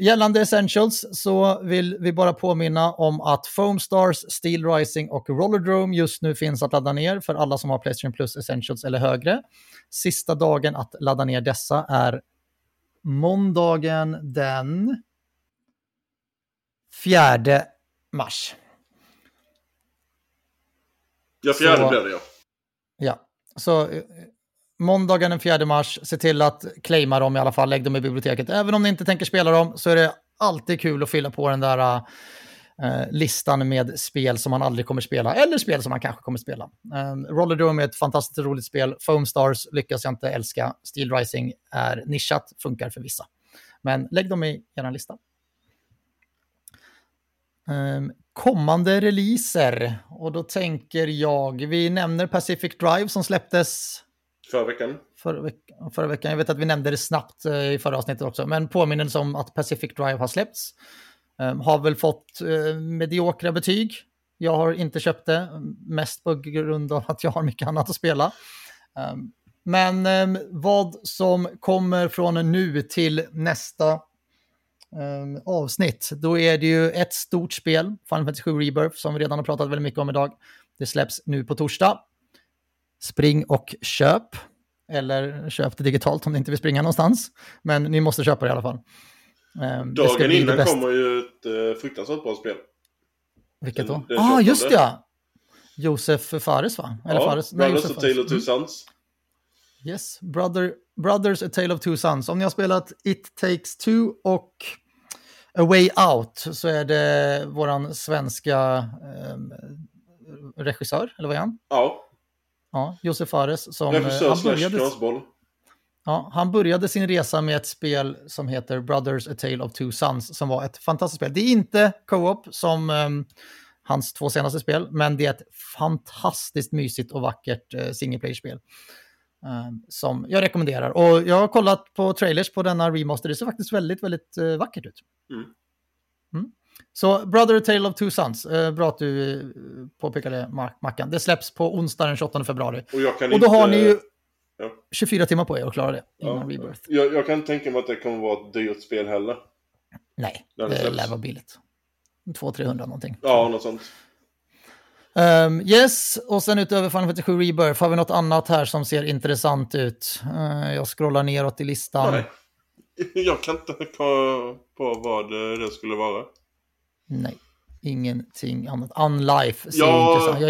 Gällande Essentials så vill vi bara påminna om att Foam Stars, Steel Rising och Rollerdrome just nu finns att ladda ner för alla som har PlayStation Plus Essentials eller högre. Sista dagen att ladda ner dessa är måndagen den 4 mars. Ja, 4 blev det, ja. Ja, så... Måndagen den 4 mars, se till att claima dem i alla fall, lägg dem i biblioteket. Även om ni inte tänker spela dem så är det alltid kul att fylla på den där listan med spel som man aldrig kommer spela. Eller spel som man kanske kommer spela. Rollerdrome är ett fantastiskt roligt spel. Foam Stars lyckas jag inte älska. Steel Rising är nischat, funkar för vissa. Men lägg dem i er lista. Kommande releaser. Och då tänker jag, vi nämner Pacific Drive som släpptes... Förra veckan. Jag vet att vi nämnde det snabbt i förra avsnittet också. Men påminnelse om att Pacific Drive har släppts. Har väl fått mediokra betyg. Jag har inte köpt det. Mest på grund av att jag har mycket annat att spela. Men vad som kommer från nu till nästa avsnitt. Då är det ju ett stort spel. Final Fantasy VII Rebirth som vi redan har pratat väldigt mycket om idag. Det släpps nu på torsdag. Spring och köp. Eller köp det digitalt om ni inte vill springa någonstans. Men ni måste köpa det i alla fall. Dagen innan kommer ju ett fruktansvärt bra spel. Vilket då? Ja, just det. Ja. Josef Fares, va? Eller ja, Fares? Nej, Brothers A Tale of Two Sons. Yes, Brothers A Tale of Two Sons. Om ni har spelat It Takes Two och A Way Out så är det våran svenska regissör, eller vad är han? Ja. Ja, Josef Fares som han började sin resa med ett spel som heter Brothers A Tale of Two Sons som var ett fantastiskt spel. Det är inte co-op som hans 2 senaste spel, men det är ett fantastiskt mysigt och vackert singleplayer-spel som jag rekommenderar. Och jag har kollat på trailers på denna remaster, det ser faktiskt väldigt, väldigt vackert ut. Mm. Så Brother Tale of Two Sons, bra att du påpekade Mackan. Det släpps på onsdag den 28 februari. Och då har ni ju 24 timmar på er att klara det innan Rebirth. Jag kan tänka mig att det kommer vara ett dyrt spel heller. Nej, det lär vara billigt. 200-300 någonting. Ja, något sånt. Yes, och sen utöver Final Fantasy 7 Rebirth har vi något annat här som ser intressant ut. Jag scrollar neråt i listan. Nej. Jag kan inte komma på vad det skulle vara. Nej, ingenting annat. Unlife ser intressant.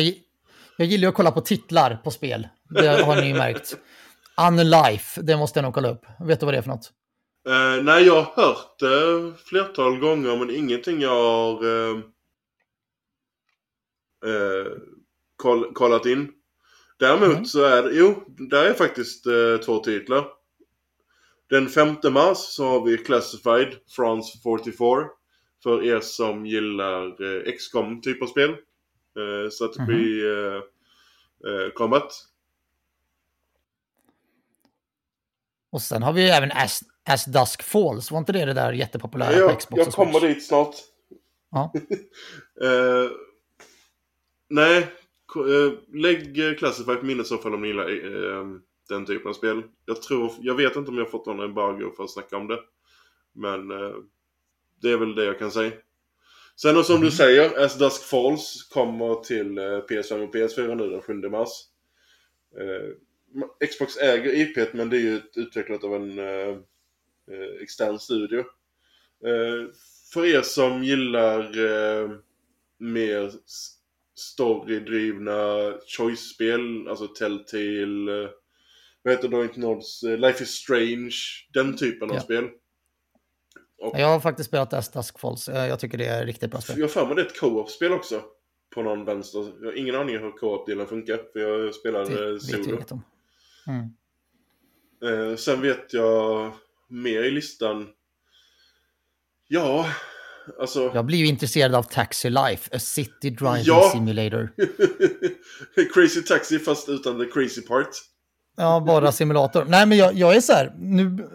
Jag gillar att kolla på titlar på spel. Det har ni ju märkt. Unlife, det måste jag nog kolla upp. Vet du vad det är för något? Nej, jag har hört det flertal gånger, men ingenting jag har kollat in. Däremot så är där är faktiskt två titlar. Den 5 mars så har vi Classified France 44 för er som gillar XCOM typ av spel. Strategi combat. Och sen har vi även As Dusk Falls. Var inte det där jättepopulära på Xbox? Jag kommer dit snart. Ja. Nej, lägg Classified på minnet så fall om ni gillar den typen av spel. Jag vet inte om jag har fått någon embargo för att snacka om det. Men det är väl det jag kan säga. Sen och som du säger, As Dusk Falls kommer till PS5 och PS4 nu den 7 mars. Xbox äger IP, men det är ju utvecklat av en extern studio. För er som gillar mer storydrivna choice-spel, alltså Telltale, vad heter Doink Nods, Life is Strange, den typen av spel. Och jag har faktiskt spelat As Dusk Falls. Jag tycker det är riktigt bra spel. Jag får med det ett co-op-spel också. På någon vänster. Jag har ingen aning hur co-op-delen funkar. För jag spelade solo. Sen vet jag mer i listan. Ja, alltså. Jag blir ju intresserad av Taxi Life. A City Driving Simulator. Crazy Taxi fast utan the crazy part. Ja, bara simulator. Nej, men jag är så här. Nu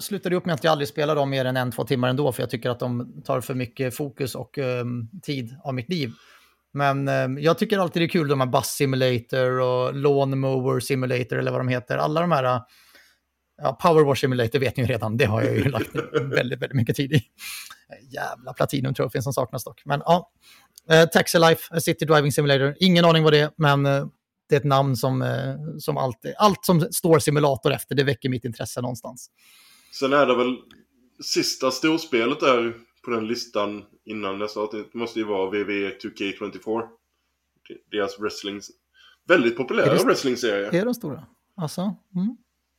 slutar det upp med att jag aldrig spelar dem mer än 1-2 timmar ändå. För jag tycker att de tar för mycket fokus och tid av mitt liv. Men jag tycker alltid det är kul de här Bus Simulator och Lawnmower Simulator eller vad de heter. Alla de här, Powerwash Simulator vet ni ju redan. Det har jag ju lagt väldigt, väldigt mycket tid i. Jävla Platinum-trofén som saknas dock. Men ja, Taxi Life, City Driving Simulator. Ingen aning vad det är, men det är ett namn som alltid, allt som står simulator efter, det väcker mitt intresse någonstans. Sen är det väl sista storspelet där på den listan innan jag sa att det måste ju vara WWE 2K24. Deras wrestling. Väldigt populära wrestling-serier. Är de stora? Alltså,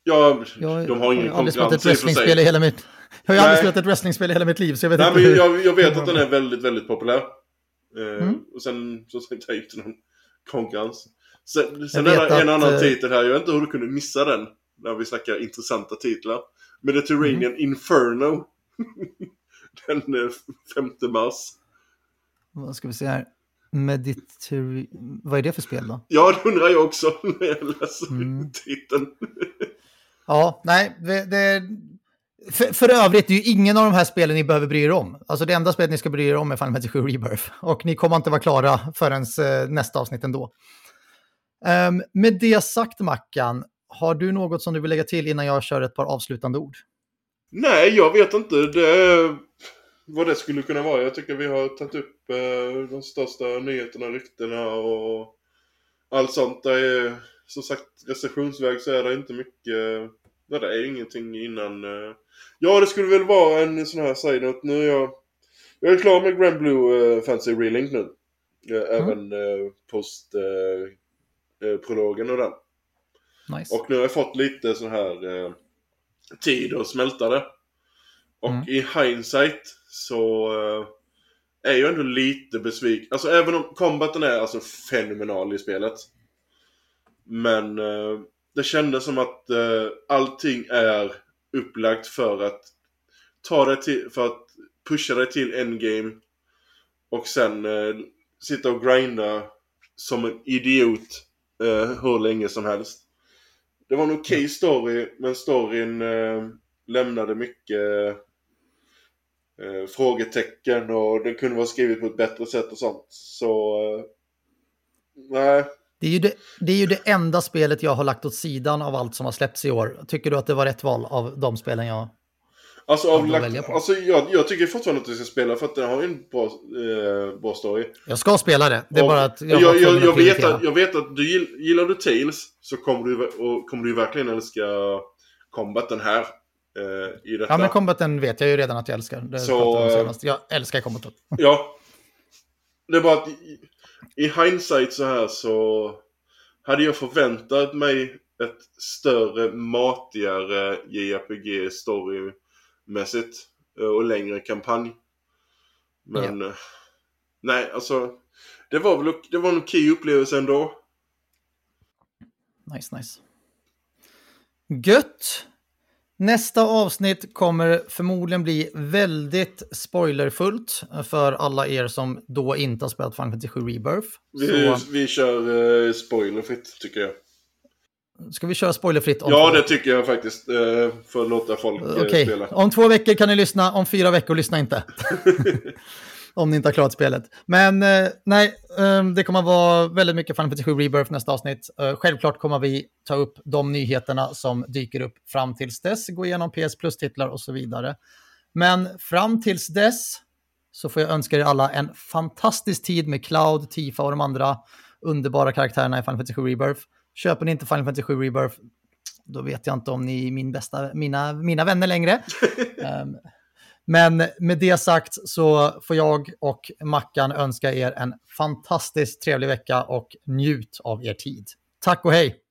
ja, de har ingen konkurrens i för sig. Jag har ju aldrig spelat ett wrestlingspel i hela mitt liv. Så jag vet inte jag vet att den är väldigt, väldigt populär. Och sen så ska jag ta ut någon konkurrens. Sen är det en annan titel här. Jag vet inte hur du kunde missa den när vi snackar intressanta titlar. Mediterranean Inferno. Den 5 mars. Vad ska vi se här? Vad är det för spel då? Ja, det undrar jag också när jag läser titeln. Ja, nej. Det för övrigt, det är ju ingen av de här spelen ni behöver bry er om. Alltså det enda spelet ni ska bry er om är Final Fantasy 7 Rebirth. Och ni kommer inte vara klara förrän nästa avsnitt ändå. Med det sagt, Mackan, har du något som du vill lägga till innan jag kör ett par avslutande ord? Nej, jag vet inte vad det skulle kunna vara. Jag tycker vi har tagit upp de största nyheterna, ryktena och allt sånt. Det är som sagt recensionsväg, så är det inte mycket. Nej, det är ingenting innan. Ja, det skulle väl vara en sån här side-note nu. Jag är klar med Grand Blue Fantasy Relink nu. Även post prologen och den. Nice. Och nu har jag fått lite så här tid och smältare. Och i hindsight så är jag ändå lite besviken. Alltså även om combaten är alltså fenomenal i spelet. Men det kändes som att allting är upplagt för att ta det till, för att pusha det till endgame. Och sen sitta och grinda som en idiot hur länge som helst. Det var en okej story, men storyn lämnade mycket frågetecken och det kunde vara skrivet på ett bättre sätt och sånt. Så nej. Det är ju det enda spelet jag har lagt åt sidan av allt som har släppts i år. Tycker du att det var rätt val av de spelen jag jag tycker fortfarande att du ska spela, för att den har en bra story. Jag ska spela det. Det är bara att jag vet att du gillar du Tales, så kommer du verkligen älska combaten här. I detta. Ja, men combaten vet jag ju redan att jag älskar. Det så, jag älskar combaten. Ja. Det är bara att i hindsight så här, så hade jag förväntat mig ett större, matigare JRPG-story mässigt och längre kampanj. Men nej, alltså det var en okej upplevelse ändå. Nice. Gött. Nästa avsnitt kommer förmodligen bli väldigt spoilerfullt för alla er som då inte har spelat Final Fantasy VII Rebirth. Vi kör spoilerfritt, tycker jag. Ska vi köra spoilerfritt? Ja, det tycker jag faktiskt. För att låta folk spela. Om 2 veckor kan ni lyssna, om 4 veckor lyssna inte. Om ni inte har klarat spelet. Men nej, det kommer vara väldigt mycket Final Fantasy VII Rebirth nästa avsnitt. Självklart kommer vi ta upp de nyheterna som dyker upp fram tills dess. Gå igenom PS Plus-titlar och så vidare. Men fram tills dess så får jag önska er alla en fantastisk tid med Cloud, Tifa och de andra underbara karaktärerna i Final Fantasy VII Rebirth. Köper ni inte Final Fantasy VII Rebirth, då vet jag inte om ni är mina vänner längre. Men med det sagt så får jag och Mackan önska er en fantastiskt trevlig vecka och njut av er tid. Tack och hej!